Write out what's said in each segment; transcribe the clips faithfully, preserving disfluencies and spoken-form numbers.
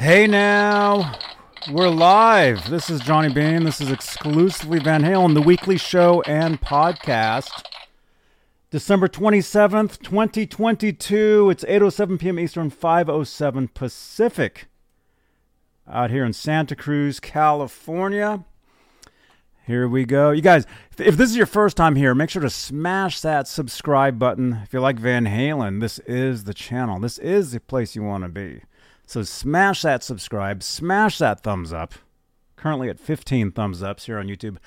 Hey now, we're live. This is Johnny Bean. This is exclusively Van Halen, the weekly show and podcast. December twenty-seventh, twenty twenty-two. It's eight oh seven p.m. Eastern, five oh seven Pacific. Out here in Santa Cruz, California. Here we go. You guys, if this is your first time here, make sure to smash that subscribe button. If you like Van Halen, this is the channel. This is the place you want to be. So smash that subscribe, smash that thumbs up. Currently at fifteen thumbs ups here on YouTube.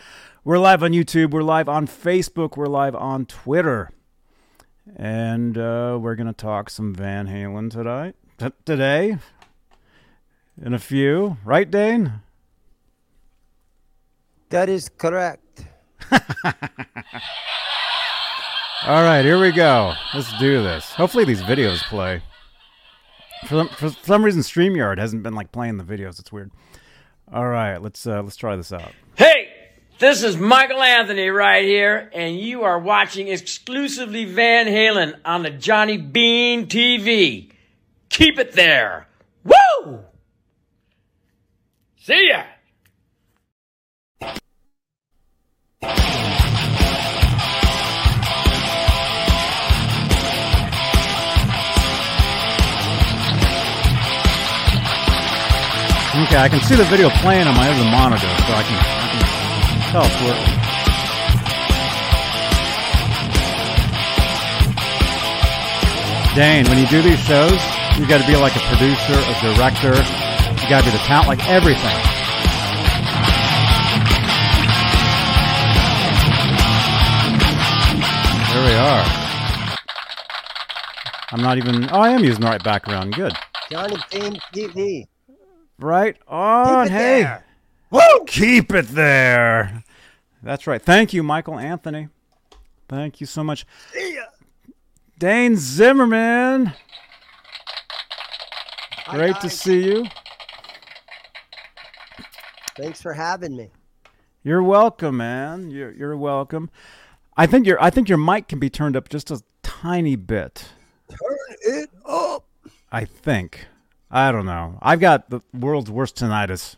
We're live on YouTube. We're live on Facebook. We're live on Twitter. And uh, we're going to talk some Van Halen today. T- today. In a few. Right, Dane? That is correct. All right, here we go. Let's do this. Hopefully these videos play. For some, for some reason, StreamYard hasn't been like playing the videos. It's weird. All right, let's uh, let's try this out. Hey, this is Michael Anthony right here, and you are watching exclusively Van Halen on the Johnny Bean T V. Keep it there. Woo! See ya. Okay, I can see the video playing on my other monitor, so I can, I can tell it's working. Dane, when you do these shows, you got to be like a producer, a director. You got to be the talent, like everything. There we are. I'm not even... Oh, I am using the right background. Good. Johnny Bean T V. Right on. Hey. Woo! Keep it there. That's right. Thank you, Michael Anthony. Thank you so much. See ya. Dane Zimmerman. Hi, Great guys. to see you. Thanks for having me. You're welcome, man. You're you're welcome. I think your I think your mic can be turned up just a tiny bit. Turn it up. I think. I don't know. I've got the world's worst tinnitus.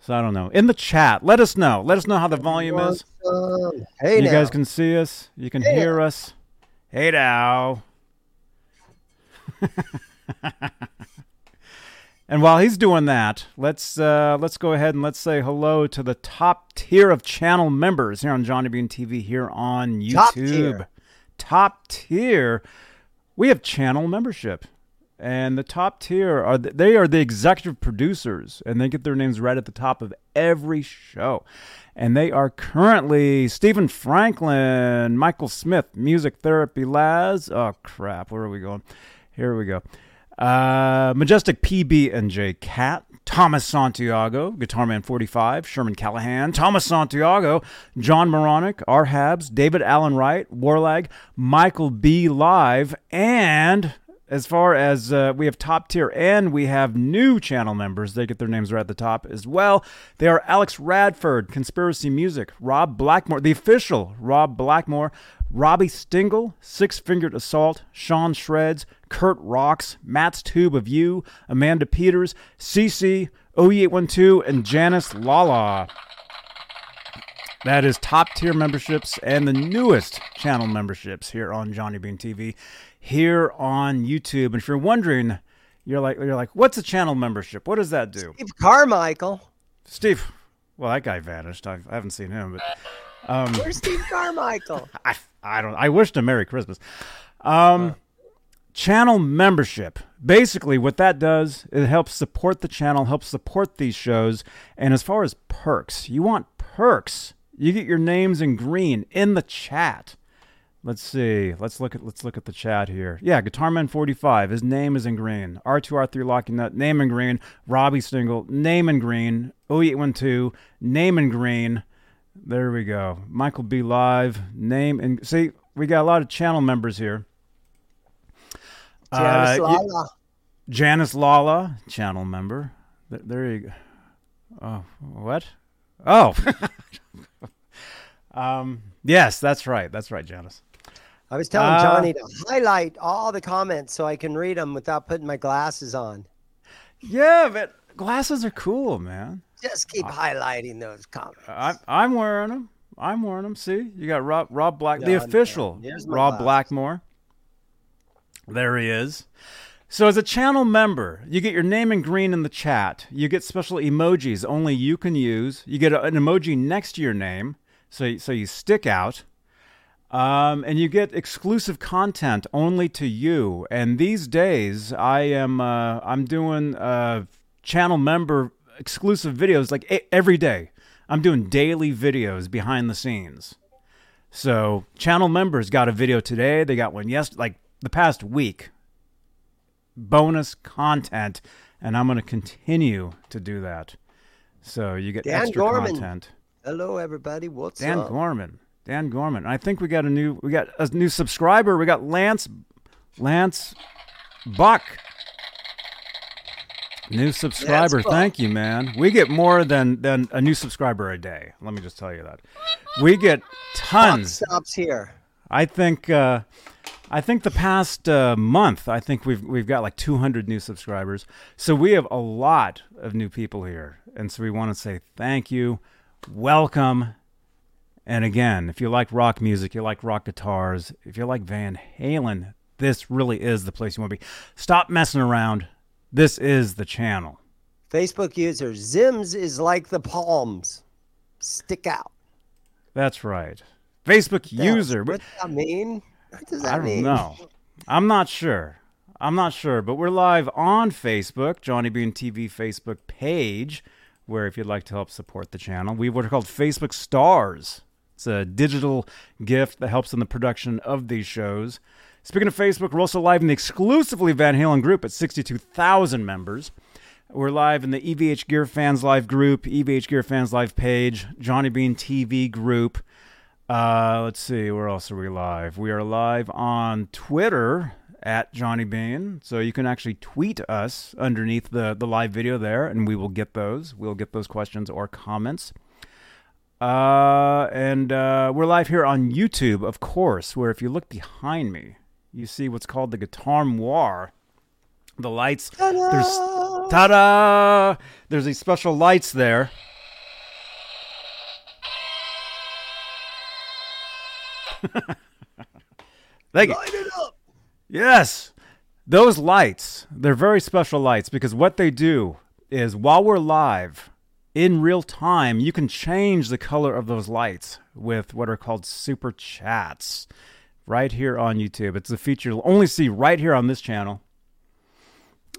So I don't know. In the chat, let us know. Let us know how the volume is. Hey, you guys can see us. You can hear us. Hey, now. And while he's doing that, let's uh, let's go ahead and let's say hello to the top tier of channel members here on Johnny Bean T V here on YouTube. Top tier. Top tier. We have channel membership. And the top tier, are the, they are the executive producers, and they get their names right at the top of every show. And they are currently Stephen Franklin, Michael Smith, Music Therapy Laz. Oh, crap. Where are we going? Here we go. Uh, Majestic P B and J Cat, Thomas Santiago, Guitarman forty-five, Sherman Callahan, Thomas Santiago, John Moronic, R. Habs, David Allen Wright, Warlag, Michael B. Live, and... As far as uh, we have top tier and we have new channel members, they get their names right at the top as well. They are Alex Radford, Conspiracy Music, Rob Blackmore, the official Rob Blackmore, Robbie Stingle, Six Fingered Assault, Sean Shreds, Kurt Rocks, Matt's Tube of You, Amanda Peters, C C, O E eight twelve, and Janice Lala. That is top tier memberships and the newest channel memberships here on Johnny Bean T V. Here on YouTube. And if you're wondering, you're like, you're like, what's a channel membership? What does that do? Steve Carmichael. Steve. Well, that guy vanished. I've, I haven't seen him. But um, where's Steve Carmichael? I, I don't. I wished him Merry Christmas. Um, uh, channel membership. Basically, what that does, it helps support the channel, helps support these shows. And as far as perks, you want perks. You get your names in green in the chat. Let's see. Let's look at let's look at the chat here. Yeah, Guitarman forty-five. His name is in green. R two R three Locking Nut. Name in green. Robbie Stingle. Name in green. O E eight twelve. Name in green. There we go. Michael B. Live. Name in. See, we got a lot of channel members here. Janice uh, Lala. You, Janice Lala, channel member. There, there you go. Oh, what? Oh. um. Yes, that's right. That's right, Janice. I was telling uh, Johnny to highlight all the comments so I can read them without putting my glasses on. Yeah, but glasses are cool, man. Just keep I, highlighting those comments. I, I'm wearing them. I'm wearing them. See, you got Rob Rob Black, no, the official Rob box. Blackmore. There he is. So as a channel member, you get your name in green in the chat. You get special emojis only you can use. You get a, an emoji next to your name, so, so you stick out. Um, and you get exclusive content only to you. And these days, I am uh, I'm doing uh, channel member exclusive videos like a- every day. I'm doing daily videos behind the scenes. So channel members got a video today. They got one yesterday, like the past week. Bonus content, and I'm going to continue to do that. So you get Dan extra Gorman. Content. Hello, everybody. What's Dan up? Dan Gorman. Dan Gorman. I think we got a new we got a new subscriber. We got Lance Lance Buck. New subscriber. Buck. Thank you, man. We get more than than a new subscriber a day. Let me just tell you that. We get tons. Buck stops here. I think. Uh, I think the past uh, month, I think we've we've got like two hundred new subscribers. So we have a lot of new people here. And so we want to say thank you, welcome. And again, if you like rock music, you like rock guitars, if you like Van Halen, this really is the place you want to be. Stop messing around. This is the channel. Facebook user, Zim's is like the palms. Stick out. That's right. Facebook That's user. What I mean... What does that I don't mean? know. I'm not sure. I'm not sure, but we're live on Facebook, Johnny Bean T V Facebook page, where if you'd like to help support the channel, we have what are called Facebook Stars. It's a digital gift that helps in the production of these shows. Speaking of Facebook, we're also live in the exclusively Van Halen group at sixty-two thousand members. We're live in the E V H Gear Fans Live group, E V H Gear Fans Live page, Johnny Bean T V group. Uh, let's see, where else are we live? We are live on Twitter at Johnny Bean. So you can actually tweet us underneath the, the live video there, and we will get those. We'll get those questions or comments. Uh, and uh, we're live here on YouTube, of course, where if you look behind me, you see what's called the Guitar Moir. The lights. Ta-da! There's, ta-da! There's these special lights there. Thank you. Light it up. Yes, those lights, they're very special lights, because what they do is while we're live in real time, you can change the color of those lights with what are called super chats right here on YouTube. It's a feature you'll only see right here on this channel.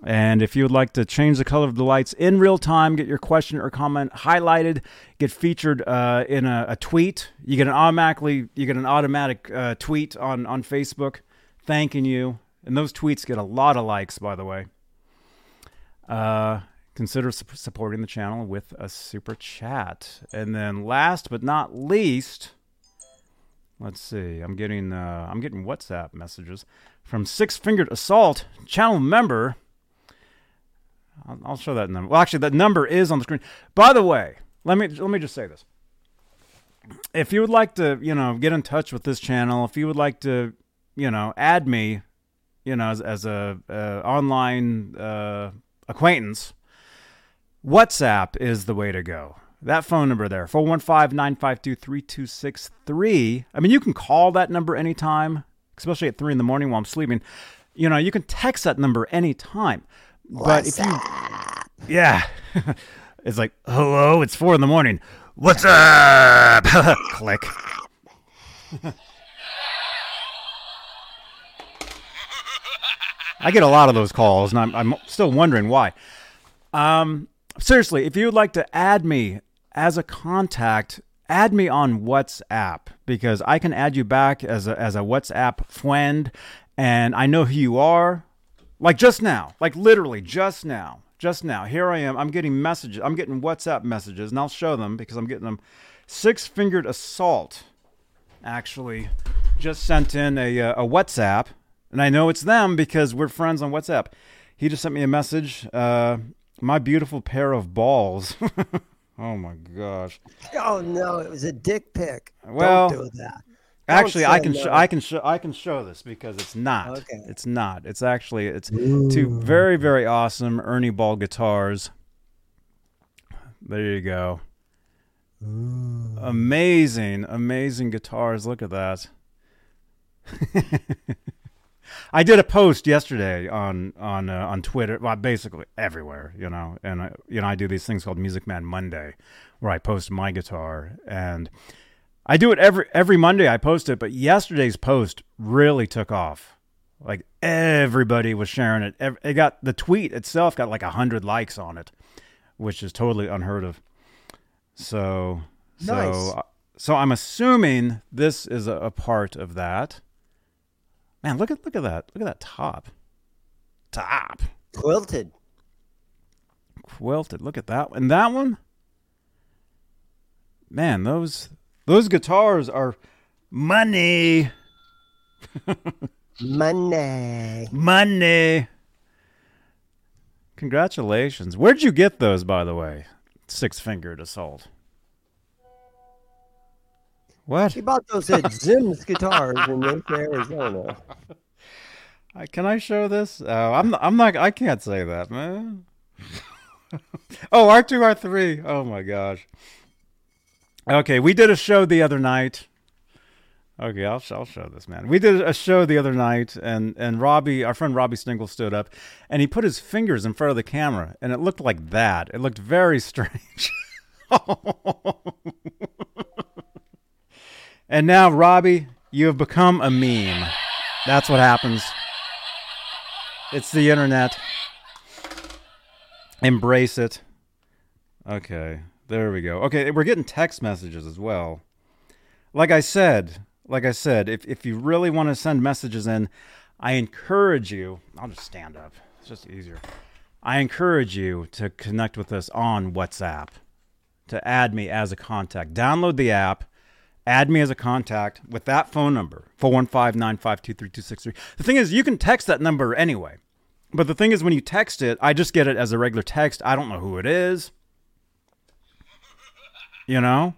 And if you would like to change the color of the lights in real time, get your question or comment highlighted, get featured uh, in a, a tweet, you get an automatically you get an automatic uh, tweet on, on Facebook thanking you. And those tweets get a lot of likes, by the way. Uh, consider su- supporting the channel with a super chat. And then, last but not least, let's see. I'm getting uh, I'm getting WhatsApp messages from Six Fingered Assault channel member. I'll show that number. Well, actually, that number is on the screen. By the way, let me let me just say this. If you would like to, you know, get in touch with this channel, if you would like to, you know, add me, you know, as, as a uh, online uh, acquaintance, WhatsApp is the way to go. That phone number there, four one five, nine five two, three two six three. I mean, you can call that number anytime, especially at three in the morning while I'm sleeping. You know, you can text that number anytime. But what's if you, up? Yeah, it's like, hello, it's four in the morning. What's up? Click. I get a lot of those calls, and I'm, I'm still wondering why. Um, seriously, if you would like to add me as a contact, add me on WhatsApp, because I can add you back as a, as a WhatsApp friend, and I know who you are. Like just now, like literally just now, just now, here I am. I'm getting messages. I'm getting WhatsApp messages, and I'll show them because I'm getting them. Six-Fingered Assault actually just sent in a, uh, a WhatsApp, and I know it's them because we're friends on WhatsApp. He just sent me a message. Uh, my beautiful pair of balls. Oh, my gosh. Oh, no, it was a dick pic. Well, don't do that. Actually, I can, sh- I can show, I can show this because it's not. Okay. It's not. It's actually it's Ooh. two very, very awesome Ernie Ball guitars. There you go. Ooh. Amazing, amazing guitars. Look at that. I did a post yesterday on on uh, on Twitter, well, basically everywhere, you know. And I, you know, I do these things called Music Man Monday, where I post my guitar, and I do it every every Monday. I post it, but yesterday's post really took off. Like, everybody was sharing it. It got the tweet itself got like a hundred likes on it, which is totally unheard of. So, nice. so, so I'm assuming this is a, a part of that. Man, look at look at that! Look at that top, top quilted, quilted. Look at that, and that one. Man, those those guitars are money, money, money. Congratulations! Where'd you get those, by the way? Six-fingered assault. What? He bought those at Zim's Guitars in Mesa, Arizona. I, can I show this? Oh, I'm I'm not. I can't say that, man. Oh, R two, R three. Oh my gosh. Okay, we did a show the other night. Okay, I'll I'll show this, man. We did a show the other night, and and Robbie, our friend Robbie Stingle, stood up, and he put his fingers in front of the camera, and it looked like that. It looked very strange. And now, Robbie, you have become a meme. That's what happens. It's the internet. Embrace it. Okay, there we go. Okay, we're getting text messages as well. Like I said, like I said, if, if you really want to send messages in, I encourage you. I'll just stand up. It's just easier. I encourage you to connect with us on WhatsApp, to add me as a contact. Download the app. Add me as a contact with that phone number, four one five, nine five two, three two six three. The thing is, you can text that number anyway. But the thing is, when you text it, I just get it as a regular text. I don't know who it is. You know?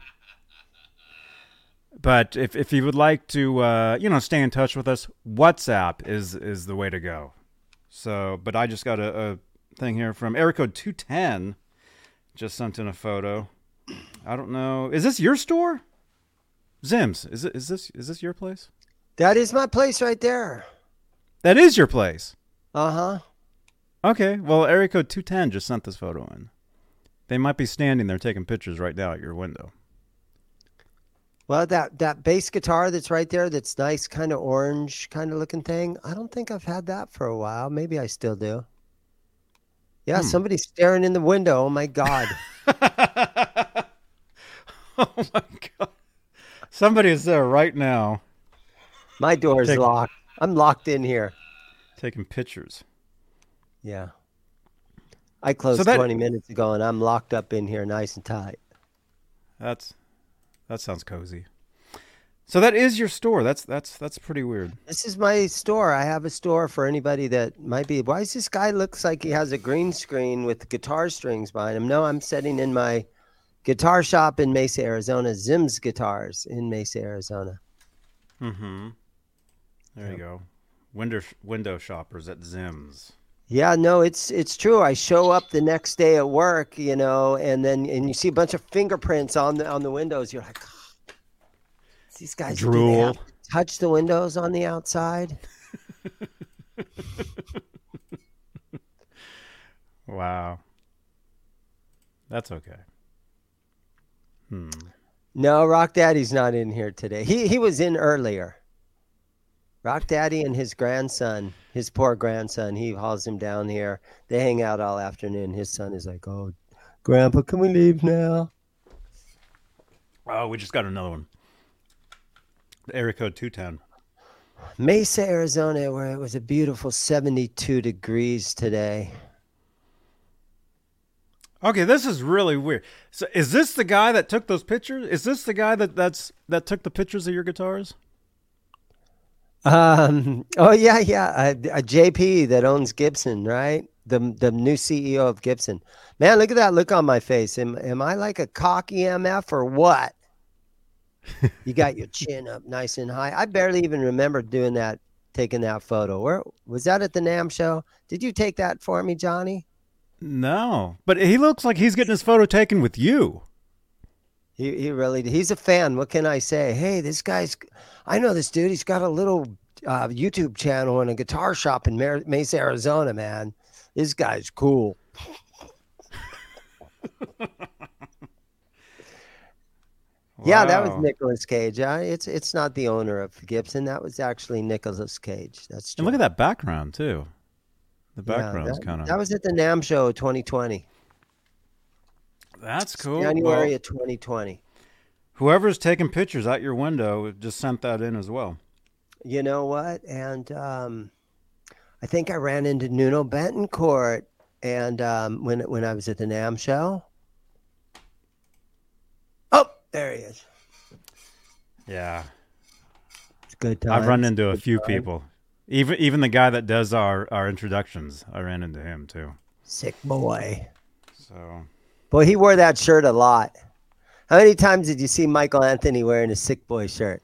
But if, if you would like to, uh, you know, stay in touch with us, WhatsApp is is the way to go. So, but I just got a, a thing here from Ericode two ten. Just sent in a photo. I don't know. Is this your store? Zim's, is it, is this is this your place? That is my place right there. That is your place? Uh-huh. Okay, well, Ericode two ten just sent this photo in. They might be standing there taking pictures right now at your window. Well, that, that bass guitar that's right there, that's nice, kind of orange kind of looking thing, I don't think I've had that for a while. Maybe I still do. Yeah, hmm. Somebody's staring in the window. Oh, my God. Oh, my God. Somebody is there right now. My door is Take, locked. I'm locked in here. Taking pictures. Yeah. I closed so that, twenty minutes ago, and I'm locked up in here nice and tight. That's that sounds cozy. So that is your store. That's that's that's pretty weird. This is my store. I have a store for anybody that might be, why does this guy looks like he has a green screen with guitar strings behind him? No, I'm sitting in my guitar shop in Mesa, Arizona. Zim's Guitars in Mesa, Arizona. Mm-hmm. There yep. you go. Window window shoppers at Zim's. Yeah, no, it's it's true. I show up the next day at work, you know, and then and you see a bunch of fingerprints on the on the windows. You're like, oh, these guys drool. Touch the windows on the outside. Wow. That's okay. Hmm. No, Rock Daddy's not in here today. He he was in earlier. Rock Daddy and his grandson, his poor grandson, he hauls him down here. They hang out all afternoon. His son is like, oh, Grandpa, can we leave now? Oh, we just got another one. Area code two ten. Mesa, Arizona, where it was a beautiful seventy-two degrees today. Okay, this is really weird. So is this the guy that took those pictures? Is this the guy that that's that took the pictures of your guitars? Um. Oh, yeah, yeah. Uh, uh, J P that owns Gibson, right? The the new C E O of Gibson. Man, look at that look on my face. Am, am I like a cocky M F or what? You got your chin up nice and high. I barely even remember doing that, taking that photo. Where was that? At the NAMM show? Did you take that for me, Johnny? No, but he looks like he's getting his photo taken with you. He he really he's a fan. What can I say? Hey, this guy's, I know this dude. He's got a little uh, YouTube channel and a guitar shop in Mer- Mesa, Arizona. Man, this guy's cool. Wow. Yeah, that was Nicolas Cage. Uh, it's it's not the owner of Gibson. That was actually Nicolas Cage. That's true. And look at that background too. The background's yeah, kind of. That was at the NAMM show twenty twenty. That's cool. January well, of twenty twenty. Whoever's taking pictures out your window just sent that in as well. You know what? And um, I think I ran into Nuno Betancourt, and um, when when I was at the NAMM show. There he is. Yeah. It's good time. I've run into a few people. Even even the guy that does our, our introductions, I ran into him too. Sick Boy. So boy, he wore that shirt a lot. How many times did you see Michael Anthony wearing a Sick Boy shirt?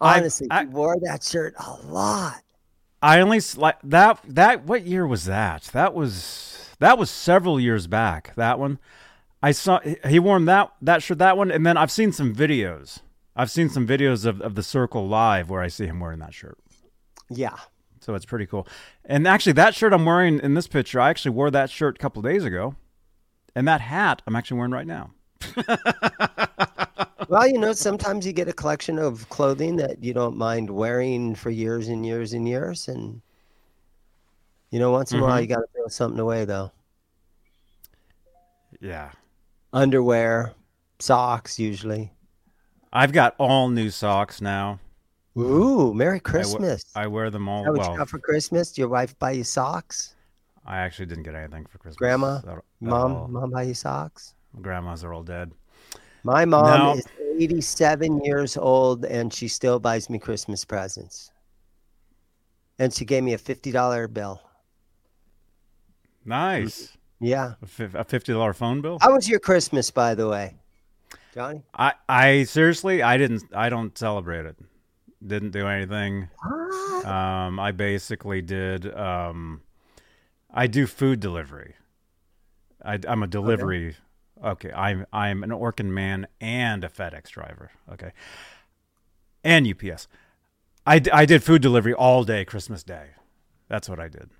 Honestly, I, I, he wore that shirt a lot. I only like that that what year was that? That was that was several years back, that one. I saw he wore that that shirt, that one, and then I've seen some videos. I've seen some videos of, of the Circle Live where I see him wearing that shirt. Yeah. So it's pretty cool. And actually, that shirt I'm wearing in this picture, I actually wore that shirt a couple of days ago. And that hat I'm actually wearing right now. Well, you know, sometimes you get a collection of clothing that you don't mind wearing for years and years and years. And, you know, once in mm-hmm. a while, you got to throw something away, though. Yeah. Underwear, socks usually. I've got all new socks now. Ooh, Merry Christmas. I, w- I wear them all. Is that what well. You got for Christmas? Did your wife buy you socks? I actually didn't get anything for Christmas. Grandma? At, at mom? All. Mom buy you socks? Grandmas are all dead. My mom no. is eighty-seven years old and she still buys me Christmas presents. And she gave me a fifty dollars bill. Nice. Mm-hmm. Yeah. A fifty dollars phone bill? How was your Christmas, by the way, Johnny? I, I seriously, I didn't, I don't celebrate it. Didn't do anything. What? Um, I basically did, um, I do food delivery. I, I'm a delivery. Okay. okay. I'm, I'm an Orkin man and a FedEx driver. Okay. And U P S. I, I did food delivery all day, Christmas Day. That's what I did.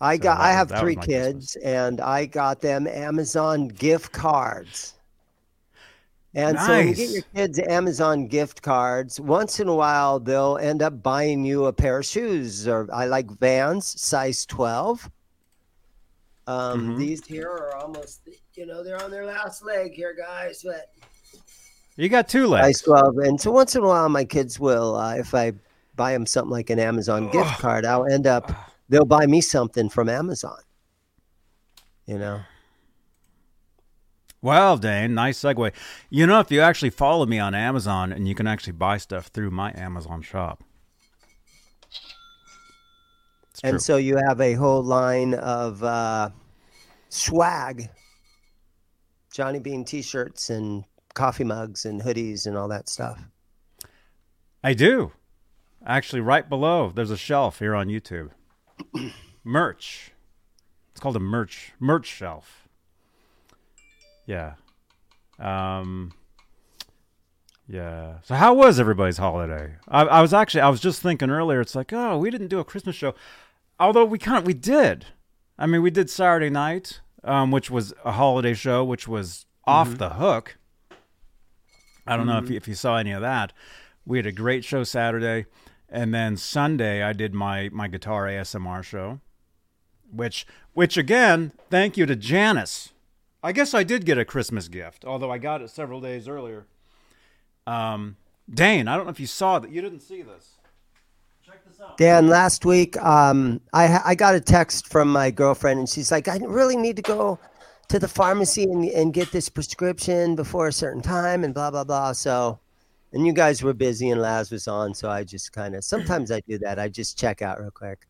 I got. So that, I have three kids, Christmas. And I got them Amazon gift cards. And nice. So when you get your kids Amazon gift cards, once in a while they'll end up buying you a pair of shoes. Or I like Vans, size twelve. Um, mm-hmm. These here are almost, you know, they're on their last leg here, guys. But you got two legs. Size twelve, and so once in a while my kids will, uh, if I buy them something like an Amazon oh. gift card, I'll end up. They'll buy me something from Amazon, you know? Well, Dane, nice segue. You know, if you actually follow me on Amazon and you can actually buy stuff through my Amazon shop. It's and true. So you have a whole line of uh, swag, Johnny Bean t-shirts and coffee mugs and hoodies and all that stuff. I do. Actually, right below, there's a shelf here on YouTube. Merch. It's called a merch merch shelf. Yeah. Um yeah. So how was everybody's holiday? I, I was actually I was just thinking earlier, it's like, oh, we didn't do a Christmas show. Although we kind of we did. I mean, we did Saturday night, um, which was a holiday show, which was off mm-hmm. the hook. I don't mm-hmm. know if you, if you saw any of that. We had a great show Saturday. And then Sunday, I did my, my guitar A S M R show, which, which again, thank you to Janice. I guess I did get a Christmas gift, although I got it several days earlier. Um, Dane, I don't know if you saw that. You didn't see this. Check this out. Dan, last week, um, I, I got a text from my girlfriend, and she's like, I really need to go to the pharmacy and, and get this prescription before a certain time and blah, blah, blah. So... And you guys were busy and Laz was on, so I just kind of, sometimes I do that. I just check out real quick.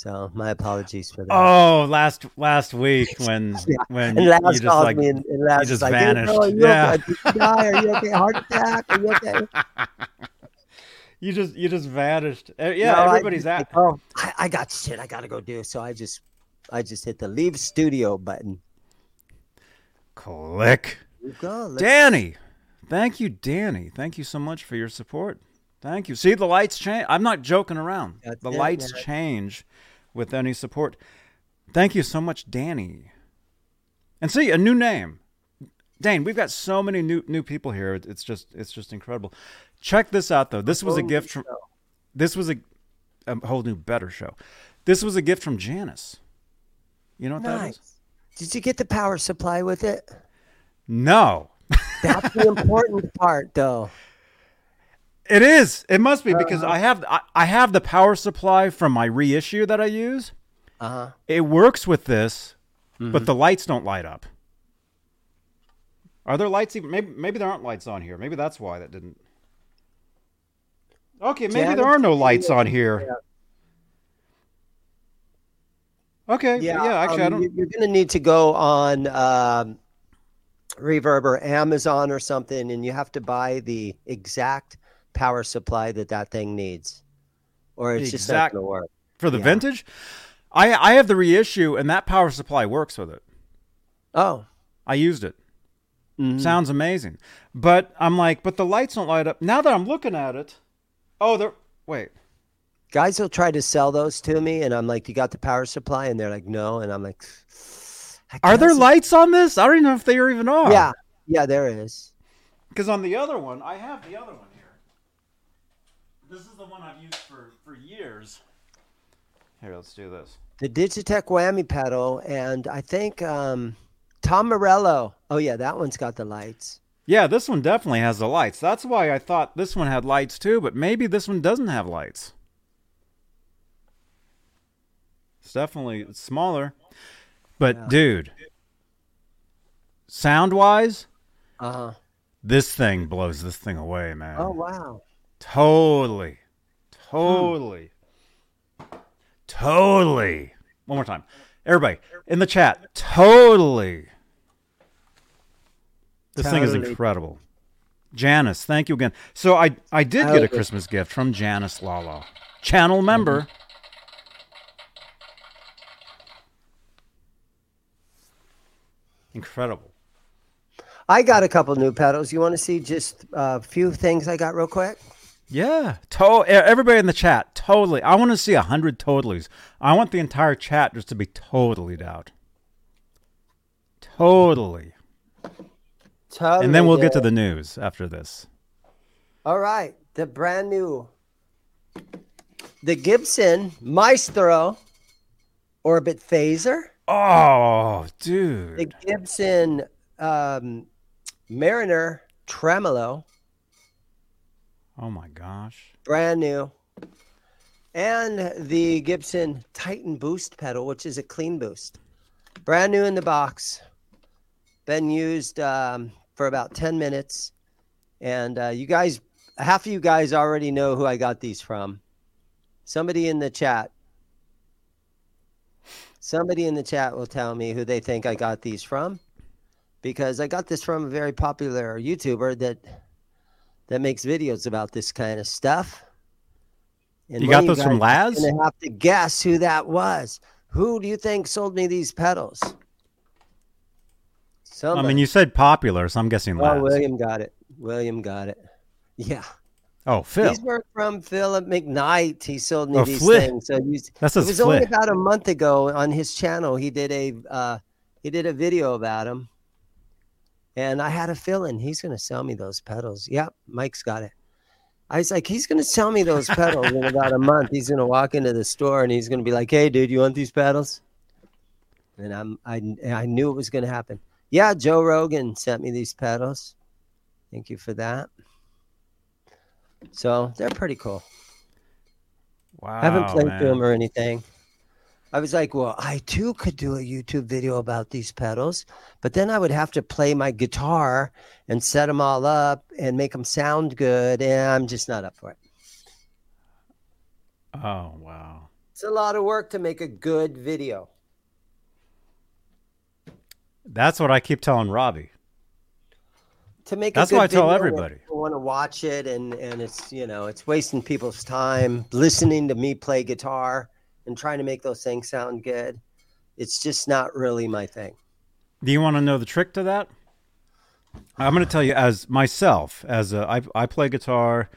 So my apologies for that. Oh, last last week when yeah. when and Lance you just like me and, and Lance you just like, vanished. Hey, no, are you yeah. okay? Are you okay? Heart attack? Are you okay? You just you just vanished. Yeah, no, everybody's I, at. Like, oh, I, I got shit. I gotta go do. So I just I just hit the leave studio button. Click. You go, Danny. Thank you, Danny. Thank you so much for your support. Thank you. See, the lights change. I'm not joking around. That's the it, lights yeah. change with any support. Thank you so much, Danny. And see, a new name. Dane, we've got so many new new people here. It's just it's just incredible. Check this out though. This was a gift from this was a, a whole new better show. This was a gift from Janice. You know what nice. that is? Did you get the power supply with it? No. That's the important part though. It is. It must be because uh-huh. I have I, I have the power supply from my reissue that I use. Uh-huh. It works with this, mm-hmm. but the lights don't light up. Are there lights? Even, maybe maybe there aren't lights on here. Maybe that's why that didn't. Okay, maybe Janice, there are no lights yeah, on here. Yeah. Okay, yeah, yeah actually, um, I don't. You're going to need to go on um, Reverb or Amazon or something, and you have to buy the exact power supply that that thing needs, or it's the just exact, not going to work for the yeah. vintage. I I have the reissue, and that power supply works with it. Oh, I used it. Mm-hmm. Sounds amazing, but I'm like, but the lights don't light up. Now that I'm looking at it. Oh, they're wait. Guys will try to sell those to me, and I'm like, "You got the power supply?" And they're like, "No." And I'm like, "Are there lights on this? I don't even know if they are even on." Yeah, yeah, there is. Because on the other one, I have the other one here. This is the one I've used for for years. Here, let's do this. The Digitech Whammy pedal, and I think um, Tom Morello. Oh yeah, that one's got the lights. Yeah, this one definitely has the lights. That's why I thought this one had lights too, but maybe this one doesn't have lights. It's definitely it's smaller. But yeah. dude, sound-wise, uh-huh. this thing blows this thing away, man. Oh, wow. Totally. Totally. Hmm. Totally. One more time. Everybody in the chat, totally. This totally. thing is incredible. Janice, thank you again. So I, I did totally. get a Christmas gift from Janice Lala, channel member. Mm-hmm. Incredible. I got a couple new pedals. You want to see just a few things I got real quick? Yeah. To- everybody in the chat, totally. I want to see one hundred totallys. I want the entire chat just to be totalled out. Totally. Totally and then we'll get to the news after this. All right. The brand new, the Gibson Maestro Orbit Phaser. Oh, dude. The Gibson um, Mariner Tremolo. Oh, my gosh. Brand new. And the Gibson Titan Boost pedal, which is a clean boost. Brand new in the box. Been used um, for about ten minutes. And uh, you guys, half of you guys already know who I got these from. Somebody in the chat. Somebody in the chat will tell me who they think I got these from, because I got this from a very popular YouTuber that that makes videos about this kind of stuff. And you got those from Laz? You're going to have to guess who that was. Who do you think sold me these pedals? Somebody. I mean, you said popular, so I'm guessing Laz. Oh, William got it. William got it. Yeah. Oh, Phil. These were from Philip McKnight. He sold me oh, these Flip. things. So he's, That's it was Flip. only about a month ago on his channel. He did a uh, he did a video about him, and I had a feeling he's going to sell me those pedals. Yep, Mike's got it. I was like, he's going to sell me those pedals in about a month. He's going to walk into the store and he's going to be like, "Hey, dude, you want these pedals?" And I'm I I knew it was going to happen. Yeah, Joe Rogan sent me these pedals. Thank you for that. So they're pretty cool. Wow. I haven't played man. them or anything. I was like, well, I too could do a YouTube video about these pedals, but then I would have to play my guitar and set them all up and make them sound good. And I'm just not up for it. Oh, wow. It's a lot of work to make a good video. That's what I keep telling Robbie. To make that's a good what I tell everybody. People want to watch it, and and it's, you know, it's wasting people's time listening to me play guitar and trying to make those things sound good. It's just not really my thing. Do you want to know the trick to that? I'm going to tell you as myself, as a, I, I play guitar,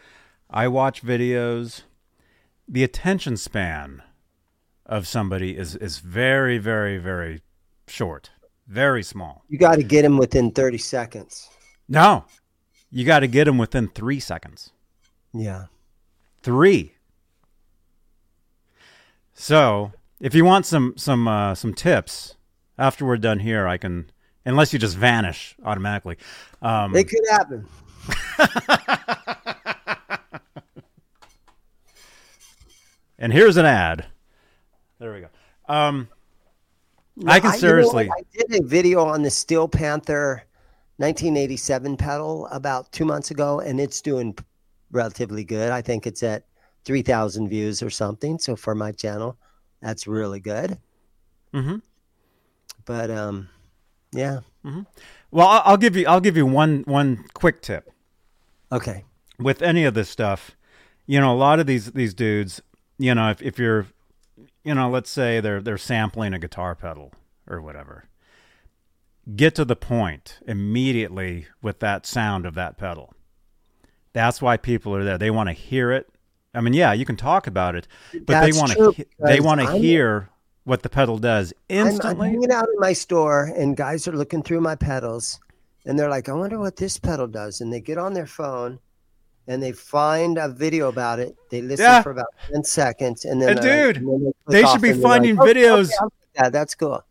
I watch videos. The attention span of somebody is, is very, very, very short, very small. You got to get them within thirty seconds. No, you got to get them within three seconds. Yeah. Three. So if you want some, some, uh, some tips after we're done here, I can, unless you just vanish automatically. Um, it could happen. And here's an ad. There we go. Um, no, I can I, seriously. You know, I did a video on the Steel Panther nineteen eighty-seven pedal about two months ago, and it's doing relatively good. I think it's at three thousand views or something. So for my channel, that's really good. Mm-hmm. But um, yeah. Mm-hmm. Well, I'll give you. I'll give you one one quick tip. Okay. With any of this stuff, you know, a lot of these these dudes. You know, if, if you're, you know, let's say they're they're sampling a guitar pedal or whatever, get to the point immediately with that sound of that pedal. That's why people are there. They want to hear it. I mean, yeah, you can talk about it, but That's they want true, to they want to I'm, hear what the pedal does instantly. I'm, I'm hanging out in my store, and guys are looking through my pedals, and they're like, "I wonder what this pedal does," and they get on their phone. And they find a video about it. They listen yeah. for about ten seconds. And then, and dude, and then they, they should be finding like, oh, videos. Okay, yeah, that's cool.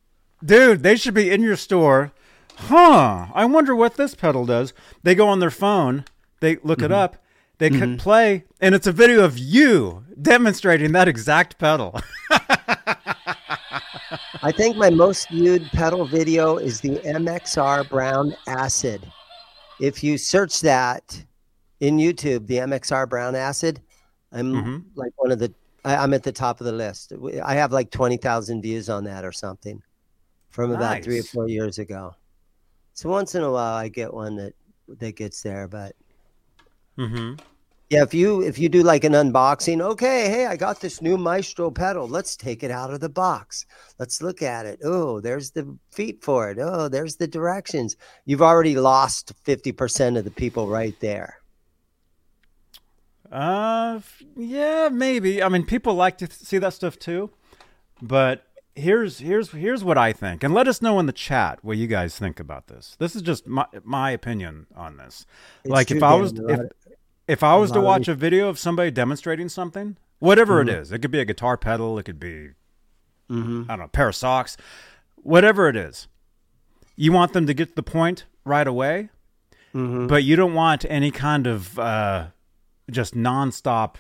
Dude, they should be in your store. Huh, I wonder what this pedal does. They go on their phone. They look mm-hmm. it up. They mm-hmm. can play. And it's a video of you demonstrating that exact pedal. I think my most viewed pedal video is the M X R Brown Acid. If you search that in YouTube, the M X R Brown Acid, I'm mm-hmm. like one of the, I, I'm at the top of the list. I have like twenty thousand views on that or something from about nice. three or four years ago. So once in a while I get one that, that gets there, but mm-hmm. yeah, if you, if you do like an unboxing, okay, hey, I got this new Maestro pedal. Let's take it out of the box. Let's look at it. Oh, there's the feet for it. Oh, there's the directions. You've already lost fifty percent of the people right there. Uh, yeah, maybe. I mean, people like to th- see that stuff too, but here's, here's, here's what I think. And let us know in the chat what you guys think about this. This is just my, my opinion on this. It's like if I was, if, if I was to watch a video of somebody demonstrating something, whatever mm-hmm. it is, it could be a guitar pedal. It could be, mm-hmm. I don't know, a pair of socks, whatever it is, you want them to get to the point right away, mm-hmm. but you don't want any kind of, uh, just nonstop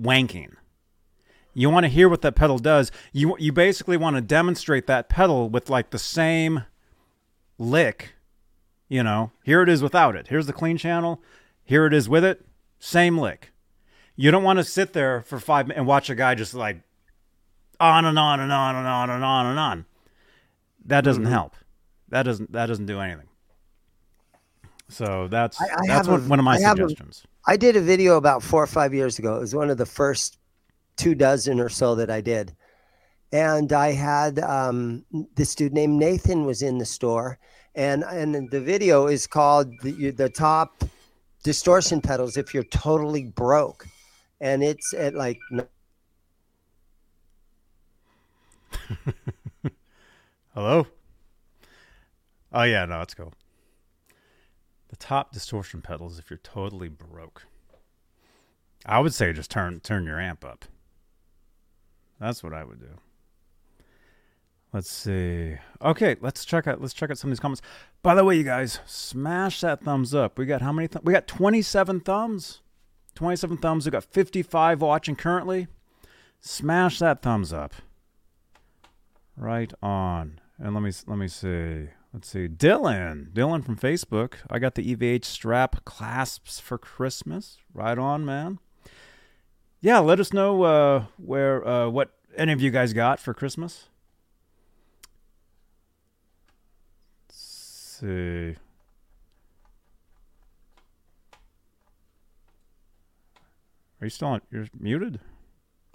wanking. You want to hear what that pedal does. You you basically want to demonstrate that pedal with like the same lick. You know, here it is without it. Here's the clean channel. Here it is with it. Same lick. You don't want to sit there for five minutes and watch a guy just like on and on and on and on and on and on. That doesn't mm-hmm. help. That doesn't that doesn't do anything. So that's I, I that's what, a, one of my I suggestions. A, I did a video about four or five years ago. It was one of the first two dozen or so that I did. And I had um, this dude named Nathan was in the store. And and the video is called the, the Top Distortion Pedals If You're Totally Broke. And it's at like... Hello? Oh, yeah, no, it's cool. The top distortion pedals if you're totally broke. I would say just turn turn your amp up. That's what I would do. Let's see. Okay, let's check out let's check out some of these comments. By the way, you guys, smash that thumbs up. We got how many th- we got twenty-seven thumbs. twenty-seven thumbs. We got fifty-five watching currently. Smash that thumbs up. Right on. And let me let me see. Let's see. Dylan. Dylan from Facebook. I got the E V H strap clasps for Christmas. Right on, man. yeah, let us know uh, where uh, what any of you guys got for Christmas. Let's see. Are you still on? You're muted?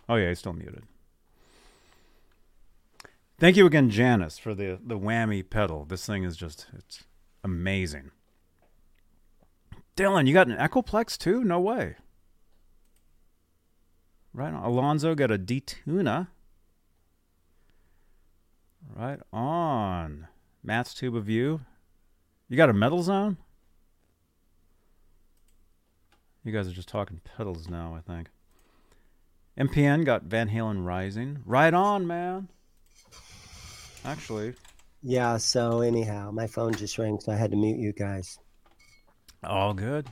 Oh, yeah, he's still muted. Thank you again, Janice, for the, the whammy pedal. This thing is just, it's amazing. Dylan, you got an Echoplex too? No way. Right on. Alonzo got a D-Tuna. Right on. Matt's Tube of You. You got a Metal Zone? You guys are just talking pedals now, I think. M P N got Van Halen Rising. Right on, man. Actually. Yeah, so anyhow, my phone just rang, so I had to mute you guys. All good.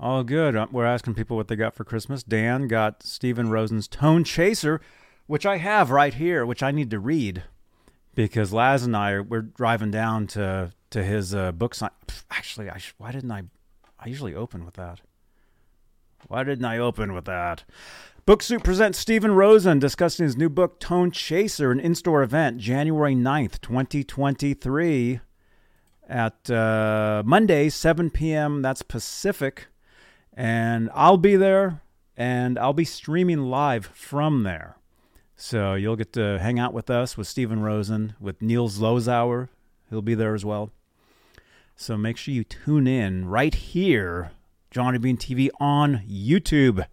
All good. We're asking people what they got for Christmas. Dan got Stephen Rosen's Tone Chaser, which I have right here, which I need to read. Because Laz and I, we're driving down to, to his uh, book sign. Actually, I sh- why didn't I... I usually open with that. Why didn't I open with that? Book Soup presents Stephen Rosen discussing his new book, Tone Chaser, an in-store event, January ninth, twenty twenty-three, at uh, Monday, seven p.m. That's Pacific. And I'll be there, and I'll be streaming live from there. So you'll get to hang out with us, with Stephen Rosen, with Niels Lozauer. He'll be there as well. So make sure you tune in right here, Johnny Bean T V on YouTube.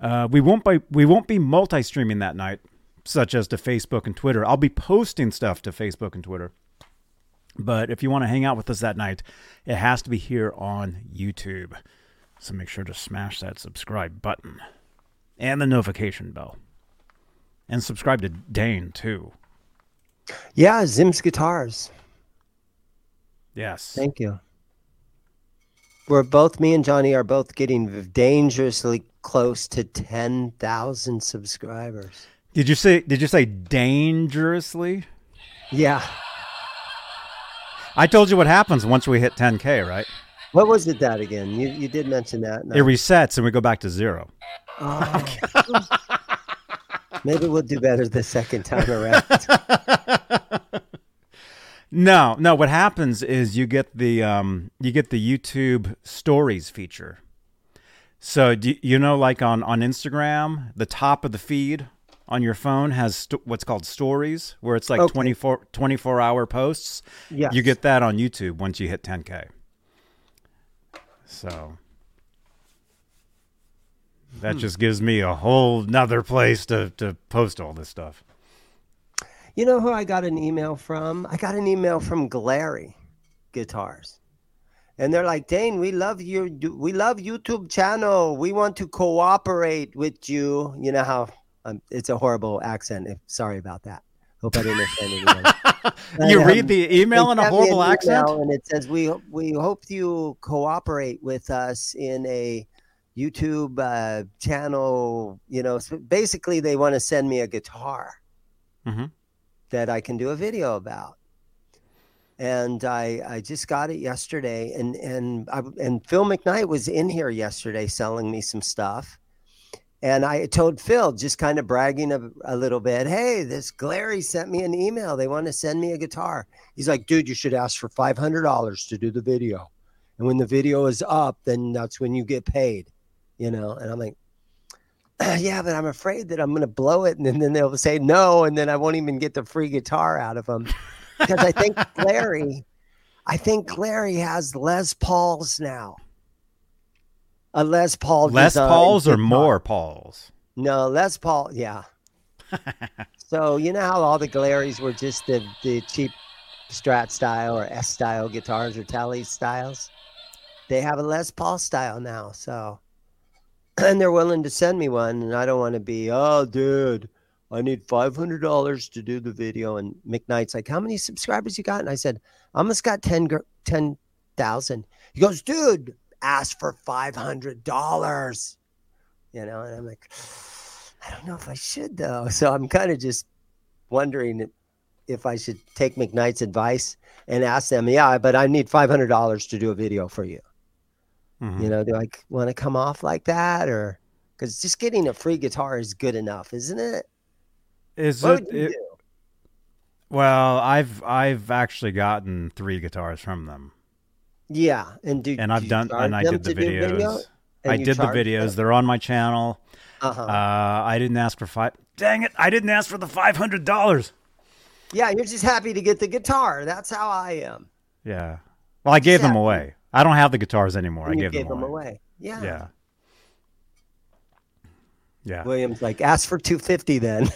Uh, we won't be we won't be multi-streaming that night, such as to Facebook and Twitter. I'll be posting stuff to Facebook and Twitter. But if you want to hang out with us that night, it has to be here on YouTube. So make sure to smash that subscribe button and the notification bell. And subscribe to Dane, too. Yeah, Zim's Guitars. Yes. Thank you. We're both, me and Johnny are both getting dangerously close to ten thousand subscribers. Did you say, did you say dangerously? Yeah. I told you what happens once we hit ten K, right? What was it that again? You you did mention that. No. It resets and we go back to zero. Oh. Maybe we'll do better the second time around. No, no. What happens is you get the um, you get the YouTube Stories feature. So do you know, like on, on Instagram, the top of the feed on your phone has st- what's called Stories, where it's like okay. twenty-four hour posts. Yes. You get that on YouTube once you hit ten K. So that hmm. just gives me a whole nother place to to post all this stuff. You know who I got an email from? I got an email from Glary Guitars. And they're like, Dane, we love your we love YouTube channel. We want to cooperate with you. You know how um, it's a horrible accent. If, sorry about that. Hope I didn't offend anyone. You um, read the email in a horrible an accent? And it says, we, we hope you cooperate with us in a YouTube uh, channel. You know, so basically, they want to send me a guitar. Mm-hmm. That I can do a video about, and I I just got it yesterday, and and I, and Phil McKnight was in here yesterday selling me some stuff, and I told Phil, just kind of bragging a, a little bit, hey, this Glary sent me an email, they want to send me a guitar. He's like, dude, you should ask for five hundred dollars to do the video, and when the video is up, then that's when you get paid, you know. And I'm like, yeah, but I'm afraid that I'm going to blow it. And then, then they'll say no. And then I won't even get the free guitar out of them. Because I think Glary, I think Glary has Les Pauls now. A Les Paul. Les Pauls or more Pauls? No, Les Paul. Yeah. So, you know how all the Glarys were just the, the cheap Strat style or S style guitars or Tele styles? They have a Les Paul style now. So. And they're willing to send me one, and I don't want to be, oh, dude, I need five hundred dollars to do the video. And McKnight's like, how many subscribers you got? And I said, I almost got ten thousand. He goes, dude, ask for five hundred dollars. You know, and I'm like, I don't know if I should, though. So I'm kind of just wondering if I should take McKnight's advice and ask them, yeah, but I need five hundred dollars to do a video for you. Mm-hmm. You know, do I want to come off like that, or Because just getting a free guitar is good enough, isn't it? Is what it? it well, I've I've actually gotten three guitars from them. Yeah, and do and I've do done and I did the videos. Video? I did the videos. Them? They're on my channel. Uh-huh. Uh, I didn't ask for five. Dang it! I didn't ask for the five hundred dollars. Yeah, you're just happy to get the guitar. That's how I am. Yeah. Well, I gave them away. I don't have the guitars anymore. I gave them away. them away. Yeah. Yeah. Yeah. William's like, ask for two hundred fifty then.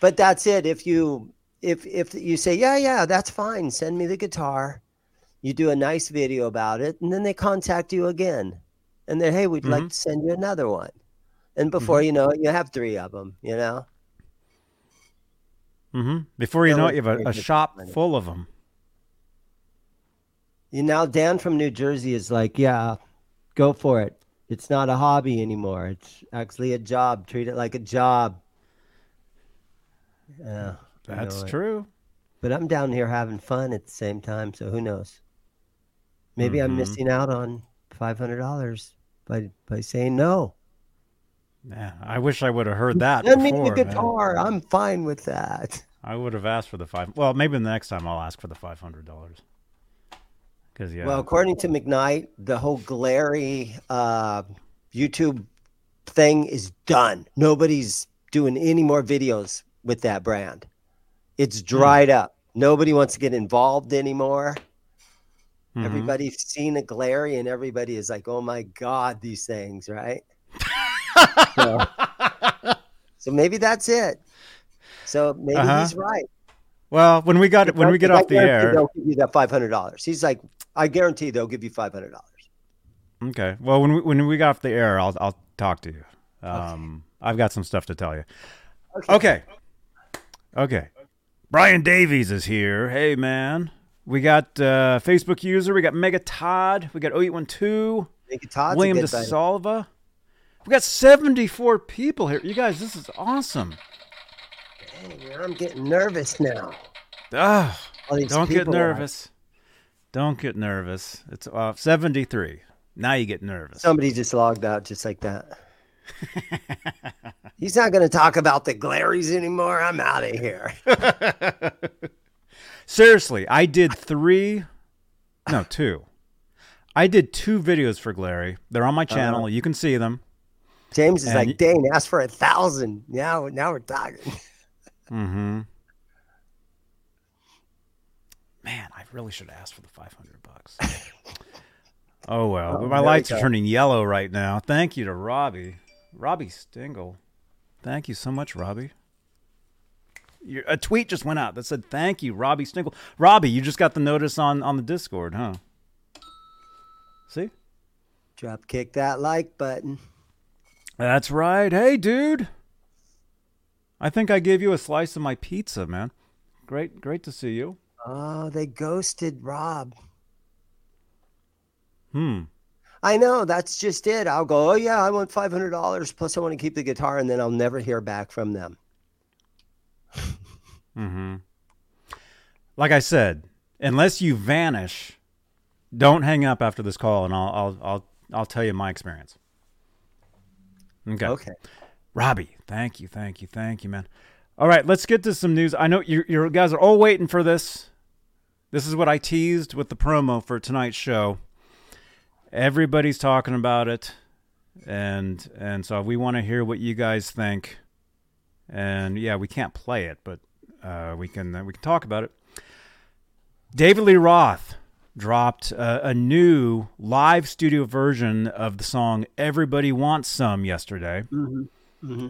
But that's it. If you if if you say, yeah, yeah, that's fine. Send me the guitar. You do a nice video about it, and then they contact you again. And then, hey, we'd mm-hmm. like to send you another one. And before mm-hmm. you know it, you have three of them, you know? Mm-hmm. Before you know it, you have a, a shop full of them. You know, Dan from New Jersey is like, yeah, go for it. It's not a hobby anymore. It's actually a job. Treat it like a job. Yeah, that's true. But I'm down here having fun at the same time, so who knows? Maybe mm-hmm. I'm missing out on five hundred dollars by by saying no. Yeah, I wish I would have heard that. Send before, me the guitar. Man. I'm fine with that. I would have asked for the five. Well, maybe the next time I'll ask for the five hundred dollars. Because yeah. Well, according to McKnight, the whole Glary uh, YouTube thing is done. Nobody's doing any more videos with that brand. It's dried mm. up. Nobody wants to get involved anymore. Mm-hmm. Everybody's seen a Glary, and everybody is like, "Oh my God, these things!" Right. So, so maybe that's it. So maybe uh-huh. he's right. Well, when we got when we get off the air, they'll give you that five hundred dollars. He's like, I guarantee they'll give you five hundred dollars. Okay. Well, when we when we got off the air, I'll I'll talk to you. Um, okay. I've got some stuff to tell you. Okay. okay. Okay. Brian Davies is here. Hey, man. We got uh, Facebook user. We got Mega Todd. We got oh eight one two. Mega Todd's William DeSalva. Buddy. We got seventy-four people here. You guys, this is awesome. Dang, I'm getting nervous now. Ugh, don't get nervous. Are. Don't get nervous. It's uh, seventy-three. Now you get nervous. Somebody just logged out just like that. He's not going to talk about the Glaries anymore. I'm out of here. Seriously, I did three. No, two. I did two videos for Glary. They're on my channel. Uh-huh. You can see them. James is and like, Dane, ask for a thousand. Now, now we're talking. Mm-hmm. Man, I really should ask for the five hundred bucks. Oh well, oh, my lights are turning yellow right now. Thank you to Robbie, Robbie Stingle. Thank you so much, Robbie. Your, a tweet just went out that said, "Thank you, Robbie Stingle." Robbie, you just got the notice on on the Discord, huh? See? Drop kick that like button. That's right. Hey, dude. I think I gave you a slice of my pizza, man. Great, great to see you. Oh, they ghosted Rob. Hmm. I know. That's just it. I'll go, oh, yeah, I want five hundred dollars. Plus, I want to keep the guitar, and then I'll never hear back from them. Mm-hmm. Like I said, unless you vanish, don't hang up after this call, and I'll, I'll, I'll, I'll tell you my experience. Okay. Okay. Robbie, thank you, thank you, thank you, man. All right, let's get to some news. I know you, you guys are all waiting for this. This is what I teased with the promo for tonight's show. Everybody's talking about it, and and so we want to hear what you guys think. And yeah, we can't play it, but uh, we can uh, we can talk about it. David Lee Roth dropped uh, a new live studio version of the song "Everybody Wants Some" yesterday. Mm-hmm. Mm-hmm.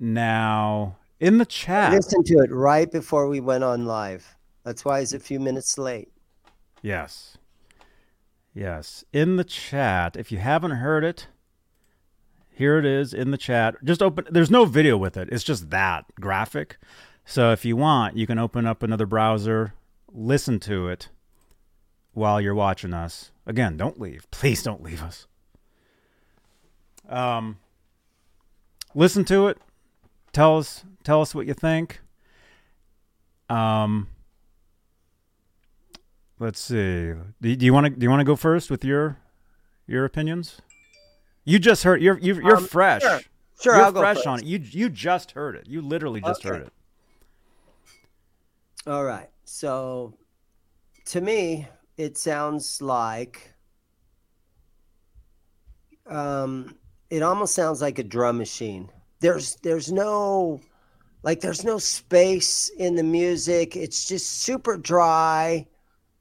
Now, in the chat... I listened to it right before we went on live. That's why it's a few minutes late. Yes. Yes. In the chat, if you haven't heard it, here it is in the chat. Just open... There's no video with it. It's just that graphic. So if you want, you can open up another browser, listen to it while you're watching us. Again, don't leave. Please don't leave us. Um... Listen to it. Tell us, tell us what you think. Um, let's see. Do, do you want to? Do you want to go first with your your opinions? You just heard. You're you're, you're um, fresh. Sure, sure you're I'll fresh go fresh on it. You you just heard it. You literally just okay. heard it. All right. So, to me, it sounds like. Um, it almost sounds like a drum machine. There's there's no, like there's no space in the music. It's just super dry.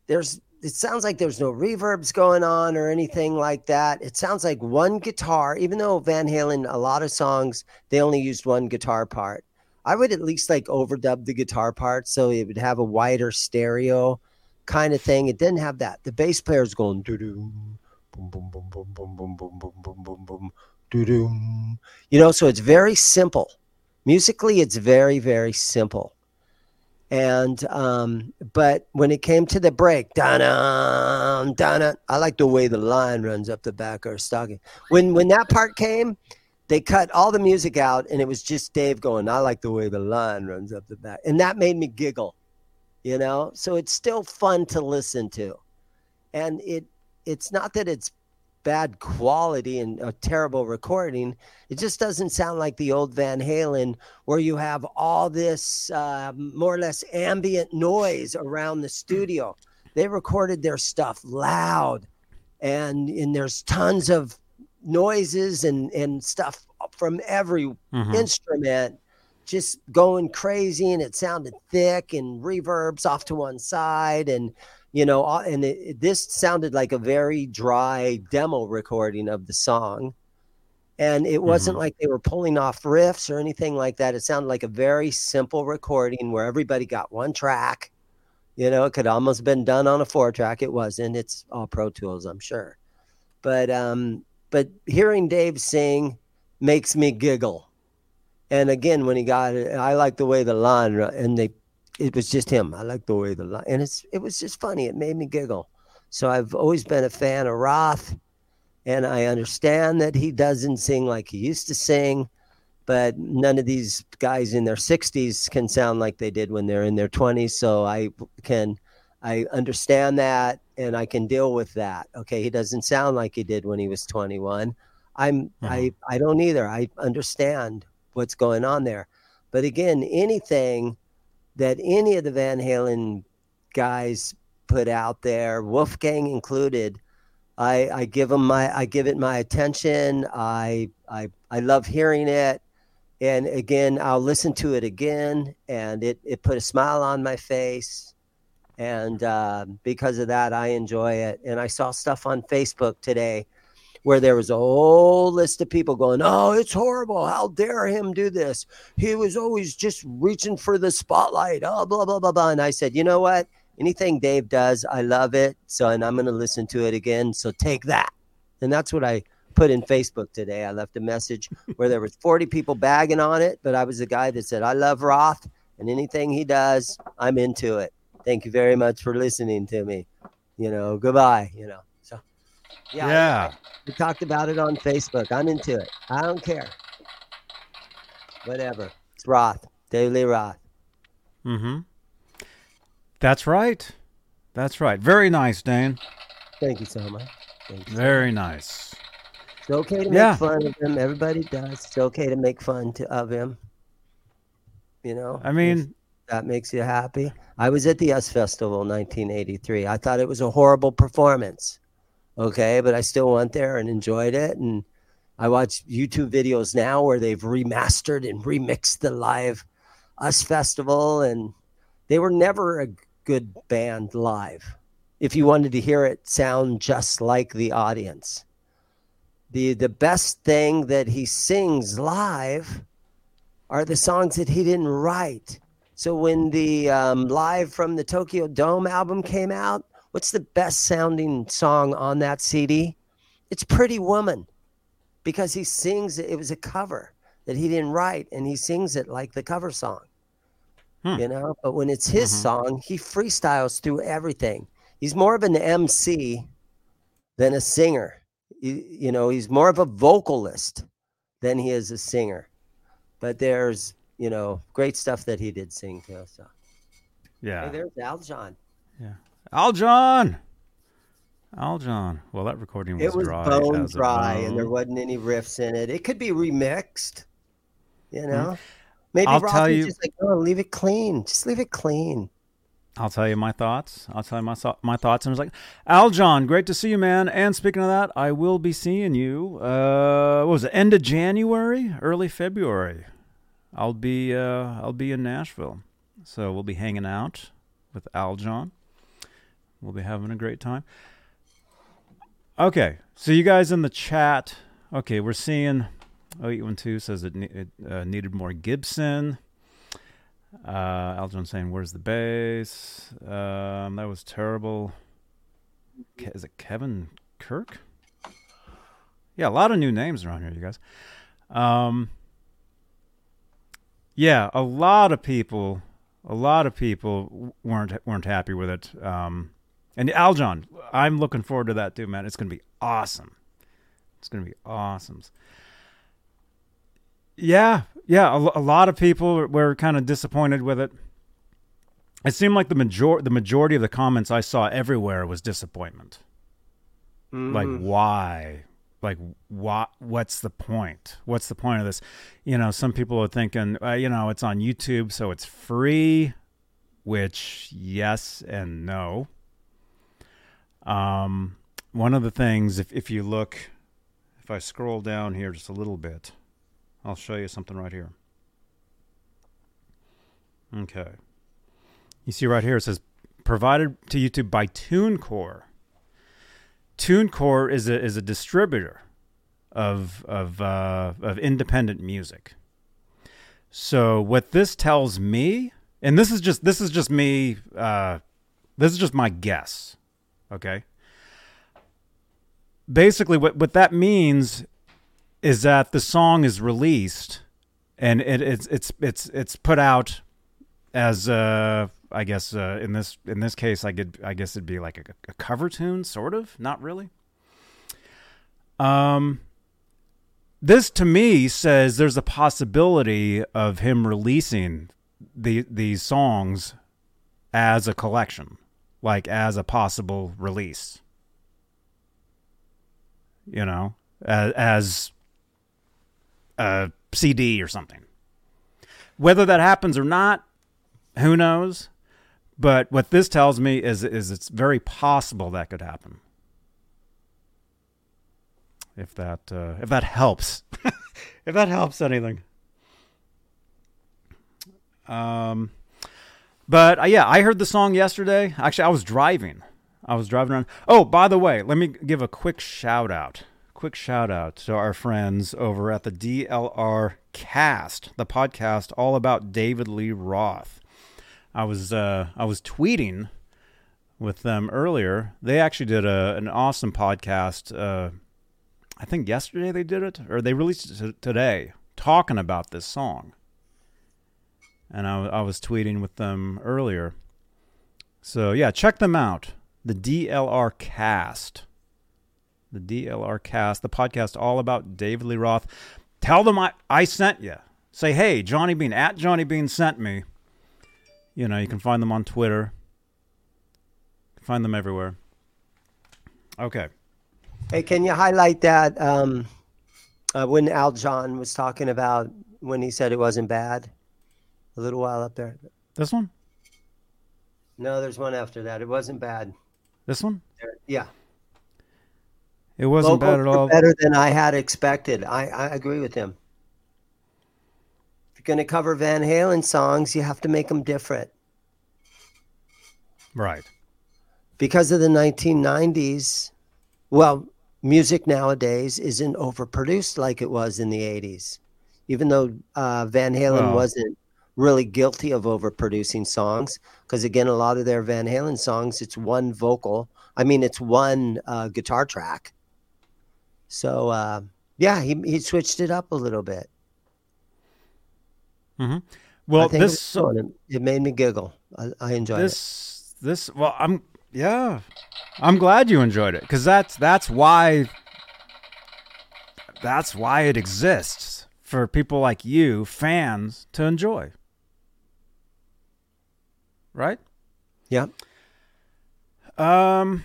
There's. It sounds like there's no reverbs going on or anything like that. It sounds like one guitar, even though Van Halen, a lot of songs, they only used one guitar part. I would at least like overdub the guitar part so it would have a wider stereo kind of thing. It didn't have that. The bass player is going doo-doo, boom, boom, boom, boom, boom, boom, boom, boom, boom, boom, boom, doo-doo. You know, so it's very simple. Musically, it's very, very simple. And, um, but when it came to the break, da-da, da-da, I like the way the line runs up the back of her stocking. When, when that part came, they cut all the music out and it was just Dave going, I like the way the line runs up the back. And that made me giggle, you know? So it's still fun to listen to. And it, it's not that it's bad quality and a terrible recording. It just doesn't sound like the old Van Halen where you have all this uh, more or less ambient noise around the studio. They recorded their stuff loud and, and there's tons of noises and, and stuff from every mm-hmm. instrument just going crazy, and it sounded thick and reverbs off to one side and you know, and it, this sounded like a very dry demo recording of the song. And it wasn't mm-hmm. like they were pulling off riffs or anything like that. It sounded like a very simple recording where everybody got one track. You know, it could almost been done on a four track. It wasn't. It's all Pro Tools, I'm sure. But um, but hearing Dave sing makes me giggle. And again, when he got it, I like the way the line, and they it was just him. I like the way the line, and it's it was just funny. It made me giggle. So I've always been a fan of Roth, and I understand that he doesn't sing like he used to sing, but none of these guys in their sixties can sound like they did when they're in their twenties. So I can I understand that, and I can deal with that. Okay, he doesn't sound like he did when he was twenty-one. I'm mm-hmm. I I don't either. I understand what's going on there. But again, anything that any of the Van Halen guys put out there, Wolfgang included, I, I give them my, I give it my attention. I, I, I love hearing it. And again, I'll listen to it again. And it, it put a smile on my face. And uh, because of that, I enjoy it. And I saw stuff on Facebook today where there was a whole list of people going, oh, it's horrible. How dare him do this? He was always just reaching for the spotlight. Oh, blah, blah, blah, blah. And I said, you know what? Anything Dave does, I love it. So, and I'm going to listen to it again. So take that. And that's what I put in Facebook today. I left a message where there was forty people bagging on it, but I was the guy that said, I love Roth and anything he does, I'm into it. Thank you very much for listening to me. You know, goodbye, you know. Yeah, yeah. We talked about it on Facebook. I'm into it. I don't care. Whatever. It's Roth. David Lee Roth. Mm-hmm. That's right. That's right. Very nice, Dane. Thank you so much. Thank you. Very nice. It's okay to make yeah. fun of him. Everybody does. It's okay to make fun to, of him. You know? I mean... that makes you happy. I was at the U S Festival in nineteen eighty-three. I thought it was a horrible performance. Okay, but I still went there and enjoyed it. And I watch YouTube videos now where they've remastered and remixed the live U S Festival. And they were never a good band live. If you wanted to hear it sound just like the audience. The, the best thing that he sings live are the songs that he didn't write. So when the um, Live from the Tokyo Dome album came out, what's the best sounding song on that C D? It's Pretty Woman, because he sings it. It was a cover that he didn't write, and he sings it like the cover song, hmm. you know? But when it's his mm-hmm. song, he freestyles through everything. He's more of an M C than a singer. You, you know, he's more of a vocalist than he is a singer. But there's, you know, great stuff that he did sing to us. So. Yeah. Hey, there's Al John. Yeah. Al John, Aljon. Well, that recording was, it was dry. Bone was dry, bone. And there wasn't any riffs in it. It could be remixed, you know. Mm. Maybe I'll Roth tell was you, just like, oh, leave it clean. Just leave it clean. I'll tell you my thoughts. I'll tell you my my thoughts. And I was like, Aljon, great to see you, man. And speaking of that, I will be seeing you. Uh, what was it? End of January, early February. I'll be uh, I'll be in Nashville, so we'll be hanging out with Aljon. We'll be having a great time. Okay, so you guys in the chat. Okay, we're seeing oh eight one two says it, ne- it uh, needed more Gibson. Uh, Aljon saying, "Where's the bass?" Um, that was terrible. Ke- is it Kevin Kirk? Yeah, a lot of new names around here, you guys. Um, yeah, a lot of people, a lot of people weren't weren't happy with it. Um, And Aljon, I'm looking forward to that too, man. It's going to be awesome. It's going to be awesome. Yeah, yeah. A, a lot of people were kind of disappointed with it. It seemed like the major the majority of the comments I saw everywhere was disappointment. Mm. Like why? Like what? What's the point? What's the point of this? You know, some people are thinking, uh, you know, it's on YouTube, so it's free. Which yes and no. Um, one of the things, if, if you look, if I scroll down here just a little bit, I'll show you something right here. Okay. You see right here, it says provided to YouTube by TuneCore. TuneCore is a, is a distributor of, of, uh, of independent music. So what this tells me, and this is just, this is just me, uh, this is just my guess. Okay. Basically, what, what that means is that the song is released, and it, it's it's it's it's put out as uh, I guess uh, in this in this case, I could I guess it'd be like a, a cover tune, sort of, not really. Um, this to me says there's a possibility of him releasing the these songs as a collection. Like as a possible release, you know, uh, as a C D or something. Whether that happens or not, who knows? But what this tells me is, is it's very possible that could happen. If that, uh, if that helps, if that helps anything. Um. But, uh, yeah, I heard the song yesterday. Actually, I was driving. I was driving around. Oh, by the way, let me give a quick shout-out. Quick shout-out to our friends over at the D L R Cast, the podcast all about David Lee Roth. I was uh, I was tweeting with them earlier. They actually did a, an awesome podcast. Uh, I think yesterday they did it, or they released it today, talking about this song. And I, I was tweeting with them earlier. So, yeah, check them out. The D L R Cast. The D L R Cast, the podcast all about David Lee Roth. Tell them I, I sent you. Say, hey, Johnny Bean, at Johnny Bean sent me. You know, you can find them on Twitter. You can find them everywhere. Okay. Hey, can you highlight that um, uh, when Aljon was talking about when he said it wasn't bad? A little while up there. This one? No, there's one after that. It wasn't bad. This one? Yeah. It wasn't Local bad at all. Better than I had expected. I, I agree with him. If you're going to cover Van Halen songs, you have to make them different. Right. Because of the nineteen nineties, well, music nowadays isn't overproduced like it was in the eighties. Even though uh, Van Halen well, wasn't really guilty of overproducing songs, because again, a lot of their Van Halen songs, it's one vocal. I mean, it's one uh, guitar track. So uh, yeah, he he switched it up a little bit. Mm-hmm. Well, this it, was, it, it made me giggle. I, I enjoyed this, it. This this well, I'm yeah, I'm glad you enjoyed it, because that's that's why that's why it exists, for people like you, fans, to enjoy. Right? Yeah. Um,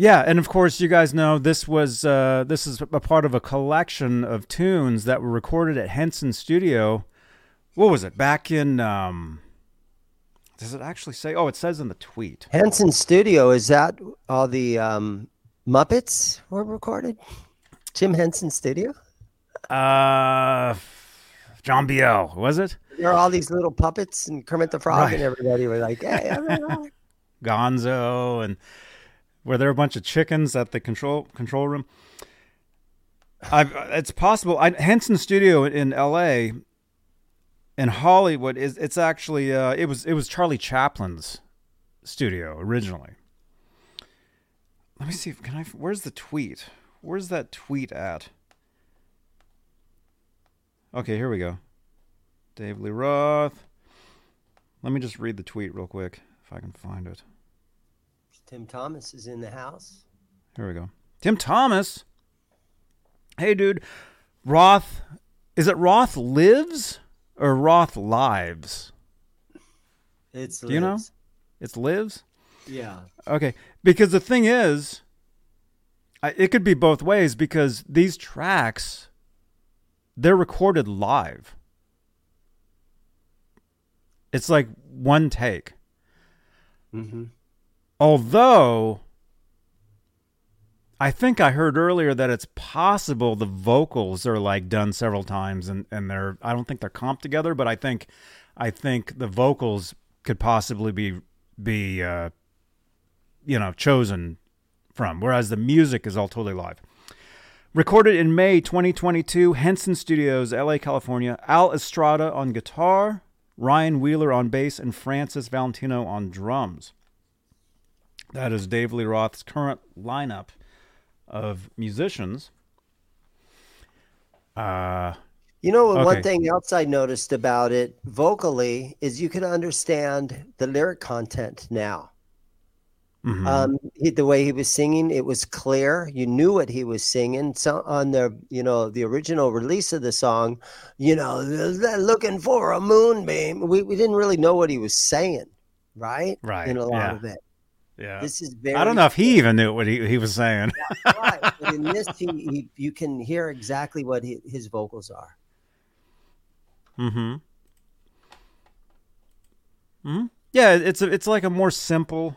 Yeah, and of course, you guys know this was uh, this is a part of a collection of tunes that were recorded at Henson Studio. What was it? Back in, um, does it actually say? Oh, it says in the tweet. Henson Studio, is that all the um, Muppets were recorded? Jim Henson Studio? Uh, John Biel, was it? There were all these little puppets and Kermit the Frog, right, and everybody were like, hey, I'm right. Gonzo and... Were there a bunch of chickens at the control control room? I've, it's possible. I, Henson Studio in L A in Hollywood is it's actually uh, it was it was Charlie Chaplin's studio originally. Let me see. Can I? Where's the tweet? Where's that tweet at? Okay, here we go. David Lee Roth. Let me just read the tweet real quick if I can find it. Tim Thomas is in the house. Here we go. Tim Thomas. Hey, dude. Roth. Is it Roth Lives or Roth Lives? It's Do lives. You know? It's Lives? Yeah. Okay. Because the thing is, I, it could be both ways because these tracks, they're recorded live. It's like one take. Mm-hmm. Although, I think I heard earlier that it's possible the vocals are like done several times, and, and they're I don't think they're comped together, but I think I think the vocals could possibly be be uh, you know chosen from, whereas the music is all totally live. Recorded in May twenty twenty-two, Henson Studios, L A, California. Al Estrada on guitar, Ryan Wheeler on bass, and Francis Valentino on drums. That is Dave Lee Roth's current lineup of musicians. Uh, you know, okay. One thing else I noticed about it vocally is you can understand the lyric content now. Mm-hmm. Um, he, the way he was singing, it was clear. You knew what he was singing. So on the, you know, the original release of the song, you know, looking for a moonbeam. We we didn't really know what he was saying, right? Right. In a lot yeah. of it. Yeah, this is very. I don't know if he even knew what he, he was saying. That's right. But in this, he, he, you can hear exactly what he, his vocals are. Mm-hmm. Hmm. Yeah, it's a, it's like a more simple,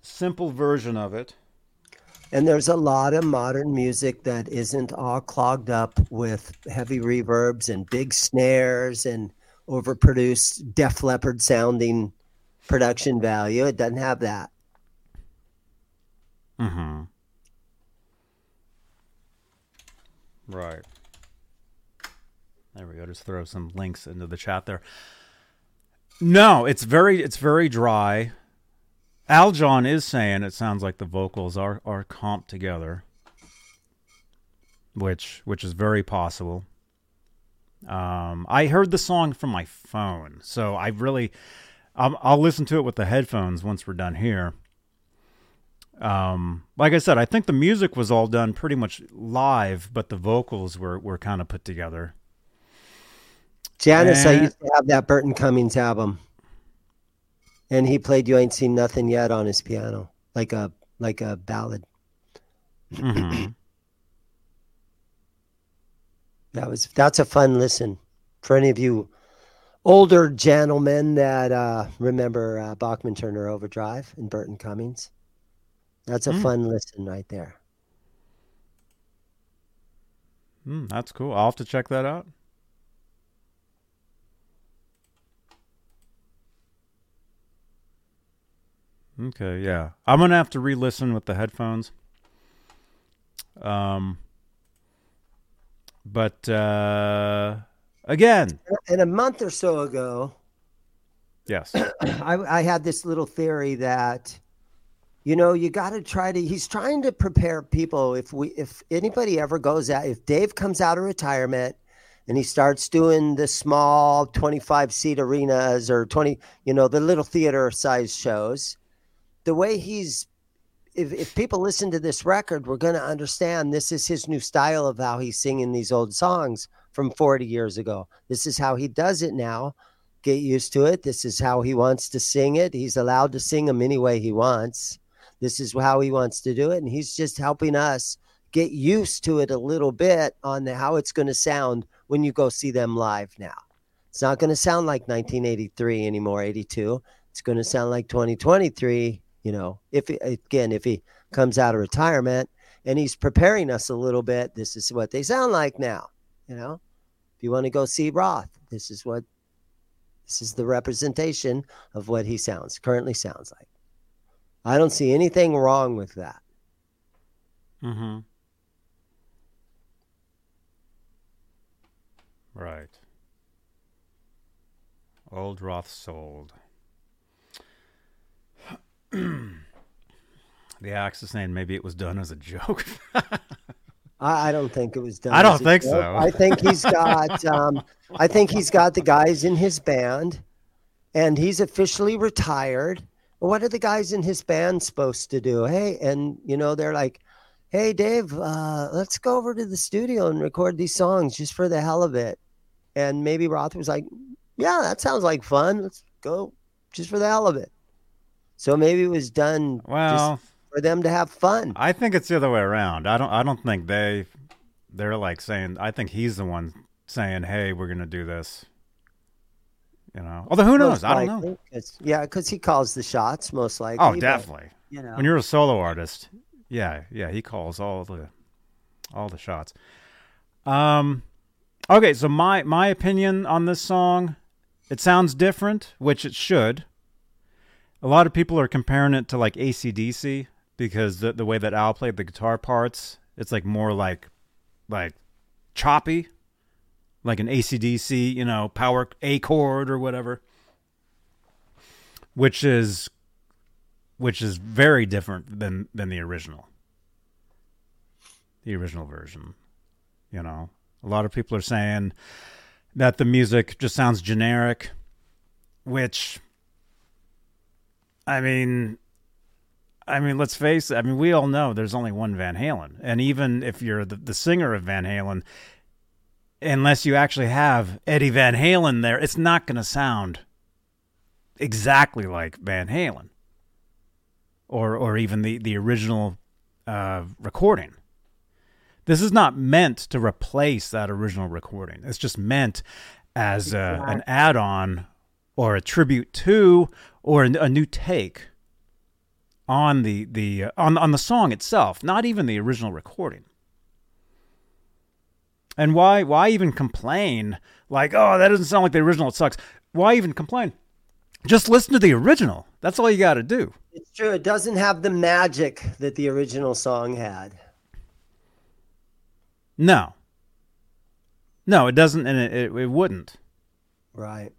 simple version of it. And there's a lot of modern music that isn't all clogged up with heavy reverbs and big snares and overproduced Def Leppard sounding production value. It doesn't have that. Mm-hmm. Right. There we go. Just throw some links into the chat there. No, it's very it's very dry. Al John is saying it sounds like the vocals are, are comped together, which which is very possible. Um, I heard the song from my phone, so I really. I'll listen to it with the headphones once we're done here. Um, like I said, I think the music was all done pretty much live, but the vocals were, were kind of put together. Janice, and... I used to have that Burton Cummings album. And he played You Ain't Seen Nothing Yet on his piano, like a like a ballad. Mm-hmm. that was that's a fun listen for any of you older gentlemen that uh, remember uh, Bachman Turner Overdrive and Burton Cummings. That's a mm. fun listen right there. Mm, that's cool. I'll have to check that out. Okay, yeah. I'm going to have to re-listen with the headphones. Um, But... Uh, Again. And a month or so ago. Yes. I, I had this little theory that, you know, you got to try to, he's trying to prepare people. If we, if anybody ever goes out, if Dave comes out of retirement and he starts doing the small twenty-five seat arenas or twenty, you know, the little theater size shows, the way he's, if, if people listen to this record, we're going to understand this is his new style of how he's singing these old songs from forty years ago. This is how he does it now. Get used to it. This is how he wants to sing it. He's allowed to sing them any way he wants. This is how he wants to do it. And he's just helping us get used to it a little bit on the, how it's going to sound when you go see them live now. It's not going to sound like nineteen eighty-three anymore, eighty-two. It's going to sound like twenty twenty-three, you know, if again, if he comes out of retirement and he's preparing us a little bit, this is what they sound like now. You know, if you want to go see Roth, this is what, this is the representation of what he sounds currently sounds like. I don't see anything wrong with that. Mm-hmm. Right. Old Roth sold. The Axis name, maybe it was done as a joke. I, I don't think it was done. I don't as think a joke. so. I think he's got. Um, I think he's got the guys in his band, and he's officially retired. What are the guys in his band supposed to do? Hey, and you know they're like, "Hey, Dave, uh, let's go over to the studio and record these songs just for the hell of it." And maybe Roth was like, "Yeah, that sounds like fun. Let's go just for the hell of it." So maybe it was done well, just for them to have fun. I think it's the other way around. I don't I don't think they they're like saying, I think he's the one saying, "Hey, we're going to do this." You know. Although who knows? Most I don't know. Yeah, cuz he calls the shots most likely. Oh, definitely. But, you know. When you're a solo artist, yeah, yeah, he calls all the all the shots. Um okay, so my my opinion on this song, it sounds different, which it should. A lot of people are comparing it to like A C D C because the the way that Al played the guitar parts, it's like more like like choppy, like an A C D C, you know, power A chord or whatever, which is which is very different than than the original, the original version. You know, a lot of people are saying that the music just sounds generic, which. I mean, I mean, let's face it. I mean, we all know there's only one Van Halen. And even if you're the, the singer of Van Halen, unless you actually have Eddie Van Halen there, it's not going to sound exactly like Van Halen or or even the, the original uh, recording. This is not meant to replace that original recording. It's just meant as a, an add-on or a tribute to or a new take on the the uh, on on the song itself, not even the original recording. And why why even complain? Like, oh, that doesn't sound like the original. It sucks. Why even complain? Just listen to the original. That's all you got to do. It's true. It doesn't have the magic that the original song had. No. No, it doesn't, and it it, it wouldn't. Right.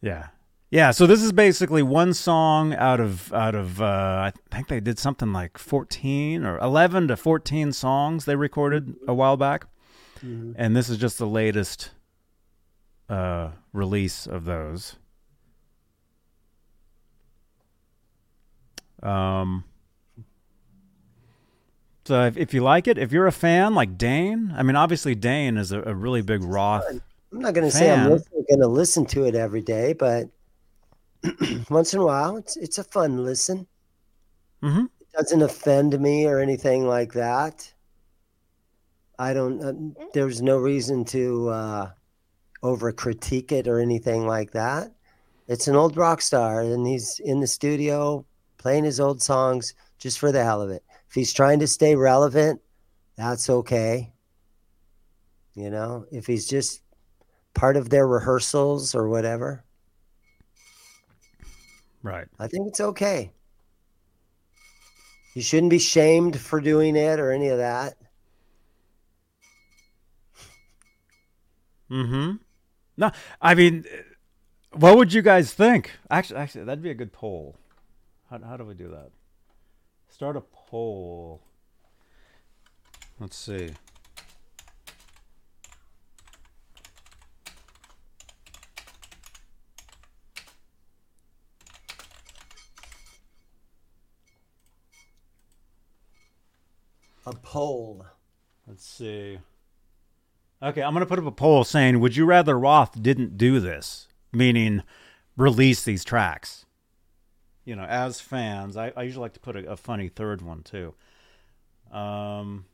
yeah yeah so this is basically one song out of out of uh I think they did something like fourteen or eleven to fourteen songs they recorded a while back. Mm-hmm. And this is just the latest uh release of those. um So if, if you like it, if you're a fan like Dane, I mean, obviously Dane is a, a really big Roth fan. I'm not going to say I'm going to listen to it every day, but once in a while, it's it's a fun listen. Mm-hmm. It doesn't offend me or anything like that. I don't. Uh, there's no reason to uh, over critique it or anything like that. It's an old rock star, and he's in the studio playing his old songs just for the hell of it. If he's trying to stay relevant, that's okay. You know, if he's just part of their rehearsals or whatever. Right. I think it's okay. You shouldn't be shamed for doing it or any of that. Mm-hmm. No, I mean, what would you guys think? Actually, actually, that'd be a good poll. How, how do we do that? Start a poll. Let's see. A poll. Let's see. Okay, I'm going to put up a poll saying, would you rather Roth didn't do this, meaning release these tracks? You know, as fans, I, I usually like to put a, a funny third one, too. Um,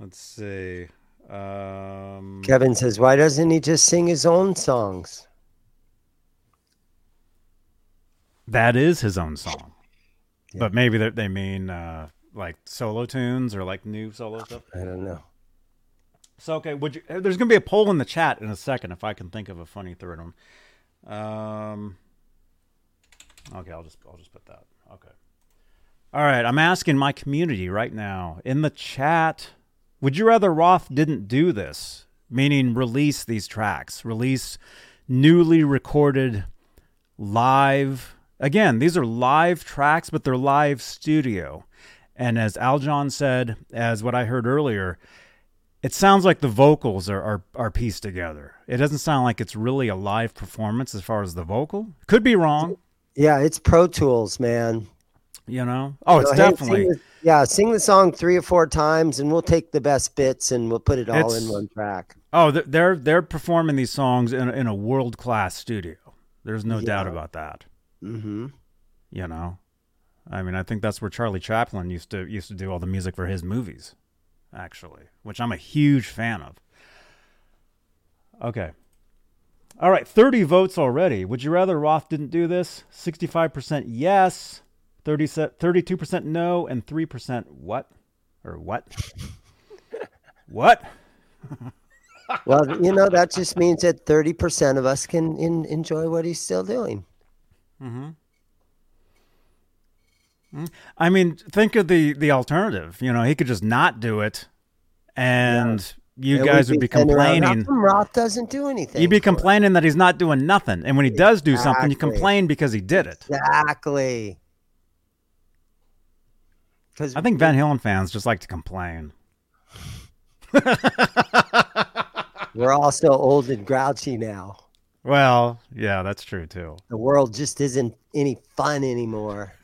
let's see. Um, Kevin says, why doesn't he just sing his own songs? That is his own song. Yeah. But maybe they mean uh, like solo tunes or like new solo stuff. I don't know. So, okay, would you, there's going to be a poll in the chat in a second if I can think of a funny third one. Um, okay, I'll just I'll just put that. Okay. All right, I'm asking my community right now in the chat, would you rather Roth didn't do this, meaning release these tracks, release newly recorded live. Again, these are live tracks, but they're live studio. And as Aljon said, as what I heard earlier, it sounds like the vocals are, are are pieced together. It doesn't sound like it's really a live performance as far as the vocal. Could be wrong. Yeah, it's Pro Tools, man. You know? Oh, it's definitely. Sing the, yeah, sing the song three or four times, and we'll take the best bits, and we'll put it all it's, in one track. Oh, they're they're performing these songs in, in a world-class studio. There's no yeah. doubt about that. Mm-hmm. You know, I mean, I think that's where Charlie Chaplin used to used to do all the music for his movies, actually, which I'm a huge fan of. Okay. All right. thirty votes already. Would you rather Roth didn't do this? sixty-five percent yes, thirty-two percent no, and three percent what? Or what? What? Well, you know, that just means that thirty percent of us can in, enjoy what he's still doing. Mm-hmm. I mean, think of the, the alternative. You know, he could just not do it, and yeah. you and guys would be complaining. Roth doesn't do anything. You'd be complaining it. that he's not doing nothing, and when he exactly. does do something, you complain because he did it. Exactly. I think Van Halen fans just like to complain. We're all so old and grouchy now. Well, yeah, that's true, too. The world just isn't any fun anymore.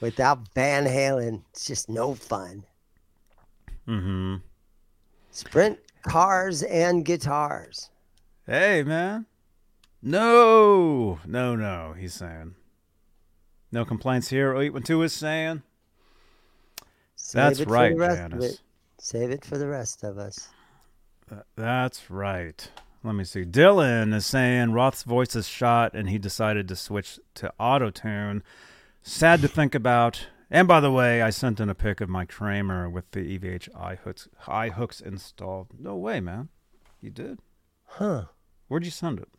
Without Van Halen, it's just no fun. Mm-hmm. Sprint cars and guitars. Hey, man. No, no, no, he's saying. No complaints here. eight one two is saying. Save that's right, Janice. Save it for the rest of us. That's right. Let me see. Dylan is saying Roth's voice is shot and he decided to switch to auto-tune. Sad to think about. And by the way, I sent in a pic of my Kramer with the E V H eye hooks, eye hooks installed. No way, man. You did? Huh. Where'd you send it?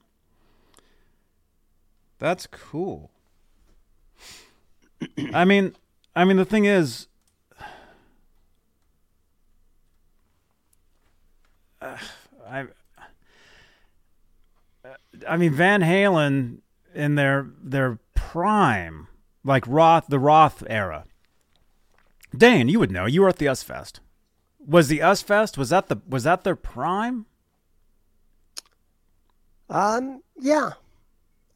That's cool. I mean, I mean, the thing is, Uh, I, I mean, Van Halen in their their prime, like Roth, the Roth era. Dane, you would know. You were at the U S Fest. Was the U S Fest? Was that the was that their prime? Um, yeah.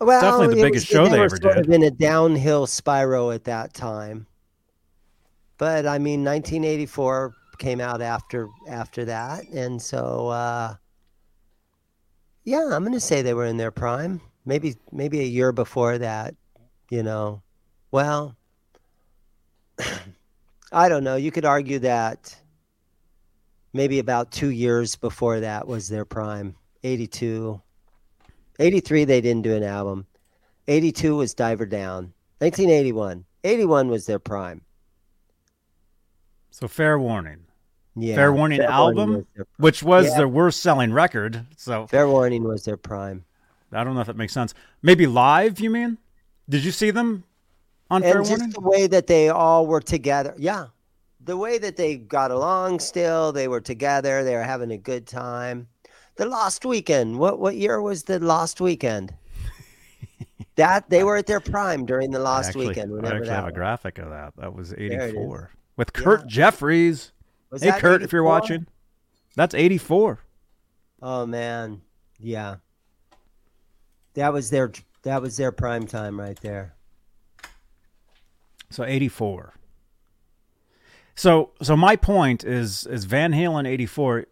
Well, definitely the biggest was, show they, they were ever sort did. Of in a downhill spiral at that time. But I mean, nineteen eighty-four. Came out after after that, and so uh yeah I'm gonna say they were in their prime, maybe maybe a year before that, you know. Well, I don't know, you could argue that maybe about two years before that was their prime. Eighty-two eighty-three they didn't do an album. Eighty-two was Diver Down. Nineteen eighty-one eighty-one was their prime. So Fair Warning. Yeah, Fair Warning Fair album, Warning was which was yeah. their worst-selling record. So Fair Warning was their prime. I don't know if that makes sense. Maybe live, you mean? Did you see them on and Fair Warning? And just the way that they all were together. Yeah. The way that they got along still. They were together. They were having a good time. The Lost Weekend. What what year was the Lost Weekend? That they were at their prime during the Lost I actually, Weekend. I actually have was. a graphic of that. That was eighty-four. With Kurt yeah. Jeffries. Was hey, Kurt, eighty-four? If you're watching. That's eighty-four. Oh, man. Yeah. That was their That was their prime time right there. So eighty-four. So so my point is is Van Halen eighty-four.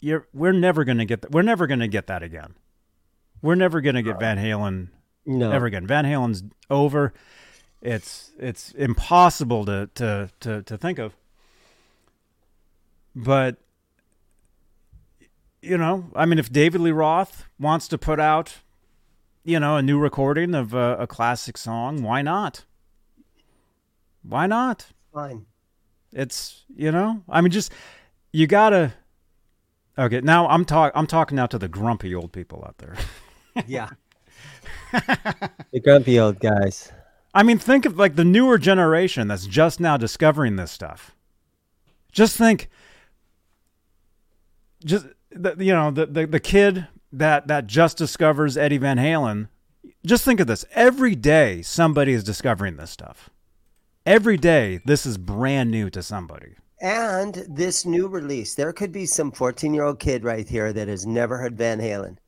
You're we're never gonna get that. We're never gonna get that again. We're never gonna get Van Halen no. ever again. Van Halen's over. It's it's impossible to to to, to think of. But, you know, I mean, if David Lee Roth wants to put out, you know, a new recording of a, a classic song, why not? Why not? Fine. It's, you know, I mean, just, you gotta, okay, now I'm talk. I'm talking now to the grumpy old people out there. Yeah. The grumpy old guys. I mean, think of like the newer generation that's just now discovering this stuff. Just think, just, the, you know, the, the, the kid that, that just discovers Eddie Van Halen, just think of this. Every day somebody is discovering this stuff. Every day this is brand new to somebody. And this new release, there could be some fourteen-year-old kid right here that has never heard Van Halen.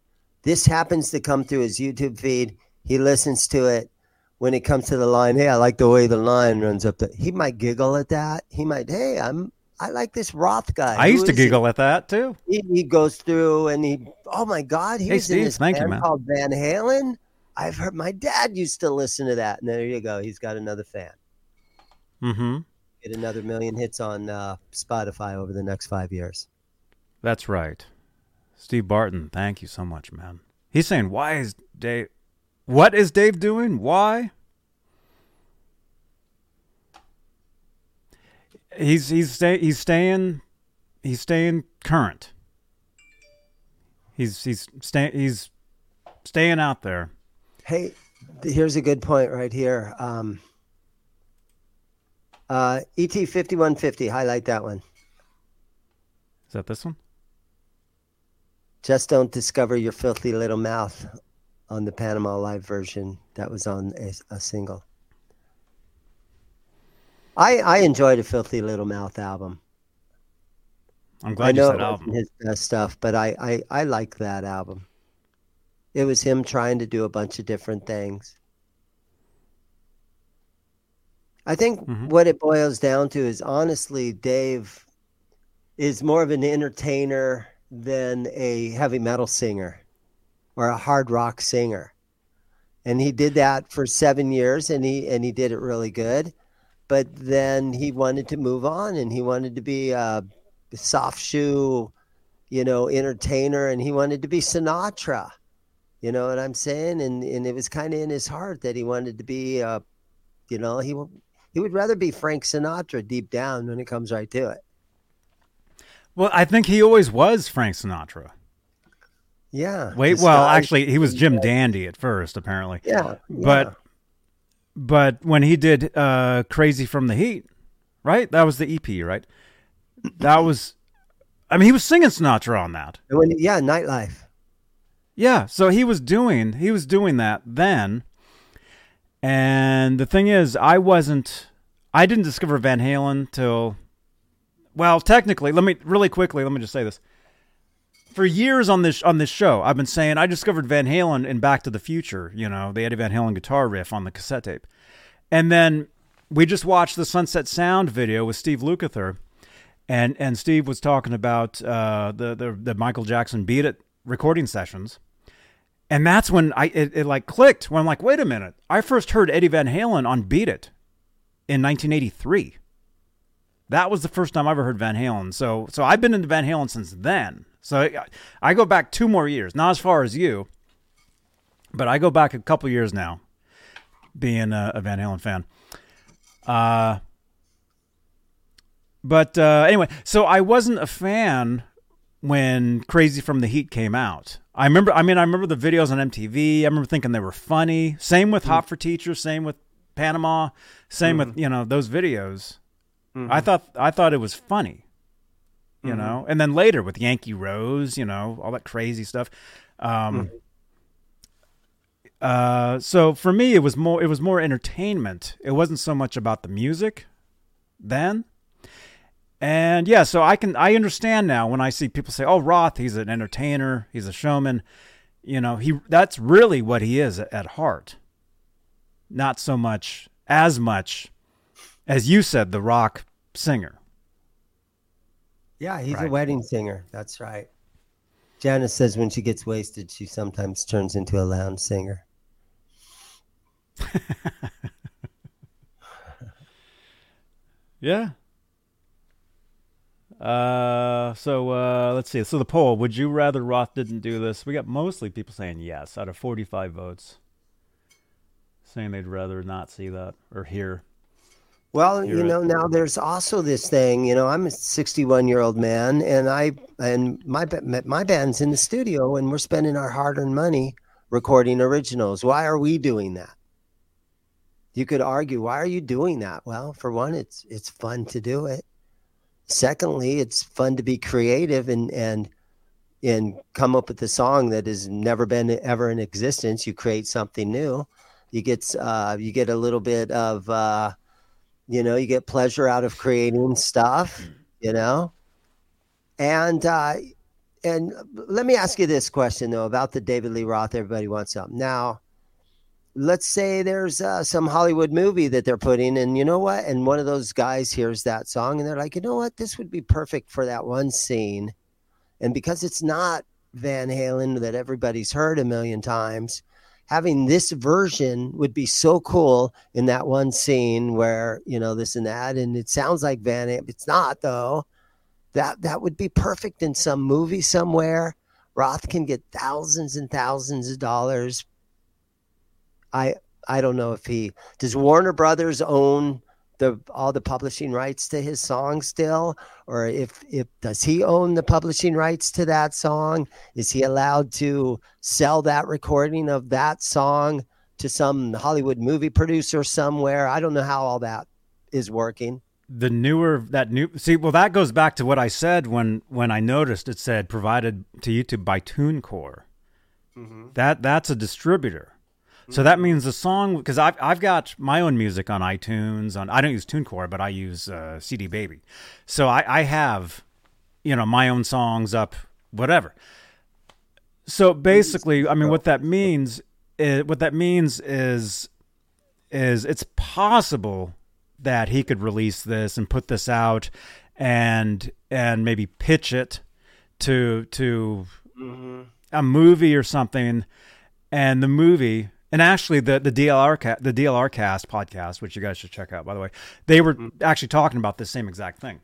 This happens to come through his YouTube feed. He listens to it. When it comes to the line, hey, I like the way the line runs up. The, he might giggle at that. He might, hey, I'm, I like this Roth guy. I Who used to giggle he? at that too. He, he goes through and he, oh my God, he hey, was Steve, in this thank band you, man. called Van Halen. I've heard my dad used to listen to that. And there you go. He's got another fan. Mm-hmm. Get another million hits on uh, Spotify over the next five years. That's right. Steve Barton, thank you so much, man. He's saying, why is Dave... What is Dave doing? Why? He's he's stay, he's staying he's staying current. He's he's staying he's staying out there. Hey, here's a good point right here. Um, uh, E T fifty-one fifty, highlight that one. Is that this one? Just don't discover your filthy little mouth. On the Panama Live version that was on a, a single. I I enjoyed a Filthy Little Mouth album. I'm glad I know you said it album. Wasn't his best stuff, but I, I, I like that album. It was him trying to do a bunch of different things. I think mm-hmm. what it boils down to is honestly, Dave is more of an entertainer than a heavy metal singer. Or a hard rock singer. And he did that for seven years and he and he did it really good. But then he wanted to move on and he wanted to be a soft shoe, you know, entertainer, and he wanted to be Sinatra. You know what I'm saying? And and it was kind of in his heart that he wanted to be, uh, you know, he, he would rather be Frank Sinatra deep down when it comes right to it. Well, I think he always was Frank Sinatra. Yeah. Wait. Well, guy, actually, he was Jim yeah. Dandy at first, apparently. Yeah. But, yeah. but when he did uh, "Crazy from the Heat," right? That was the E P, right? That was. I mean, he was singing Sinatra on that. When, yeah, Nightlife. Yeah. So he was doing he was doing that then, and the thing is, I wasn't. I didn't discover Van Halen till. Well, technically, let me really quickly. Let me just say this. For years on this on this show, I've been saying I discovered Van Halen in Back to the Future, you know, the Eddie Van Halen guitar riff on the cassette tape. And then we just watched the Sunset Sound video with Steve Lukather, and and Steve was talking about uh, the, the the Michael Jackson Beat It recording sessions. And that's when I it, it like clicked, when I'm like, wait a minute. I first heard Eddie Van Halen on Beat It in nineteen eighty-three. That was the first time I ever heard Van Halen. So so I've been into Van Halen since then. So I go back two more years, not as far as you, but I go back a couple years now, being a, a Van Halen fan. Uh, but uh, anyway, so I wasn't a fan when Crazy from the Heat came out. I remember, I mean, I remember the videos on M T V. I remember thinking they were funny. Same with mm-hmm. Hot for Teacher. Same with Panama. Same mm-hmm. with, you know, those videos. Mm-hmm. I thought I thought it was funny. You know, and then later with Yankee Rose, you know, all that crazy stuff. Um, mm-hmm. uh, so for me, it was more it was more entertainment. It wasn't so much about the music then. And yeah, so I can I understand now when I see people say, oh, Roth, he's an entertainer. He's a showman. You know, he that's really what he is at heart. Not so much, as much, as you said, the rock singer. Yeah, he's right? a wedding singer. That's right. Janice says when she gets wasted, she sometimes turns into a lounge singer. Yeah. Uh, so uh, let's see. So the poll, would you rather Roth didn't do this? We got mostly people saying yes out of forty-five votes, saying they'd rather not see that or hear. Well, hear you know, it. Now there's also this thing, you know, I'm a sixty-one year old man and I, and my, my band's in the studio and we're spending our hard earned money recording originals. Why are we doing that? You could argue, why are you doing that? Well, for one, it's, it's fun to do it. Secondly, it's fun to be creative and and and come up with a song that has never been ever in existence. You create something new. You get uh, you get a little bit of uh, you know you get pleasure out of creating stuff. You know, and uh, and let me ask you this question though about the David Lee Roth. Everybody wants something now. Let's say there's uh, some Hollywood movie that they're putting and you know what? And one of those guys hears that song and they're like, you know what? This would be perfect for that one scene. And because it's not Van Halen that everybody's heard a million times, having this version would be so cool in that one scene where, you know, this and that, and it sounds like Van Halen. It's not though. That, that would be perfect in some movie somewhere. Roth can get thousands and thousands of dollars. I I don't know if he does. Warner Brothers own the all the publishing rights to his song still, or if if does he own the publishing rights to that song? Is he allowed to sell that recording of that song to some Hollywood movie producer somewhere? I don't know how all that is working. The newer that new see well that goes back to what I said when when I noticed it said provided to YouTube by TuneCore. Mm-hmm. That that's a distributor. So that means the song, because I've, I've got my own music on iTunes. On I don't use TuneCore, but I use uh, C D Baby. So I, I have, you know, my own songs up, whatever. So basically, I mean, what that means, is, what that means is, is it's possible that he could release this and put this out, and and maybe pitch it to to mm-hmm. a movie or something, and the movie. And actually, the the D L R ca- the D L R Cast podcast, which you guys should check out, by the way, they were mm-hmm. actually talking about this same exact thing,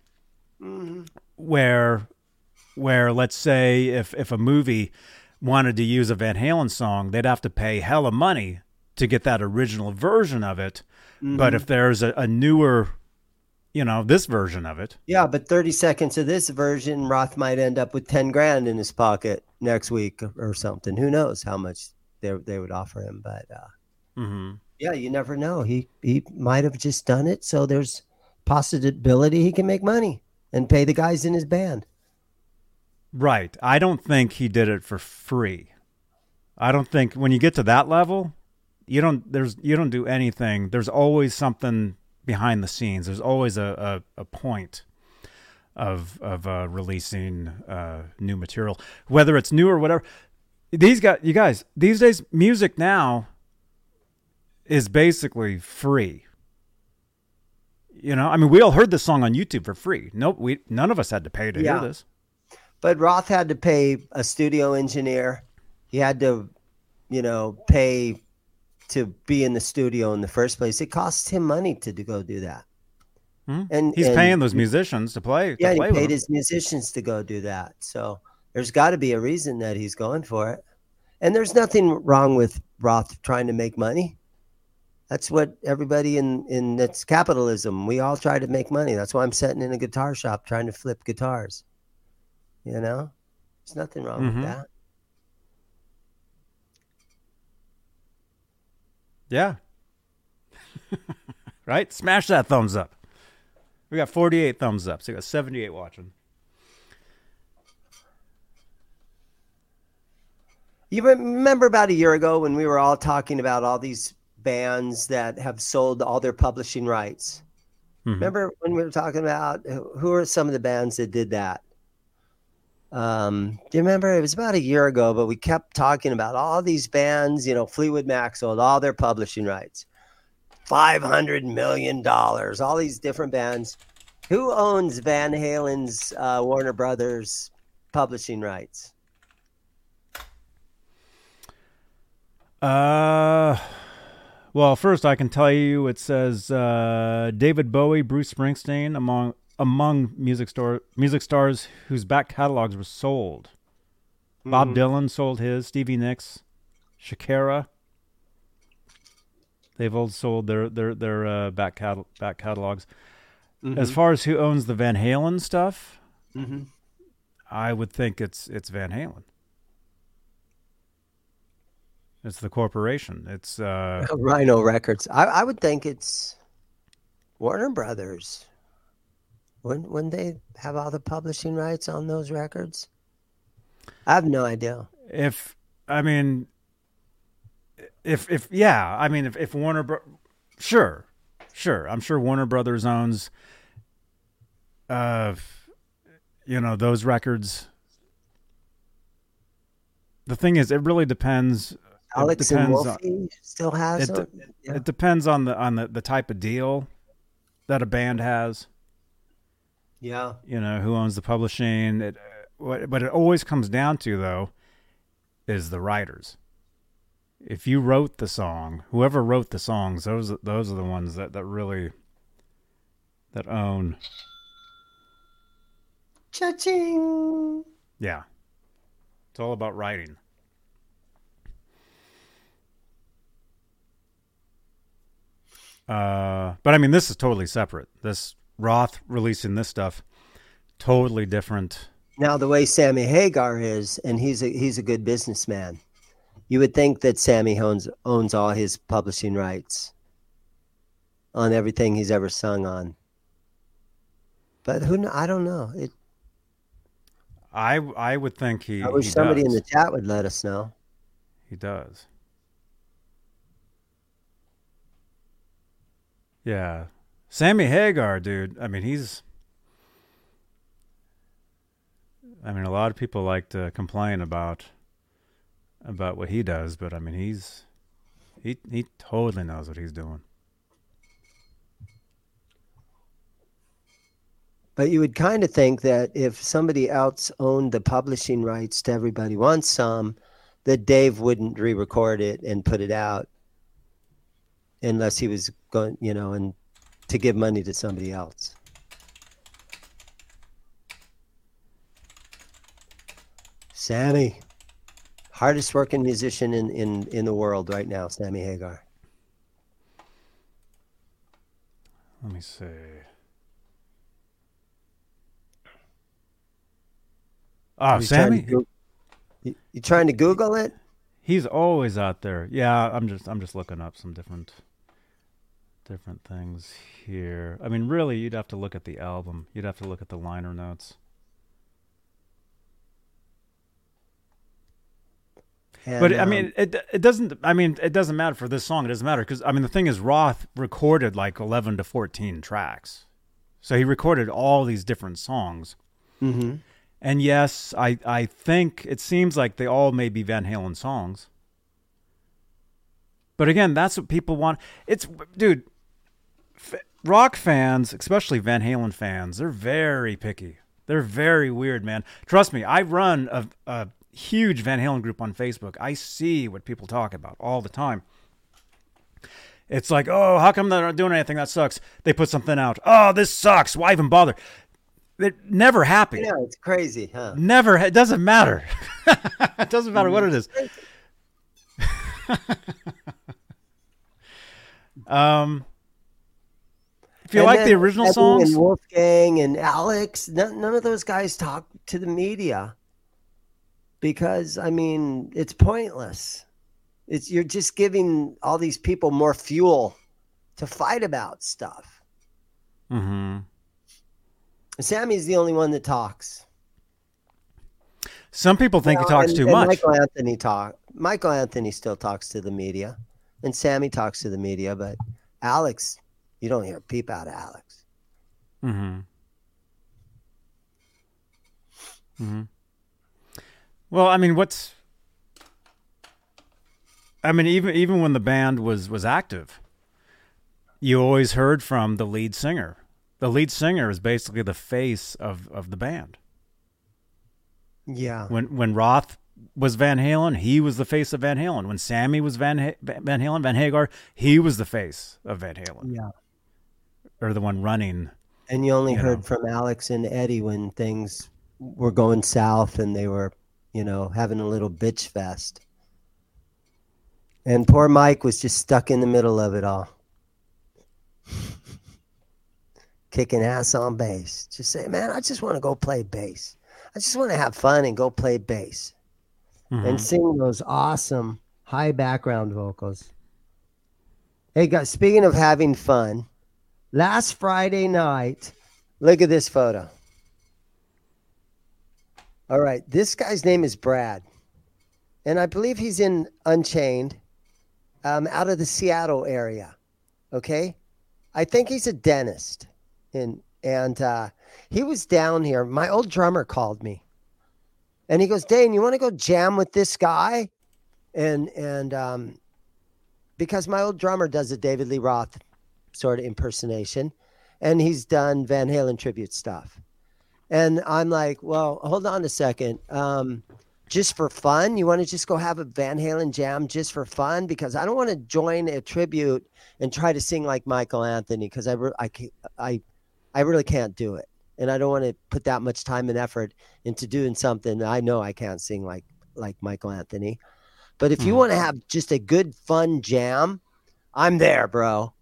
mm-hmm. where where let's say if if a movie wanted to use a Van Halen song, they'd have to pay hella money to get that original version of it. Mm-hmm. But if there's a, a newer, you know, this version of it, yeah, but thirty seconds of this version, Roth might end up with ten grand in his pocket next week or something. Who knows how much They they would offer him, but uh, mm-hmm. yeah, you never know. He he might have just done it, so there's possibility he can make money and pay the guys in his band. Right. I don't think he did it for free. I don't think when you get to that level, you don't there's you don't do anything. There's always something behind the scenes. There's always a a, a point of of uh, releasing uh, new material, whether it's new or whatever. These guys, you guys, these days, music now is basically free. You know, I mean, we all heard this song on YouTube for free. Nope, we none of us had to pay to yeah. hear this. But Roth had to pay a studio engineer. He had to, you know, pay to be in the studio in the first place. It costs him money to go do that. Hmm. And he's and, paying those musicians to play. Yeah, to play he paid his musicians to go do that. So. There's got to be a reason that he's going for it. And there's nothing wrong with Roth trying to make money. That's what everybody in, in that's capitalism. We all try to make money. That's why I'm sitting in a guitar shop trying to flip guitars. You know, there's nothing wrong mm-hmm. with that. Yeah. Right. Smash that thumbs up. We got forty-eight thumbs up. So we got seventy-eight watching. You remember about a year ago when we were all talking about all these bands that have sold all their publishing rights. Mm-hmm. Remember when we were talking about who are some of the bands that did that? Um, do you remember? It was about a year ago, but we kept talking about all these bands. You know, Fleetwood Mac sold all their publishing rights, five hundred million dollars, all these different bands. Who owns Van Halen's uh, Warner Brothers publishing rights? Uh, well, first I can tell you it says uh, David Bowie, Bruce Springsteen, among among music store music stars whose back catalogs were sold. Mm-hmm. Bob Dylan sold his, Stevie Nicks, Shakira. They've all sold their their their uh, back catal- back catalogs. Mm-hmm. As far as who owns the Van Halen stuff, mm-hmm. I would think it's it's Van Halen. It's the corporation. It's uh, Rhino Records. I, I would think it's Warner Brothers. Wouldn't, wouldn't they have all the publishing rights on those records? I have no idea. If I mean, if if yeah, I mean if if Warner, Bro- sure, sure, I'm sure Warner Brothers owns, uh, you know, those records. The thing is, it really depends. Alex and Wolfie on, still has it. De- yeah. It depends on the on the, the type of deal that a band has. Yeah, you know who owns the publishing. It, what, what it always comes down to though, is the writers. If you wrote the song, whoever wrote the songs, those those are the ones that, that really that own. Cha-ching. Yeah, it's all about writing. Uh, but I mean, this is totally separate. This Roth releasing this stuff, totally different. Now, the way Sammy Hagar is, and he's a, he's a good businessman. You would think that Sammy owns owns all his publishing rights on everything he's ever sung on. But who? I don't know. It. I I would think he. I wish he somebody does. In the chat would let us know. He does. Yeah. Sammy Hagar, dude. I mean, he's... I mean, a lot of people like to complain about about what he does, but I mean, he's... He he totally knows what he's doing. But you would kind of think that if somebody else owned the publishing rights to Everybody Wants Some, that Dave wouldn't re-record it and put it out. Unless he was going, you know, and to give money to somebody else. Sammy, hardest working musician in, in, in the world right now, Sammy Hagar. Let me see. Oh, Sammy? Trying you, you trying to Google it? He's always out there. Yeah, I'm just I'm just looking up some different different things here. I mean, really, you'd have to look at the album. You'd have to look at the liner notes. And, but I um, mean, it it doesn't. I mean, it doesn't matter for this song. It doesn't matter because I mean, the thing is, Roth recorded like eleven to fourteen tracks, so he recorded all these different songs. Mm-hmm. And yes, I, I think it seems like they all may be Van Halen songs. But again, that's what people want. It's, dude, f- rock fans, especially Van Halen fans, they're very picky. They're very weird, man. Trust me, I run a, a huge Van Halen group on Facebook. I see what people talk about all the time. It's like, oh, how come they're not doing anything? That sucks. They put something out. Oh, this sucks. Why even bother? They're never happy. Yeah, it's crazy, huh? Never. It doesn't matter. It doesn't matter what it is. um, if you and like the original Eddie songs, and Wolfgang and Alex, none, none of those guys talk to the media because I mean it's pointless. It's you're just giving all these people more fuel to fight about stuff. Mm-hmm. Sammy's the only one that talks. Some people think you know, he talks and, too and much. Michael Anthony talk. Michael Anthony still talks to the media, and Sammy talks to the media. But Alex, you don't hear a peep out of Alex. Mm-hmm. Mm-hmm. Well, I mean, what's... I mean, even even when the band was, was active, you always heard from the lead singer. The lead singer is basically the face of, of the band. Yeah. When when Roth was Van Halen, he was the face of Van Halen. When Sammy was Van ha- Van Halen, Van Hagar, he was the face of Van Halen. Yeah. Or the one running. And you only you heard know. from Alex and Eddie when things were going south and they were, you know, having a little bitch fest. And poor Mike was just stuck in the middle of it all. Kicking ass on bass. Just say, man, I just want to go play bass. I just want to have fun and go play bass. Mm-hmm. And sing those awesome high background vocals. Hey, guys, speaking of having fun, last Friday night, look at this photo. All right, this guy's name is Brad. And I believe he's in Unchained, um, out of the Seattle area. Okay? I think he's a dentist. And and uh, he was down here. My old drummer called me, and he goes, "Dane, you want to go jam with this guy?" And and um, because my old drummer does a David Lee Roth sort of impersonation, and he's done Van Halen tribute stuff, and I'm like, "Well, hold on a second. Um, just for fun, you want to just go have a Van Halen jam just for fun? Because I don't want to join a tribute and try to sing like Michael Anthony, because I I I." I really can't do it. And I don't want to put that much time and effort into doing something I know I can't sing like, like Michael Anthony. But if mm-hmm. you want to have just a good, fun jam, I'm there, bro."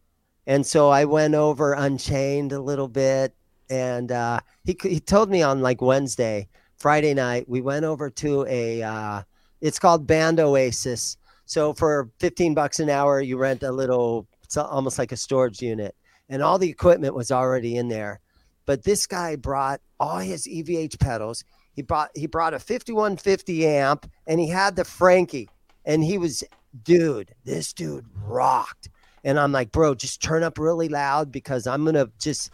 And so I went over Unchained a little bit. And uh, he he told me on like Wednesday, Friday night, we went over to a, uh, it's called Band Oasis. So for fifteen bucks an hour, you rent a little, it's almost like a storage unit. And all the equipment was already in there. But this guy brought all his E V H pedals. He brought he brought a fifty-one fifty amp, and he had the Frankie. And he was, dude, this dude rocked. And I'm like, "Bro, just turn up really loud, because I'm going to just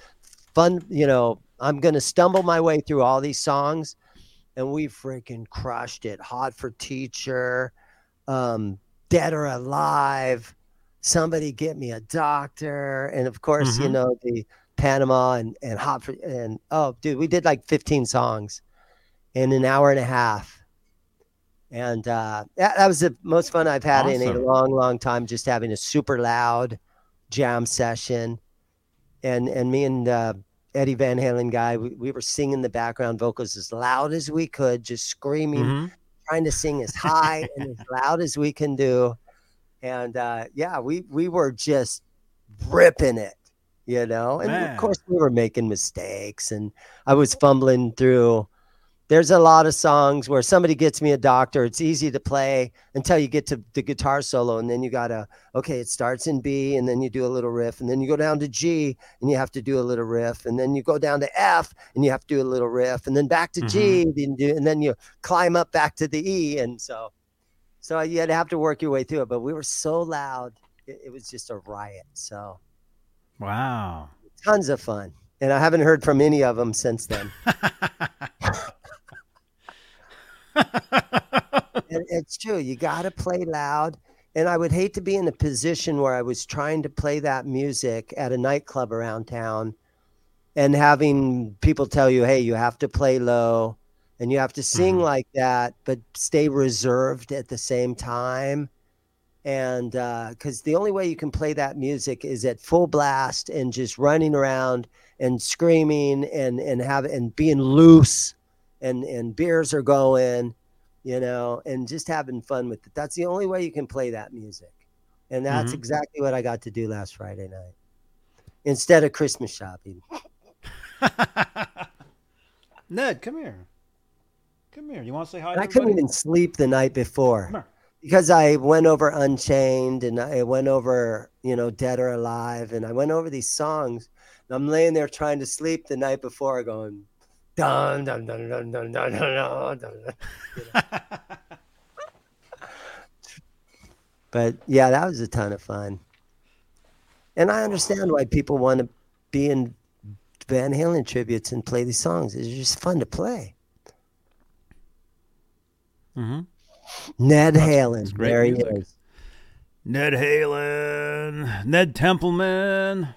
fun, you know, I'm going to stumble my way through all these songs." And we freaking crushed it. Hot for Teacher, um, Dead or Alive, Somebody Get Me a Doctor, and of course, mm-hmm. you know, the Panama and and Hot for, and oh, dude, we did like fifteen songs in an hour and a half, and uh, that, that was the most fun I've had awesome. in a long, long time. Just having a super loud jam session, and and me and uh, Eddie Van Halen guy, we, we were singing the background vocals as loud as we could, just screaming, mm-hmm. trying to sing as high and as loud as we can do. And, uh, yeah, we, we were just ripping it, you know, and Man. of course we were making mistakes, and I was fumbling through. There's a lot of songs where Somebody Gets Me a Doctor. It's easy to play until you get to the guitar solo. And then you got to, okay, it starts in B, and then you do a little riff, and then you go down to G and you have to do a little riff. And then you go down to F and you have to do a little riff, and then back to mm-hmm. G, and, do, and then you climb up back to the E. And so, So you'd have to work your way through it, but we were so loud. It, it was just a riot. So, wow. Tons of fun. And I haven't heard from any of them since then. it, it's true. You got to play loud. And I would hate to be in a position where I was trying to play that music at a nightclub around town and having people tell you, "Hey, you have to play low. And you have to sing like that, but stay reserved at the same time." And because uh, the only way you can play that music is at full blast and just running around and screaming and, and, have, and being loose, and, and beers are going, you know, and just having fun with it. That's the only way you can play that music. And that's mm-hmm. exactly what I got to do last Friday night instead of Christmas shopping. Ned, come here. Come here. You want to say hi? And to I couldn't even sleep the night before because I went over Unchained, and I went over, you know, Dead or Alive, and I went over these songs. And I'm laying there trying to sleep the night before, going dun dun dun dun dun dun dun dun. dun. But yeah, that was a ton of fun, and I understand why people want to be in Van Halen tributes and play these songs. It's just fun to play. Mm-hmm. Ned that's, Halen. That's there he music. Is. Ned Halen. Ned Templeman.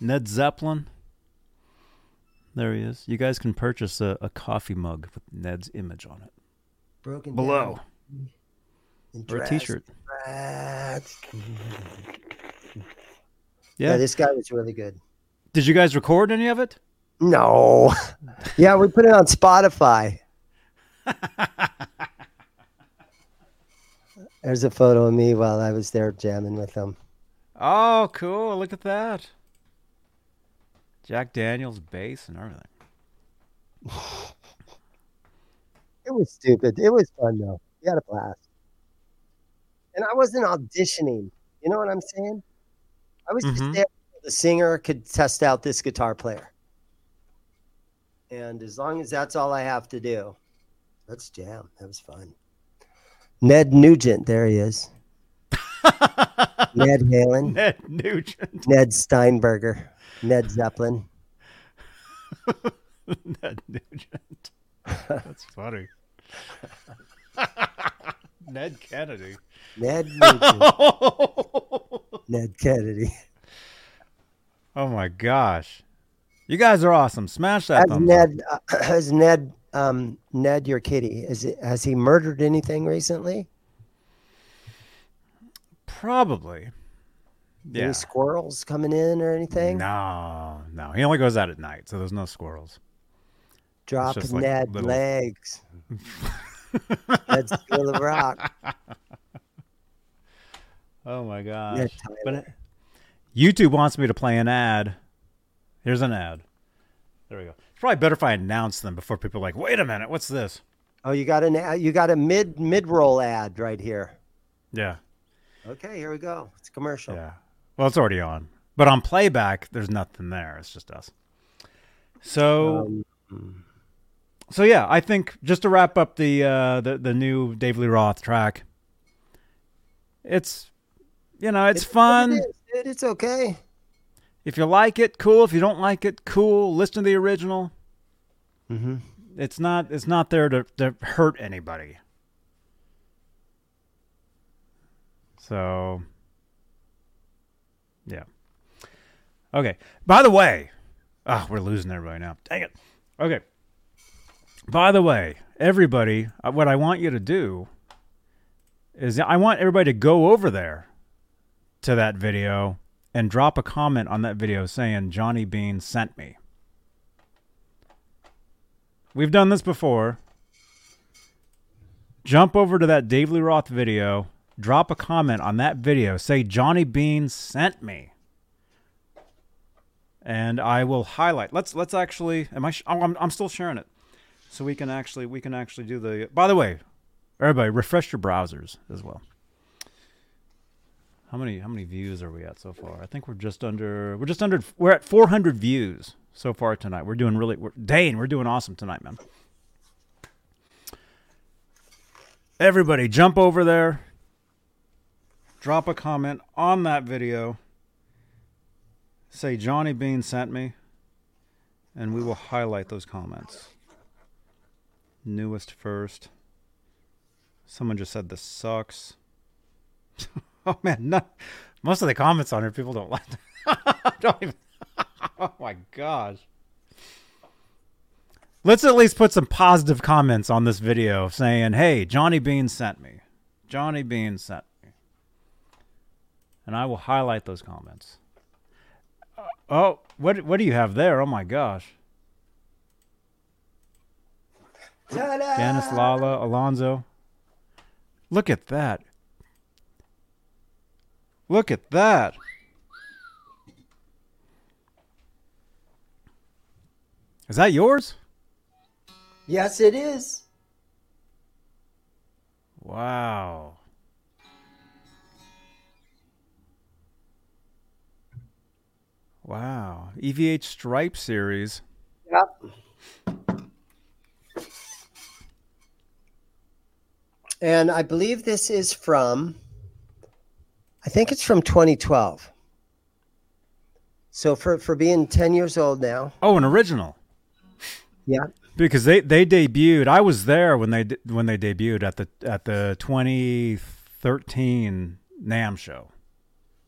Ned Zeppelin. There he is. You guys can purchase a, a coffee mug with Ned's image on it. Broken below. Down. And or dressed, a t-shirt. Dressed. Yeah. Yeah, this guy was really good. Did you guys record any of it? No. Yeah, we put it on Spotify. There's a photo of me while I was there jamming with them. Oh, cool. Look at that. Jack Daniels bass and everything. It was stupid. It was fun, though. We had a blast. And I wasn't auditioning. You know what I'm saying? I was mm-hmm. just there so the singer could test out this guitar player. And as long as that's all I have to do, let's jam. That was fun. Ned Nugent. There he is. Ned Halen. Ned Nugent. Ned Steinberger. Ned Zeppelin. Ned Nugent. That's funny. Ned Kennedy. Ned Ned Kennedy. Oh my gosh. You guys are awesome. Smash that thumbs up. Uh, has Ned um Ned your kitty? Is it, has he murdered anything recently? Probably. Yeah. Any squirrels coming in or anything? No, no. He only goes out at night, so there's no squirrels. Drop Ned like little... legs. That's still a rock. Oh my gosh. But it, YouTube wants me to play an ad. Here's an ad. There we go. It's probably better if I announce them before people are like, wait a minute, what's this? Oh, you got an you got a mid mid roll ad right here. Yeah. Okay, here we go. It's a commercial. Yeah. Well, it's already on. But on playback, there's nothing there. It's just us. So um, So yeah, I think just to wrap up the uh, the, the new David Lee Roth track, it's you know, it's, it's fun. It is, dude. It's okay. If you like it, cool. If you don't like it, cool. Listen to the original. Mm-hmm. It's not it's not there to, to hurt anybody. So yeah. Okay. By the way, oh, we're losing everybody now. Dang it. Okay. By the way, everybody, what I want you to do is I want everybody to go over there to that video and drop a comment on that video saying, Johnny Bean sent me. We've done this before. Jump over to that Dave Lee Roth video, drop a comment on that video, say, Johnny Bean sent me. And I will highlight. Let's let's actually, am I, sh- oh, I'm, I'm still sharing it. So we can actually we can actually do the. By the way, everybody, refresh your browsers as well. How many how many views are we at so far? I think we're just under we're just under we're at four hundred views so far tonight. We're doing really we're, Dane. We're doing awesome tonight, man. Everybody, jump over there. Drop a comment on that video. Say Johnny Bean sent me, and we will highlight those comments. Newest first. Someone just said this sucks. Oh man, not, most of the comments on here people don't like. Don't even, oh my gosh. Let's at least put some positive comments on this video saying, "Hey, Johnny Bean sent me. Johnny Bean sent me." And I will highlight those comments. Uh, oh, what what do you have there? Oh my gosh. Ta-da! Janice, Lala, Alonzo. Look at that. Look at that. Is that yours? Yes, it is. Wow. Wow. E V H Stripe Series. Yep. And I believe this is from, I think it's from twenty twelve. So for, for being ten years old now. Oh, an original. Yeah. because they, they debuted. I was there when they when they debuted at the at the twenty thirteen NAMM show.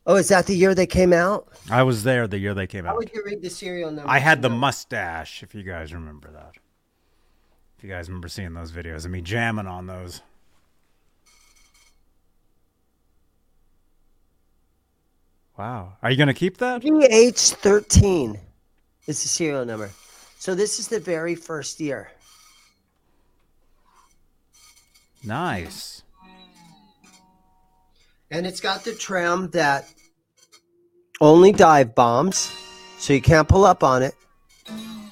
Oh, is that the year they came out? I was there the year they came out. How would you read the serial number? I had the mustache, if you guys remember that. If you guys remember seeing those videos and me jamming on those. Wow. Are you going to keep that? E V H thirteen is the serial number. So this is the very first year. Nice. And it's got the trim that only dive bombs, so you can't pull up on it.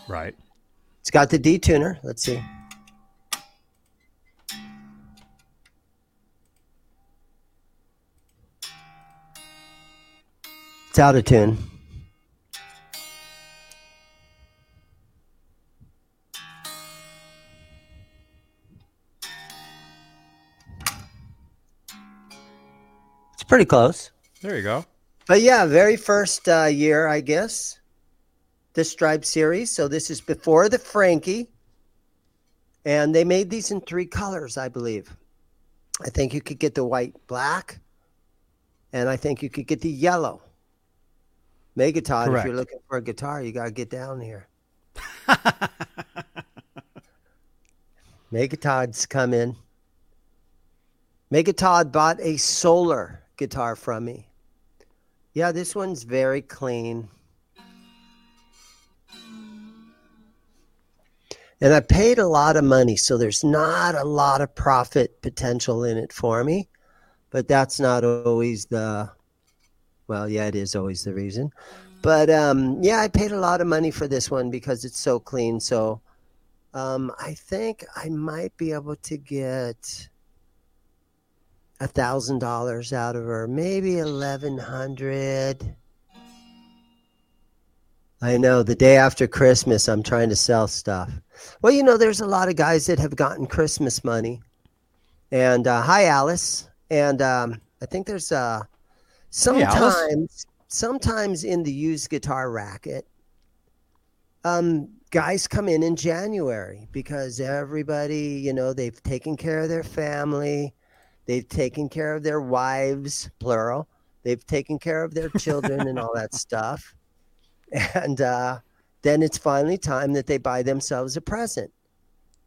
Right. It's got the detuner. Let's see. It's out of tune. It's pretty close. There you go. But yeah, very first uh, year, I guess. This Stripe series. So this is before the Frankie. And they made these in three colors, I believe. I think you could get the white, black. And I think you could get the yellow. Megatod, correct. If you're looking for a guitar, you got to get down here. Megatods come in. Megatod bought a solar guitar from me. Yeah, this one's very clean. And I paid a lot of money, so there's not a lot of profit potential in it for me. But that's not always the... Well, yeah, it is always the reason. But, um, yeah, I paid a lot of money for this one because it's so clean. So um, I think I might be able to get one thousand dollars out of her, maybe eleven hundred dollars. I know, the day after Christmas, I'm trying to sell stuff. Well, you know, there's a lot of guys that have gotten Christmas money. And uh, hi, Alice. And um, I think there's... Uh, Sometimes, yeah, sometimes in the used guitar racket, um, guys come in in January because everybody, you know, they've taken care of their family. They've taken care of their wives, plural. They've taken care of their children and all that stuff. And uh, then it's finally time that they buy themselves a present.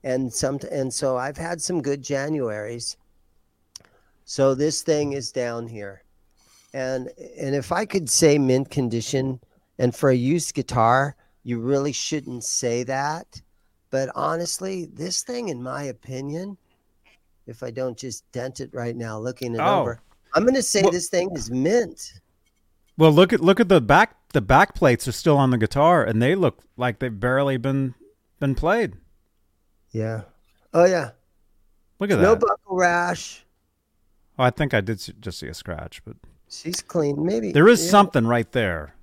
And some, and so I've had some good Januaries. So this thing is down here. And and if I could say mint condition, and for a used guitar, you really shouldn't say that. But honestly, this thing, in my opinion, if I don't just dent it right now, looking it oh. over, I'm going to say well, this thing is mint. Well, look at look at the back. The back plates are still on the guitar, and they look like they've barely been been played. Yeah. Oh yeah. Look at There's that. No buckle rash. Oh, I think I did just see a scratch, but. She's clean. Maybe there is yeah. something right there.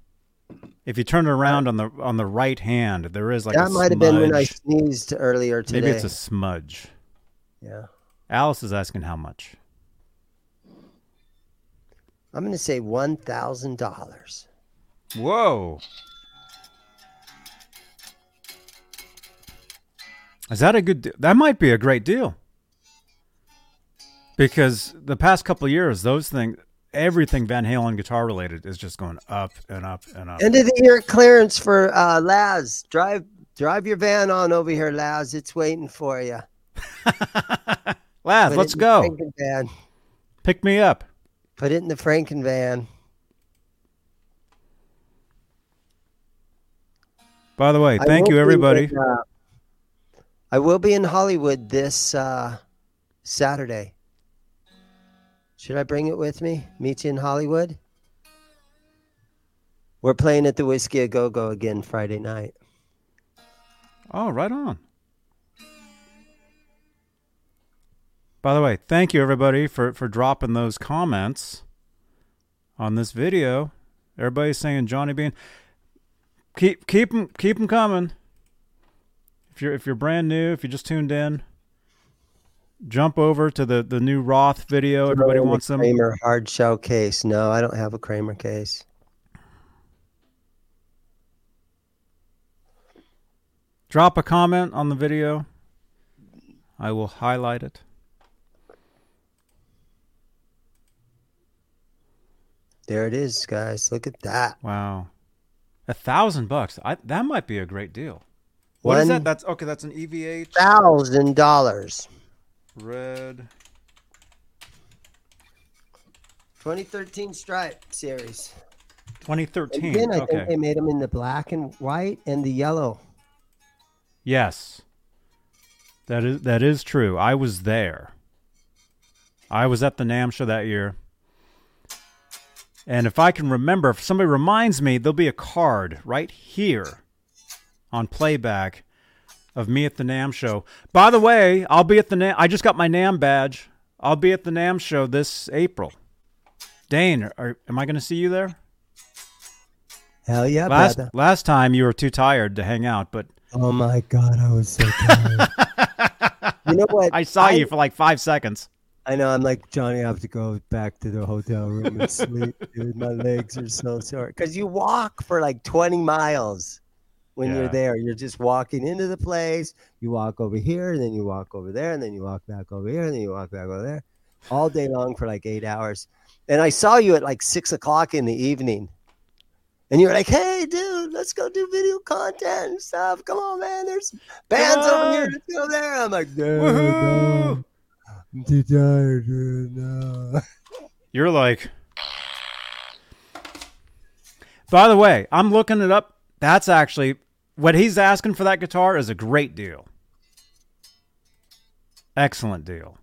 If you turn it around on the on the right hand, there is like that a might smudge. Have been when I sneezed earlier today. Maybe it's a smudge. Yeah. Alice is asking how much. I'm going to say one thousand dollars. Whoa. Is that a good? De- that might be a great deal. Because the past couple of years, those things. Everything Van Halen guitar related is just going up and up and up. End of the year clearance for uh, Laz. Drive drive your van on over here, Laz. It's waiting for you. Laz, Put let's go. Pick me up. Put it in the Franken van. By the way, thank you, everybody. In, uh, I will be in Hollywood this uh, Saturday. Should I bring it with me? Meet you in Hollywood? We're playing at the Whiskey A Go Go again Friday night. Oh, right on. By the way, thank you everybody for, for dropping those comments on this video. Everybody's saying Johnny Bean. Keep keep them keep them coming. If you're if you're brand new, if you just tuned in. Jump over to the, the new Roth video. Everybody wants them. Kramer hard shell case. No, I don't have a Kramer case. Drop a comment on the video. I will highlight it. There it is, guys. Look at that. Wow. A thousand bucks. I, that might be a great deal. What One is that? That's okay. That's an E V H. Thousand dollars. Red. twenty thirteen Stripe series. twenty thirteen. Again, I okay. think they made them in the black and white and the yellow. Yes. That is that is true. I was there. I was at the NAMM show that year. And if I can remember, if somebody reminds me, there'll be a card right here on playback of me at the NAMM show. By the way, I'll be at the NAMM. I just got my NAMM badge. I'll be at the NAMM show this April. Dane, are, am I going to see you there? Hell yeah, last, brother. Last time you were too tired to hang out, but... Oh, my God, I was so tired. You know what? I saw I, you for like five seconds. I know. I'm like, Johnny, I have to go back to the hotel room and sleep. Dude, my legs are so sore. Because you walk for like twenty miles when yeah. you're there. You're just walking into the place. You walk over here, and then you walk over there, and then you walk back over here, and then you walk back over there. All day long for like eight hours. And I saw you at like six o'clock in the evening. And you were like, hey, dude, let's go do video content and stuff. Come on, man. There's bands over here. Let's go there. I'm like, dude, no, I'm too tired, dude. No. You're like. By the way, I'm looking it up. That's actually what he's asking for. That guitar is a great deal. Excellent deal.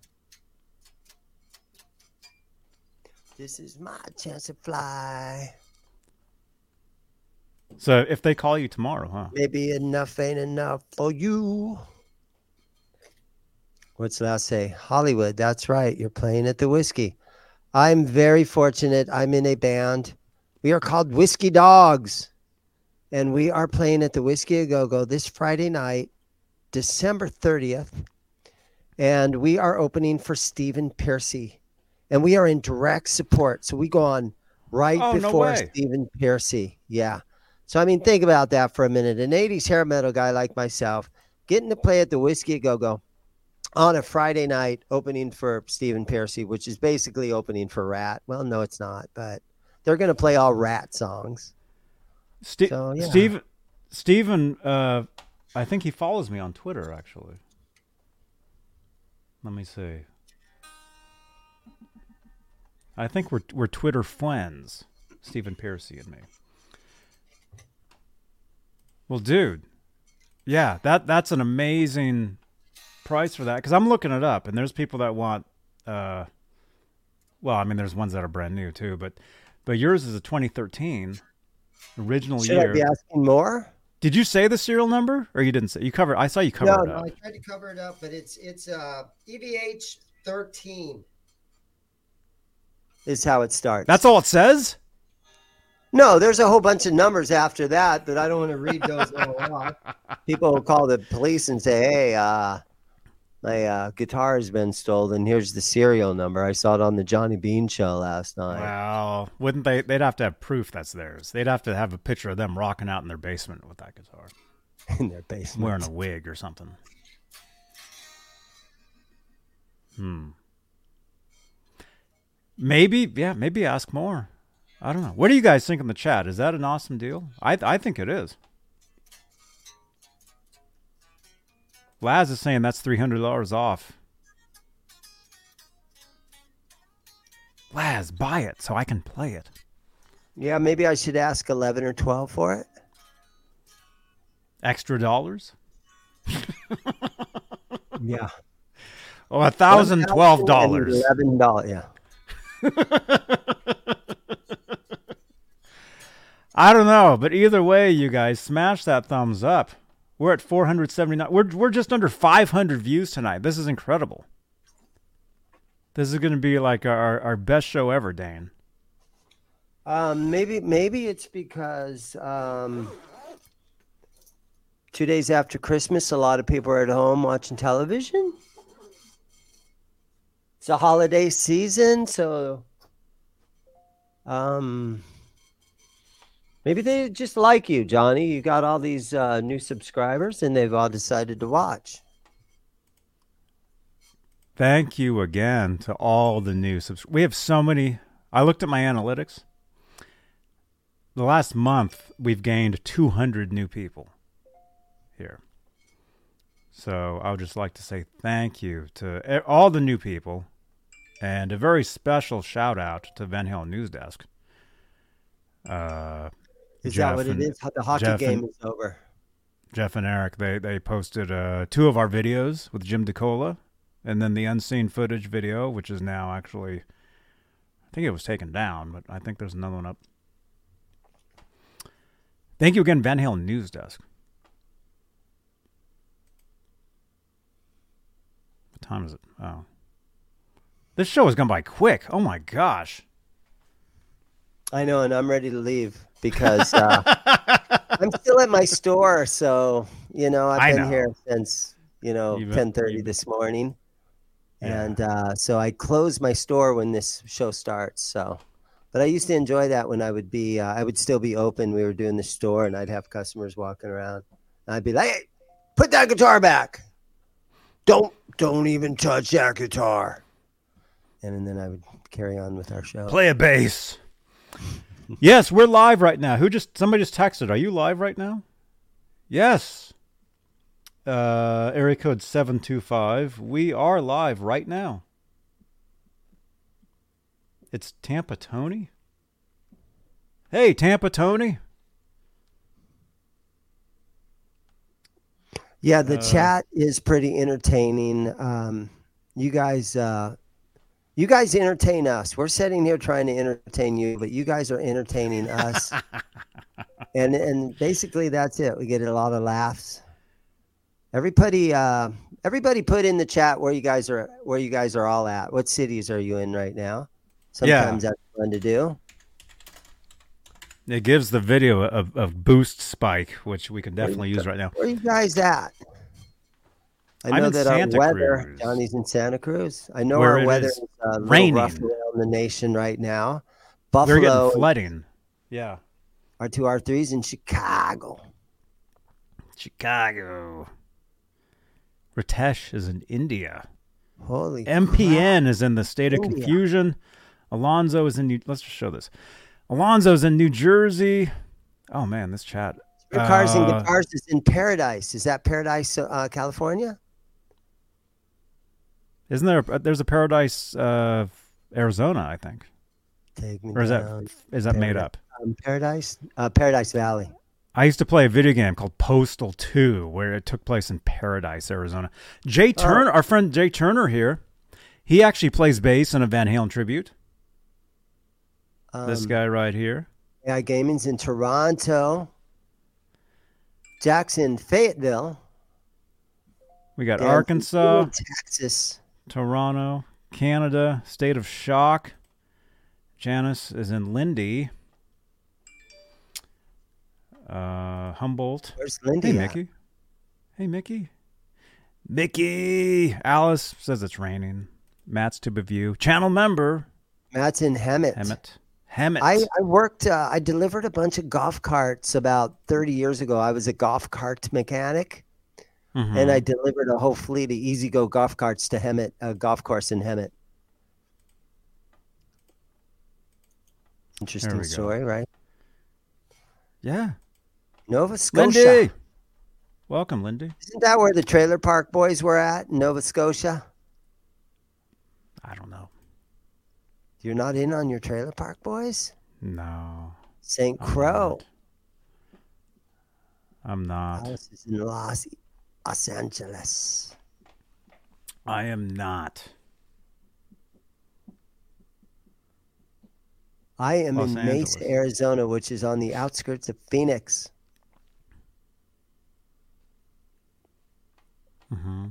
This is my chance to fly. So if they call you tomorrow, huh? Maybe enough ain't enough for you. What's the last say? Hollywood, that's right. You're playing at the Whiskey. I'm very fortunate. I'm in a band. We are called Whiskey Dogs. And we are playing at the Whiskey A Go-Go this Friday night, December thirtieth. And we are opening for Stephen Pearcy. And we are in direct support. So we go on right oh, before no Stephen Pearcy. Yeah. So, I mean, think about that for a minute. An eighties hair metal guy like myself getting to play at the Whiskey Go-Go on a Friday night opening for Stephen Pearcy, which is basically opening for Rat. Well, no, it's not, but they're going to play all Rat songs. Ste- so, yeah. Steve, Stephen, uh, I think he follows me on Twitter, actually. Let me see. I think we're we're Twitter friends, Stephen Pearcy and me. Well, dude, yeah, that that's an amazing price for that, because I'm looking it up, and there's people that want, uh, well, I mean, there's ones that are brand new too, but but yours is a twenty thirteen original Should year. Should I be asking more? Did you say the serial number, or you didn't say? You covered. I saw you covered no, it no, up. No, I tried to cover it up, but it's it's uh, E V H thirteen is how it starts. That's all it says? No, there's a whole bunch of numbers after that, but I don't want to read those all off. People will call the police and say, hey, uh, my uh, guitar has been stolen. Here's the serial number. I saw it on the Johnny Bean show last night. Wow. Wouldn't they? They'd have to have proof that's theirs. They'd have to have a picture of them rocking out in their basement with that guitar. In their basement. Wearing a wig or something. Hmm. Maybe, yeah, maybe ask more. I don't know. What do you guys think in the chat? Is that an awesome deal? I I think it is. Laz is saying that's three hundred dollars off. Laz, buy it so I can play it. Yeah, maybe I should ask eleven or twelve for it. Extra dollars? Yeah. Oh, one thousand twelve dollars. eleven dollars, yeah. I don't know, but either way, you guys, smash that thumbs up. We're at four hundred seventy-nine. We're we're just under five hundred views tonight. This is incredible. This is going to be like our, our best show ever, Dane. Um, maybe maybe it's because um, two days after Christmas, a lot of people are at home watching television. It's a holiday season, so um. Maybe they just like you, Johnny. You got all these uh, new subscribers, and they've all decided to watch. Thank you again to all the new subscribers. We have so many. I looked at my analytics. The last month, we've gained two hundred new people here. So I would just like to say thank you to all the new people, and a very special shout-out to Van Halen News Desk. Uh, is Jeff that what and, it is? The hockey Jeff game and, is over. Jeff and Eric, they they posted uh, two of our videos with Jim DiCola, and then the unseen footage video, which is now actually, I think it was taken down, but I think there's another one up. Thank you again, Van Halen News Desk. What time is it? Oh. This show has gone by quick. Oh my gosh. I know, and I'm ready to leave because uh, I'm still at my store. So, you know, I've I been know. here since, you know, ten thirty this morning. Yeah. And uh, so I close my store when this show starts. So, but I used to enjoy that when I would be, uh, I would still be open. We were doing the store and I'd have customers walking around. And I'd be like, hey, put that guitar back. Don't, don't even touch that guitar. And, and then I would carry on with our show. Play a bass. Yes, we're live right now. Who just somebody just texted? Are you live right now? Yes. Uh, area code seven two five. We are live right now. It's Tampa Tony. Hey, Tampa Tony. Yeah, the uh, chat is pretty entertaining. Um, you guys. Uh, You guys entertain us. We're sitting here trying to entertain you, but you guys are entertaining us. and and basically that's it. We get a lot of laughs. Everybody uh, everybody put in the chat where you guys are where you guys are all at. What cities are you in right now? Sometimes yeah. that's fun to do. It gives the video a, a boost spike, which we can definitely use right now. Where are you guys at? I know that Santa our weather, Cruz. Johnny's in Santa Cruz. I know Where our weather is, is uh, raining rough around the nation right now. Buffalo. We're getting flooding. Yeah. Our two R threes in Chicago. Chicago. Ritesh is in India. Holy M P N crap. Is in the state of India. Confusion. Alonzo is in New... Let's just show this. Alonzo's in New Jersey. Oh, man, this chat. Your Cars and Guitars is in Paradise. Is that Paradise, uh, California? Isn't there? A, there's a Paradise, uh, Arizona, I think. Take me or is down. that is that Paradise, made up? Um, Paradise, uh, Paradise Valley. I used to play a video game called Postal two, where it took place in Paradise, Arizona. Jay Turner, oh. our friend Jay Turner here, he actually plays bass in a Van Halen tribute. Um, this guy right here. Yeah, Gaming's in Toronto. Jackson, Fayetteville. We got Denver, Arkansas, Texas, Toronto, Canada, state of shock. Janice is in Lindy. Uh, Humboldt. Where's Lindy? Hey, at? Mickey. Hey, Mickey. Mickey. Alice says it's raining. Matt's to Beview. Channel member. Matt's in Hemet. Hemet. Hammett. I, I worked, uh, I delivered a bunch of golf carts about thirty years ago. I was a golf cart mechanic, mm-hmm. and I delivered a whole fleet of Easy Go golf carts to Hemet, a golf course in Hemet. Interesting story, go. right? Yeah. Nova Scotia. Lindy. Welcome, Lindy. Isn't that where the Trailer Park Boys were at, Nova Scotia? I don't know. You're not in on your Trailer Park Boys? No. Saint Croix. I'm not. Alice is in Los, Los Angeles. I am not. I am Los in Angeles. Mesa, Arizona, which is on the outskirts of Phoenix. Mm-hmm.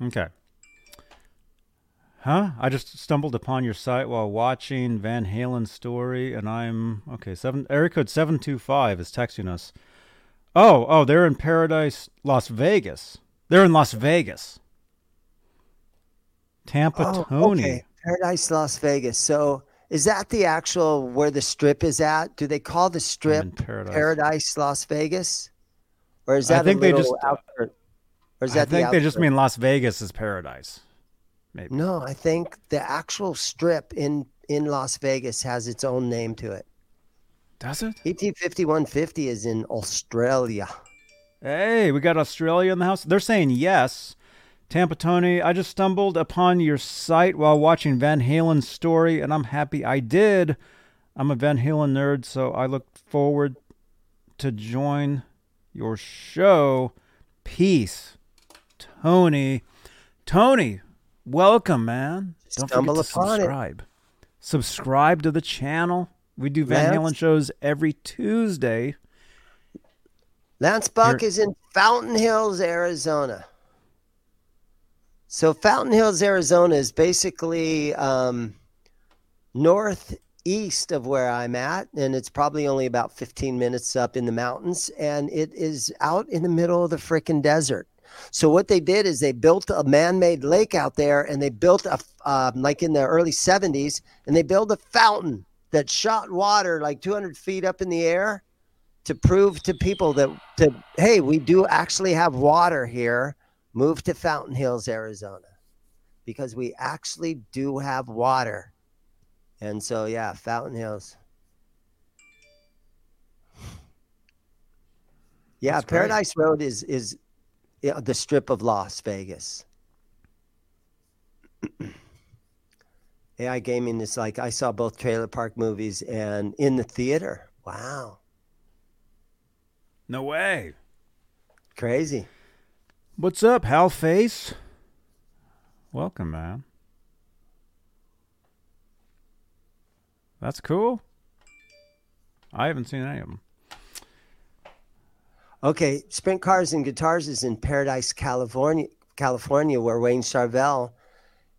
Okay. Huh? I just stumbled upon your site while watching Van Halen's story, and I'm... Okay, seven, area code seven two five is texting us. Oh, oh, they're in Paradise, Las Vegas. They're in Las Vegas. Tampa oh, Tony. Okay. Paradise, Las Vegas. So is that the actual where the strip is at? Do they call the strip Paradise. Paradise, Las Vegas? Or is that I think a they just outward, or is that I think the they just mean Las Vegas is paradise. Maybe. No, I think the actual strip in, in Las Vegas has its own name to it. Does it? fifty-one fifty is in Australia. Hey, we got Australia in the house. They're saying yes. Tampa Tony, I just stumbled upon your site while watching Van Halen's story, and I'm happy I did. I'm a Van Halen nerd, so I look forward to join your show. Peace, Tony. Tony, welcome, man. Don't forget to subscribe. Subscribe to the channel. We do Van Lance. Halen shows every Tuesday. Lance Buck You're... is in Fountain Hills, Arizona. So Fountain Hills, Arizona is basically um, northeast of where I'm at, and it's probably only about fifteen minutes up in the mountains, and it is out in the middle of the frickin' desert. So what they did is they built a man-made lake out there, and they built a uh, like in the early seventies, and they built a fountain that shot water like two hundred feet up in the air to prove to people that, to, hey, we do actually have water here. Move to Fountain Hills, Arizona, because we actually do have water. And so, yeah, Fountain Hills. Yeah, that's Paradise great. Road is, is you know, the strip of Las Vegas. A I gaming is like, I saw both Trailer Park movies and in the theater. Wow. No way. Crazy. What's up, Hal Face? Welcome, man. That's cool. I haven't seen any of them. Okay, Sprint Cars and Guitars is in Paradise, California, California, where Wayne Charvel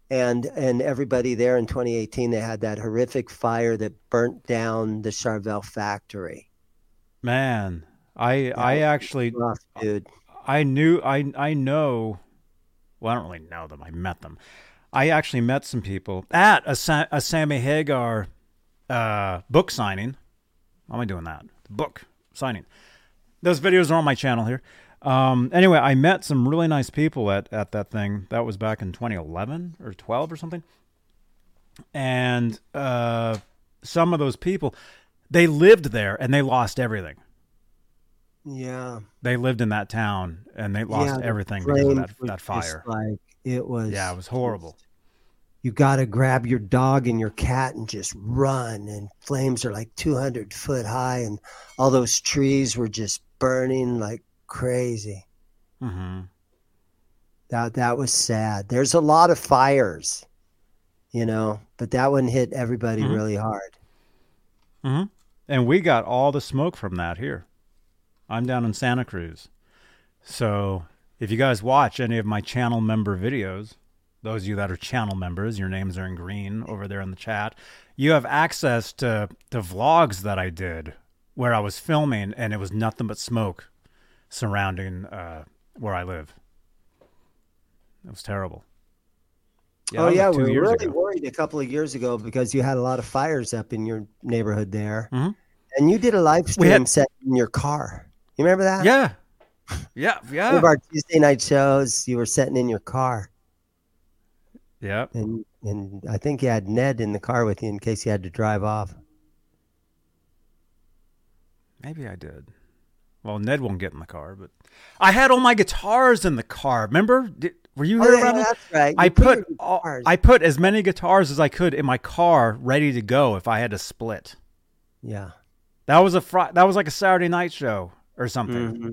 And and everybody there in twenty eighteen, they had that horrific fire that burnt down the Charvel factory. Man, I that I actually rough, dude. I knew I I know. Well, I don't really know them. I met them. I actually met some people at a, a Sammy Hagar uh, book signing. How am I doing that? Book signing. Those videos are on my channel here. Um, anyway, I met some really nice people at, at that thing. That was back in twenty eleven or twelve or something. And uh, some of those people, they lived there and they lost everything. Yeah. They lived in that town and they lost yeah, everything because of that, that fire. Like, it was, yeah, it was horrible. Just, you got to grab your dog and your cat and just run. And flames are like two hundred foot high and all those trees were just burning like crazy. Mm-hmm. That that was sad. There's a lot of fires, you know, but that one hit everybody mm-hmm. really hard. Mm-hmm. And we got all the smoke from that here. I'm down in Santa Cruz. So if you guys watch any of my channel member videos, those of you that are channel members, your names are in green over there in the chat. You have access to, to vlogs that I did where I was filming and it was nothing but smoke surrounding uh, where I live. It was terrible. Yeah, oh, was yeah. Like we were really ago. worried a couple of years ago because you had a lot of fires up in your neighborhood there. Mm-hmm. And you did a live stream had... set in your car. You remember that? Yeah. Yeah. Yeah. One of our Tuesday night shows, you were setting in your car. Yeah. And, and I think you had Ned in the car with you in case you had to drive off. Maybe I did. Well, Ned won't get in the car, but I had all my guitars in the car. Remember? Did, were you here? Oh, yeah, that's right. I put, all, I put as many guitars as I could in my car ready to go if I had to split. Yeah. That was a fr- That was like a Saturday night show or something. Mm-hmm.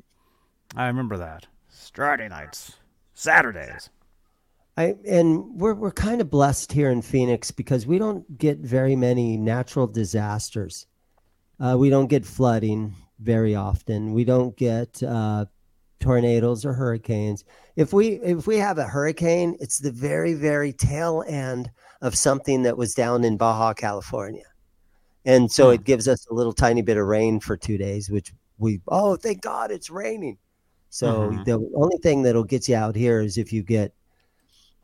I remember that. Saturday nights. Saturdays. I And we're we're kind of blessed here in Phoenix because we don't get very many natural disasters. Uh, we don't get flooding very often. We don't get uh, tornadoes or hurricanes. If we if we have a hurricane, it's the very, very tail end of something that was down in Baja California. And so it gives us a little tiny bit of rain for two days, which we, oh, thank God it's raining. So mm-hmm. the only thing that'll get you out here is if you get,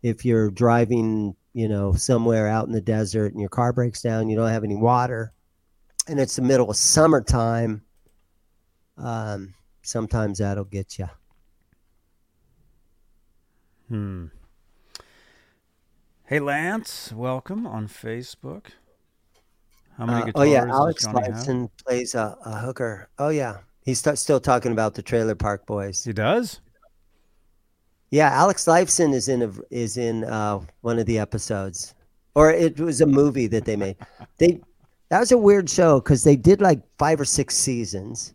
if you're driving you know, somewhere out in the desert and your car breaks down, you don't have any water, and it's the middle of summertime, um, sometimes that'll get you. Hmm. Hey, Lance, welcome on Facebook. How many guitars? Uh, oh, yeah, Alex Larson plays a, a hooker. Oh, yeah. He's st- still talking about the Trailer Park Boys. He does? Yeah, Alex Lifeson is in a, is in uh, one of the episodes, or it was a movie that they made. They that was a weird show because they did like five or six seasons,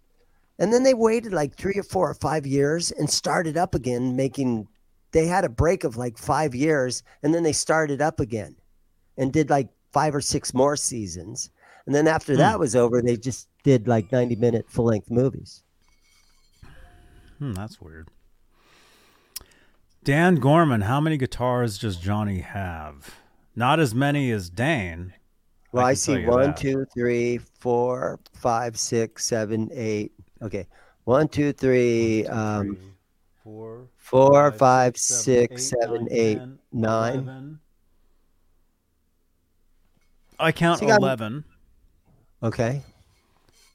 and then they waited like three or four or five years and started up again. Making they had a break of like five years, and then they started up again, and did like five or six more seasons, and then after hmm. that was over, they just did like ninety minute full length movies. Hmm, that's weird. Dan Gorman, how many guitars does Johnny have? Not as many as Dane. Well, I, I see one, that. two, three, four, five, six, seven, eight. Okay. One, two, three, one, two, um, three four, four, five, five six, seven, six, eight, seven, nine, eight, ten, nine. I count so eleven. Got, okay.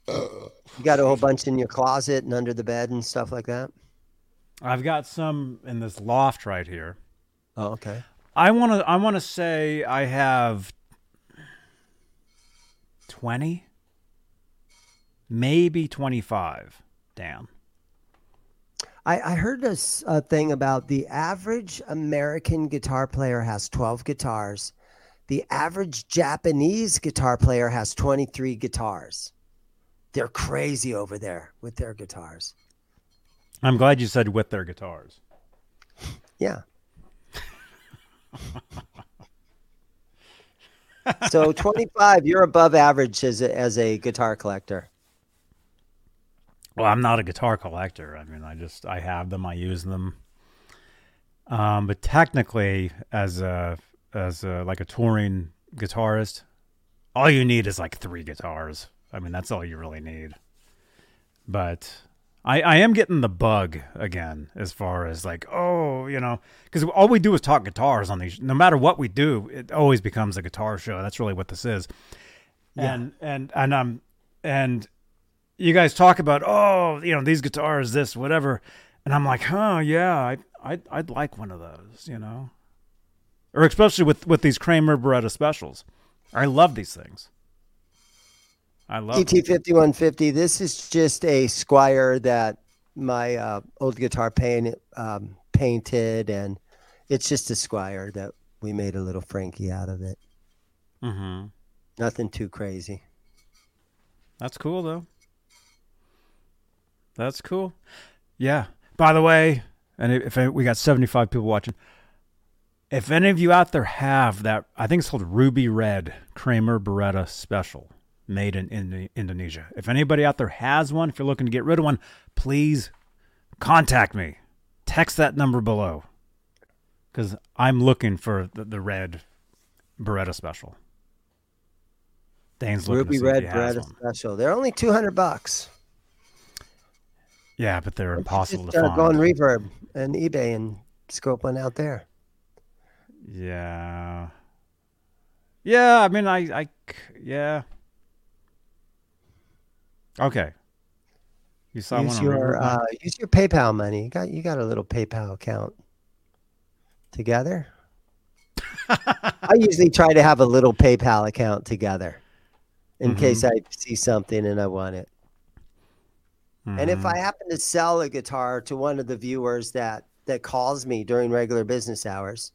You got a whole bunch in your closet and under the bed and stuff like that? I've got some in this loft right here. Oh, okay. I want to I want to say I have twenty, maybe twenty-five. Damn. I, I heard this uh, thing about the average American guitar player has twelve guitars. The average Japanese guitar player has twenty-three guitars. They're crazy over there with their guitars. I'm glad you said with their guitars. Yeah. So twenty-five, you're above average as a, as a guitar collector. Well, I'm not a guitar collector. I mean, I just, I have them, I use them. Um, but technically, as a, as a, like a touring guitarist, all you need is like three guitars. I mean, that's all you really need. But I, I am getting the bug again as far as like, oh, you know, because all we do is talk guitars on these. No matter what we do, it always becomes a guitar show. That's really what this is. Yeah. And and and um and you guys talk about, oh, you know, these guitars, this, whatever. And I'm like, huh, yeah, I I I'd, I'd like one of those, you know. Or especially with, with these Kramer Beretta specials. I love these things. I love E T fifty-one fifty. This is just a Squire that my uh, old guitar paint, um, painted, and it's just a Squire that we made a little Frankie out of it. Mm-hmm. Nothing too crazy. That's cool, though. That's cool. Yeah. By the way, and if we got seventy-five people watching, if any of you out there have that, I think it's called Ruby Red Kramer Beretta Special. Made in, in Indonesia. If anybody out there has one, if you're looking to get rid of one, please contact me. Text that number below, because I'm looking for the, the red Beretta special. Dane's looking Ruby to see Red if he has Beretta one. Special. They're only two hundred bucks. Yeah, but they're impossible just, to uh, find. Go on Reverb and eBay and scope one out there. Yeah. Yeah, I mean, I, I, yeah. Okay. You saw use one your on uh, use your PayPal money. You got you got a little PayPal account together. I usually try to have a little PayPal account together in mm-hmm. case I see something and I want it. Mm-hmm. And if I happen to sell a guitar to one of the viewers that that calls me during regular business hours,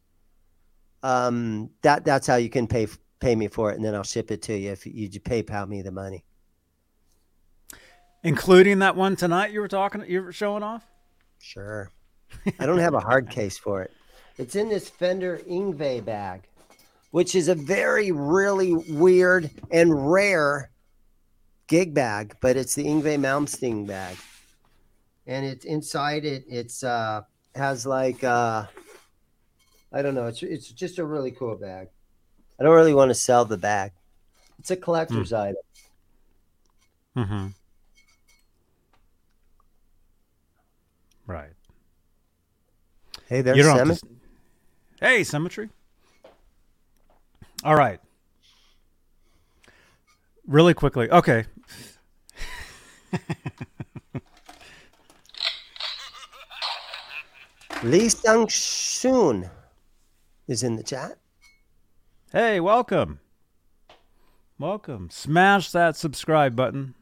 um, that that's how you can pay pay me for it, and then I'll ship it to you if you PayPal me the money. Including that one tonight you were talking, you were showing off? Sure. I don't have a hard case for it. It's in this Fender Ingve bag, which is a very, really weird and rare gig bag, but it's the Ingve Malmsteen bag. And it's inside it, it's uh, has like, uh, I don't know, it's it's just a really cool bag. I don't really want to sell the bag. It's a collector's mm. item. Mm-hmm. Right. Hey, there's Symmetry. Hey, Symmetry. All right. Really quickly. Okay. Lee Sung Soon is in the chat. Hey, welcome. Welcome. Smash that subscribe button.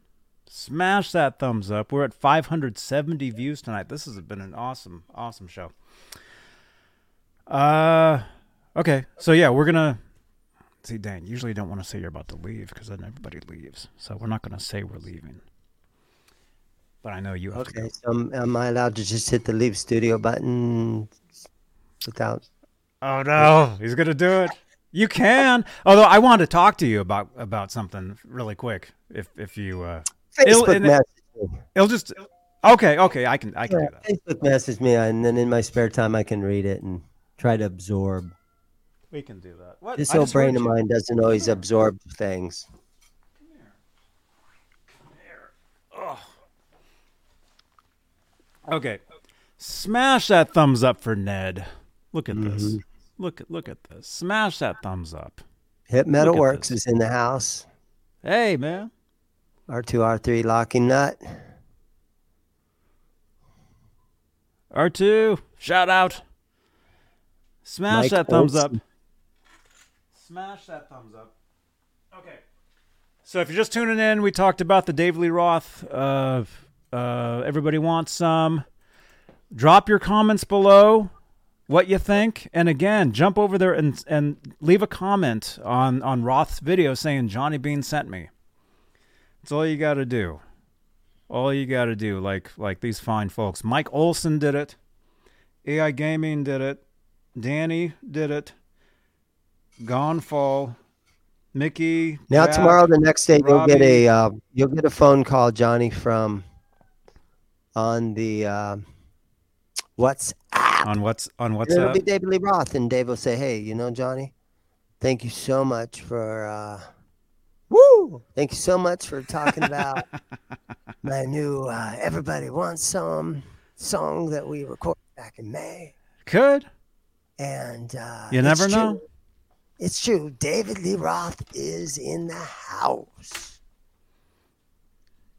Smash that thumbs up. We're at five hundred seventy views tonight. This has been an awesome, awesome show. Uh, okay. So, yeah, we're going to... See, Dane, usually don't want to say you're about to leave because then everybody leaves. So we're not going to say we're leaving. But I know you have okay, to go. So um, am I allowed to just hit the leave studio button without... Oh, no. He's going to do it. You can. Although I want to talk to you about, about something really quick. If if you... Uh, Facebook it'll, message it, me. It'll just... Okay, okay. I can, I can yeah, do that. Facebook message me, and then in my spare time I can read it and try to absorb. We can do that. What? This old brain of you. Mine doesn't always absorb things. Come here. Come here. Oh. Okay. Smash that thumbs up for Ned. Look at mm-hmm. this. Look at look at this. Smash that thumbs up. Hip Metal Works is in the house. Hey, man. R two, R three, Locking Nut. R two, shout out. Smash Mike that thumbs Olson. Up. Smash that thumbs up. Okay. So if you're just tuning in, we talked about the David Lee Roth. Uh, uh, everybody wants some. Drop your comments below what you think. And again, jump over there and, and leave a comment on, on Roth's video saying, Johnny Bean sent me. That's all you got to do. All you got to do, like like these fine folks. Mike Olson did it. A I Gaming did it. Danny did it. Gone Fall. Mickey. Now Jack, tomorrow, the next day, Robbie. you'll get a uh, you'll get a phone call, Johnny, from on the uh, WhatsApp. On what's on WhatsApp. It'll be David Lee Roth, and Dave will say, "Hey, you know, Johnny, thank you so much for uh, woo, thank you so much for talking about my new uh, Everybody Wants Some song that we recorded back in May." Could. And uh, you never know. True. It's true. David Lee Roth is in the house.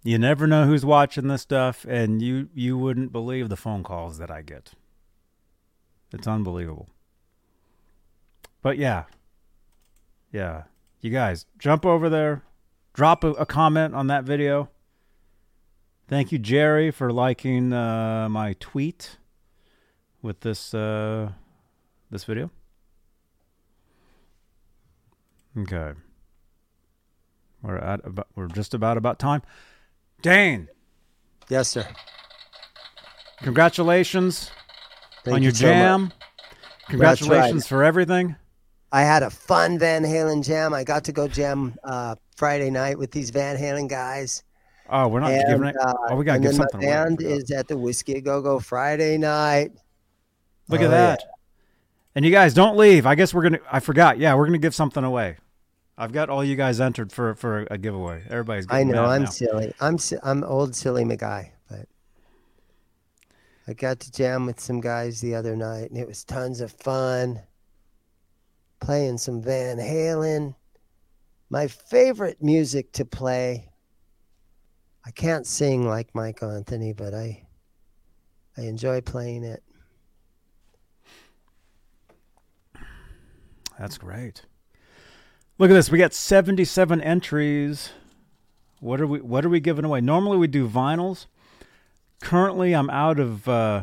You never know who's watching this stuff, and you, you wouldn't believe the phone calls that I get. It's unbelievable. But yeah. Yeah. You guys, jump over there. Drop a, a comment on that video. Thank you, Jerry, for liking uh, my tweet with this... Uh, This video? Okay. We're at about, we're just about about time. Dane. Yes, sir. Congratulations Thank on you your so jam. Much. Congratulations right. for everything. I had a fun Van Halen jam. I got to go jam uh, Friday night with these Van Halen guys. Oh, we're not and, giving it. Oh, we gotta give something away. My band is at the Whiskey A Go Go Friday night. Look oh, at that. Yeah. And you guys, don't leave. I guess we're going to... I forgot. Yeah, we're going to give something away. I've got all you guys entered for, for a giveaway. Everybody's getting I know. I'm now. silly. I'm I'm old, silly McGuy. But I got to jam with some guys the other night, and it was tons of fun. Playing some Van Halen. My favorite music to play. I can't sing like Michael Anthony, but I I enjoy playing it. That's great. Look at this. We got seventy-seven entries. What are we What are we giving away? Normally we do vinyls. Currently I'm out of... Uh,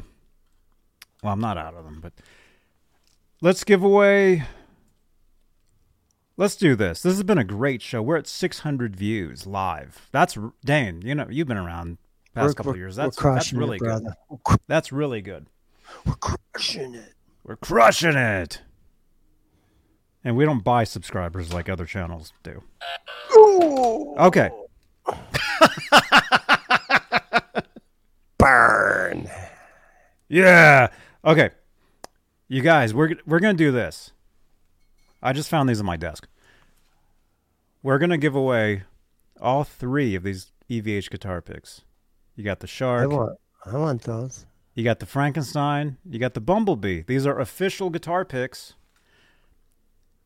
well, I'm not out of them, but... Let's give away... Let's do this. This has been a great show. We're at six hundred views live. That's... Dane, you know, you've been around the past we're, couple we're, of years. That's, that's really it, good. Cr- that's really good. We're crushing it. We're crushing it. And we don't buy subscribers like other channels do. Ooh. Okay. Burn. Yeah. Okay. You guys, we're we're going to do this. I just found these on my desk. We're going to give away all three of these E V H guitar picks. You got the Shark. I want, I want those. You got the Frankenstein. You got the Bumblebee. These are official guitar picks.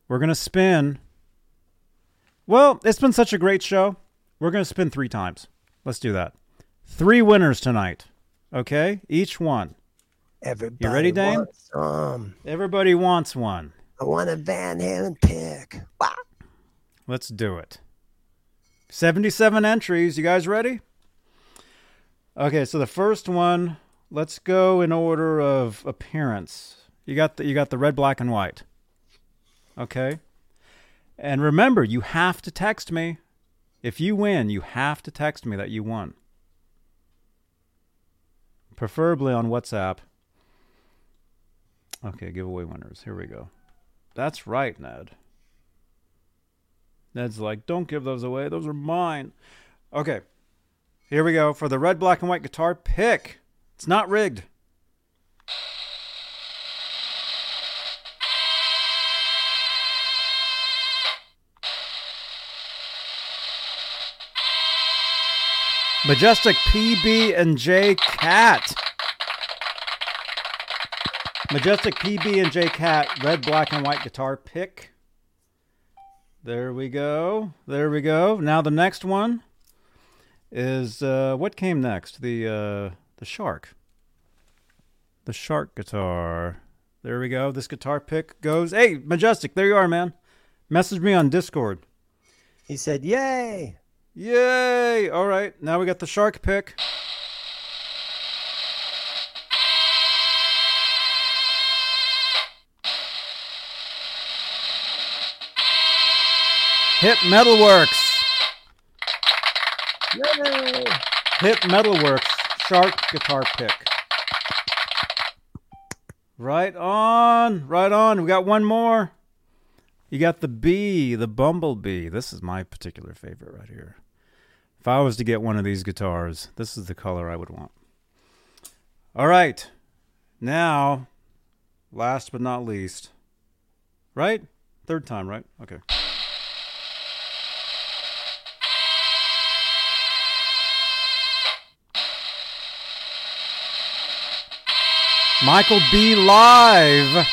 We're going to spin. Well, it's been such a great show. We're going to spin three times. Let's do that. Three winners tonight. Okay? Each one. Everybody you ready, Dane? Wants, um, Everybody wants one. I want a Van Halen pick. Wow. Let's do it. seventy-seven entries. You guys ready? Okay, so the first one, let's go in order of appearance. You got the, you got the red, black, and white. Okay? And remember, you have to text me. If you win, you have to text me that you won. Preferably on WhatsApp. Okay, giveaway winners. Here we go. That's right, Ned. Ned's like, don't give those away. Those are mine. Okay, here we go for the red, black, and white guitar pick. It's not rigged. Majestic P B and J Cat. Majestic P B and J Cat, red, black, and white guitar pick. There we go. There we go. Now the next one is, uh, what came next? The uh, the shark. The shark guitar. There we go. This guitar pick goes, hey, Majestic, there you are, man. Message me on Discord. He said, yay. Yay! All right, now we got the shark pick. Hip Metalworks. Yay! Hip Metalworks shark guitar pick. Right on, right on. We got one more. You got the bee, the bumblebee. This is my particular favorite right here. If I was to get one of these guitars, this is the color I would want. All right. Now, last but not least. Right? Third time, right? Okay. Michael B. Live.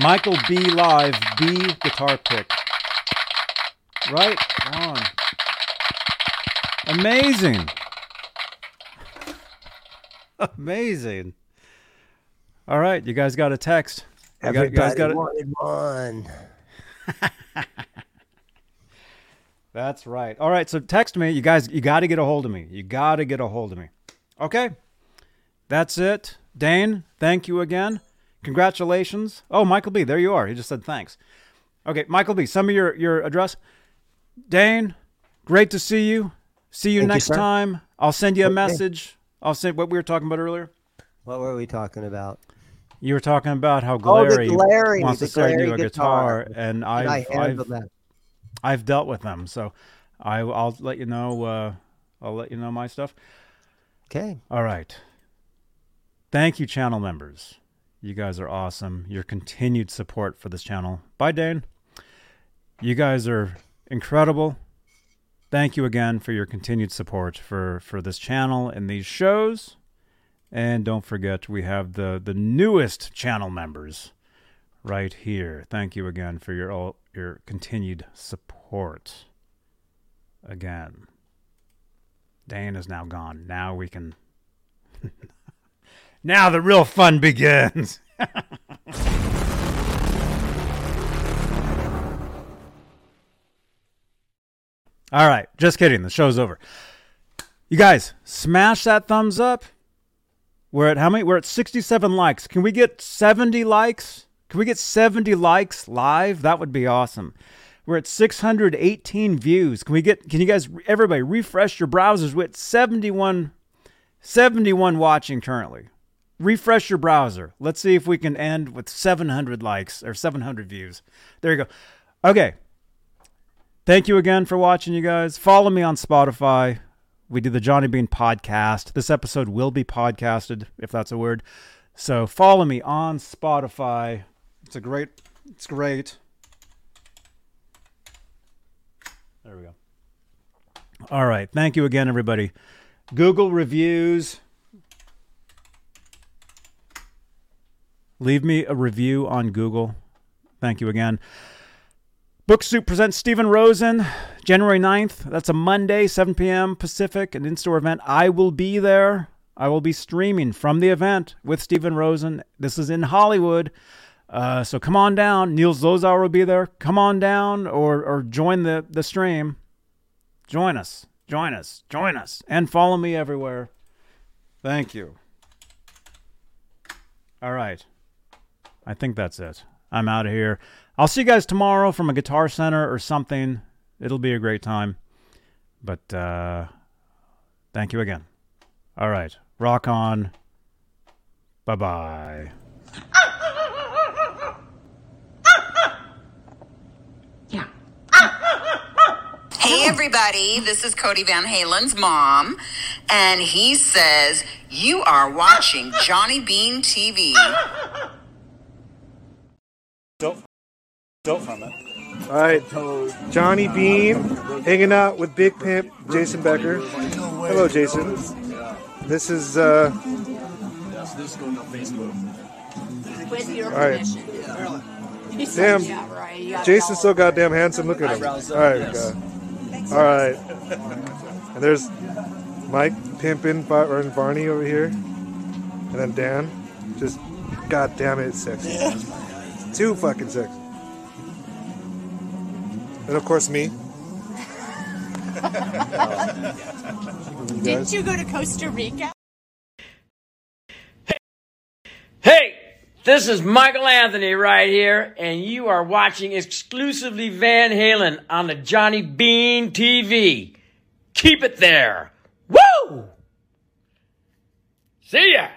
Michael B. Live B guitar pick. Right on. Amazing. Amazing. All right, you guys got a text. You Everybody got, you guys got wanted one. That's right. All right, so text me. You guys, you got to get a hold of me. You got to get a hold of me. Okay, that's it. Dane, thank you again. Congratulations. Oh, Michael B., there you are. He just said thanks. Okay, Michael B., send me your, your address. Dane, great to see you. See you Thank next you, time. I'll send you a okay. message. I'll send what we were talking about earlier. What were we talking about? You were talking about how Glary, oh, Glary wants to start you a guitar, guitar and, I've, and I handle that. I've dealt with them, so I, I'll let you know. Uh, I'll let you know my stuff. Okay. All right. Thank you, channel members. You guys are awesome. Your continued support for this channel. Bye, Dane. You guys are incredible. Thank you again for your continued support for, for this channel and these shows. And don't forget, we have the, the newest channel members right here. Thank you again for your all, your continued support. Again. Dane is now gone. Now we can... Now the real fun begins. All right. Just kidding. The show's over. You guys, smash that thumbs up. We're at how many? We're at sixty-seven likes. Can we get seventy likes? Can we get seventy likes live? That would be awesome. We're at six hundred eighteen views. Can we get, can you guys, everybody refresh your browsers with seventy-one, seventy-one watching currently. Refresh your browser. Let's see if we can end with seven hundred likes or seven hundred views. There you go. Okay. Thank you again for watching, you guys. Follow me on Spotify. We do the Johnny Bean podcast. This episode will be podcasted, if that's a word. So follow me on Spotify. It's a great, it's great. There we go. All right. Thank you again, everybody. Google reviews. Leave me a review on Google. Thank you again. Book Soup presents Stephen Rosen, January ninth. That's a Monday, seven p.m. Pacific, an in-store event. I will be there. I will be streaming from the event with Stephen Rosen. This is in Hollywood. Uh, so come on down. Neil Zozar will be there. Come on down or or join the, the stream. Join us. Join us. Join us. And follow me everywhere. Thank you. All right. I think that's it. I'm out of here. I'll see you guys tomorrow from a Guitar Center or something. It'll be a great time. But uh, thank you again. All right. Rock on. Bye-bye. Hey, everybody, this is Cody Van Halen's mom, and he says, you are watching Johnny Bean T V. Don't, don't from it. All right, Johnny Bean, hanging out with Big Pimp Jason Becker. Hello, Jason. This is, uh... with your permission. All right. Damn, Jason's so goddamn handsome. Look at him. All right, God. All right, and there's Mike pimping Bar- and Barney over here, and then Dan, just goddamn it, it's sexy, too fucking sexy, and of course me. you Didn't you go to Costa Rica? Hey, hey, this is Michael Anthony right here, and you are watching exclusively Van Halen on the Johnny Bean T V. Keep it there. Woo! See ya!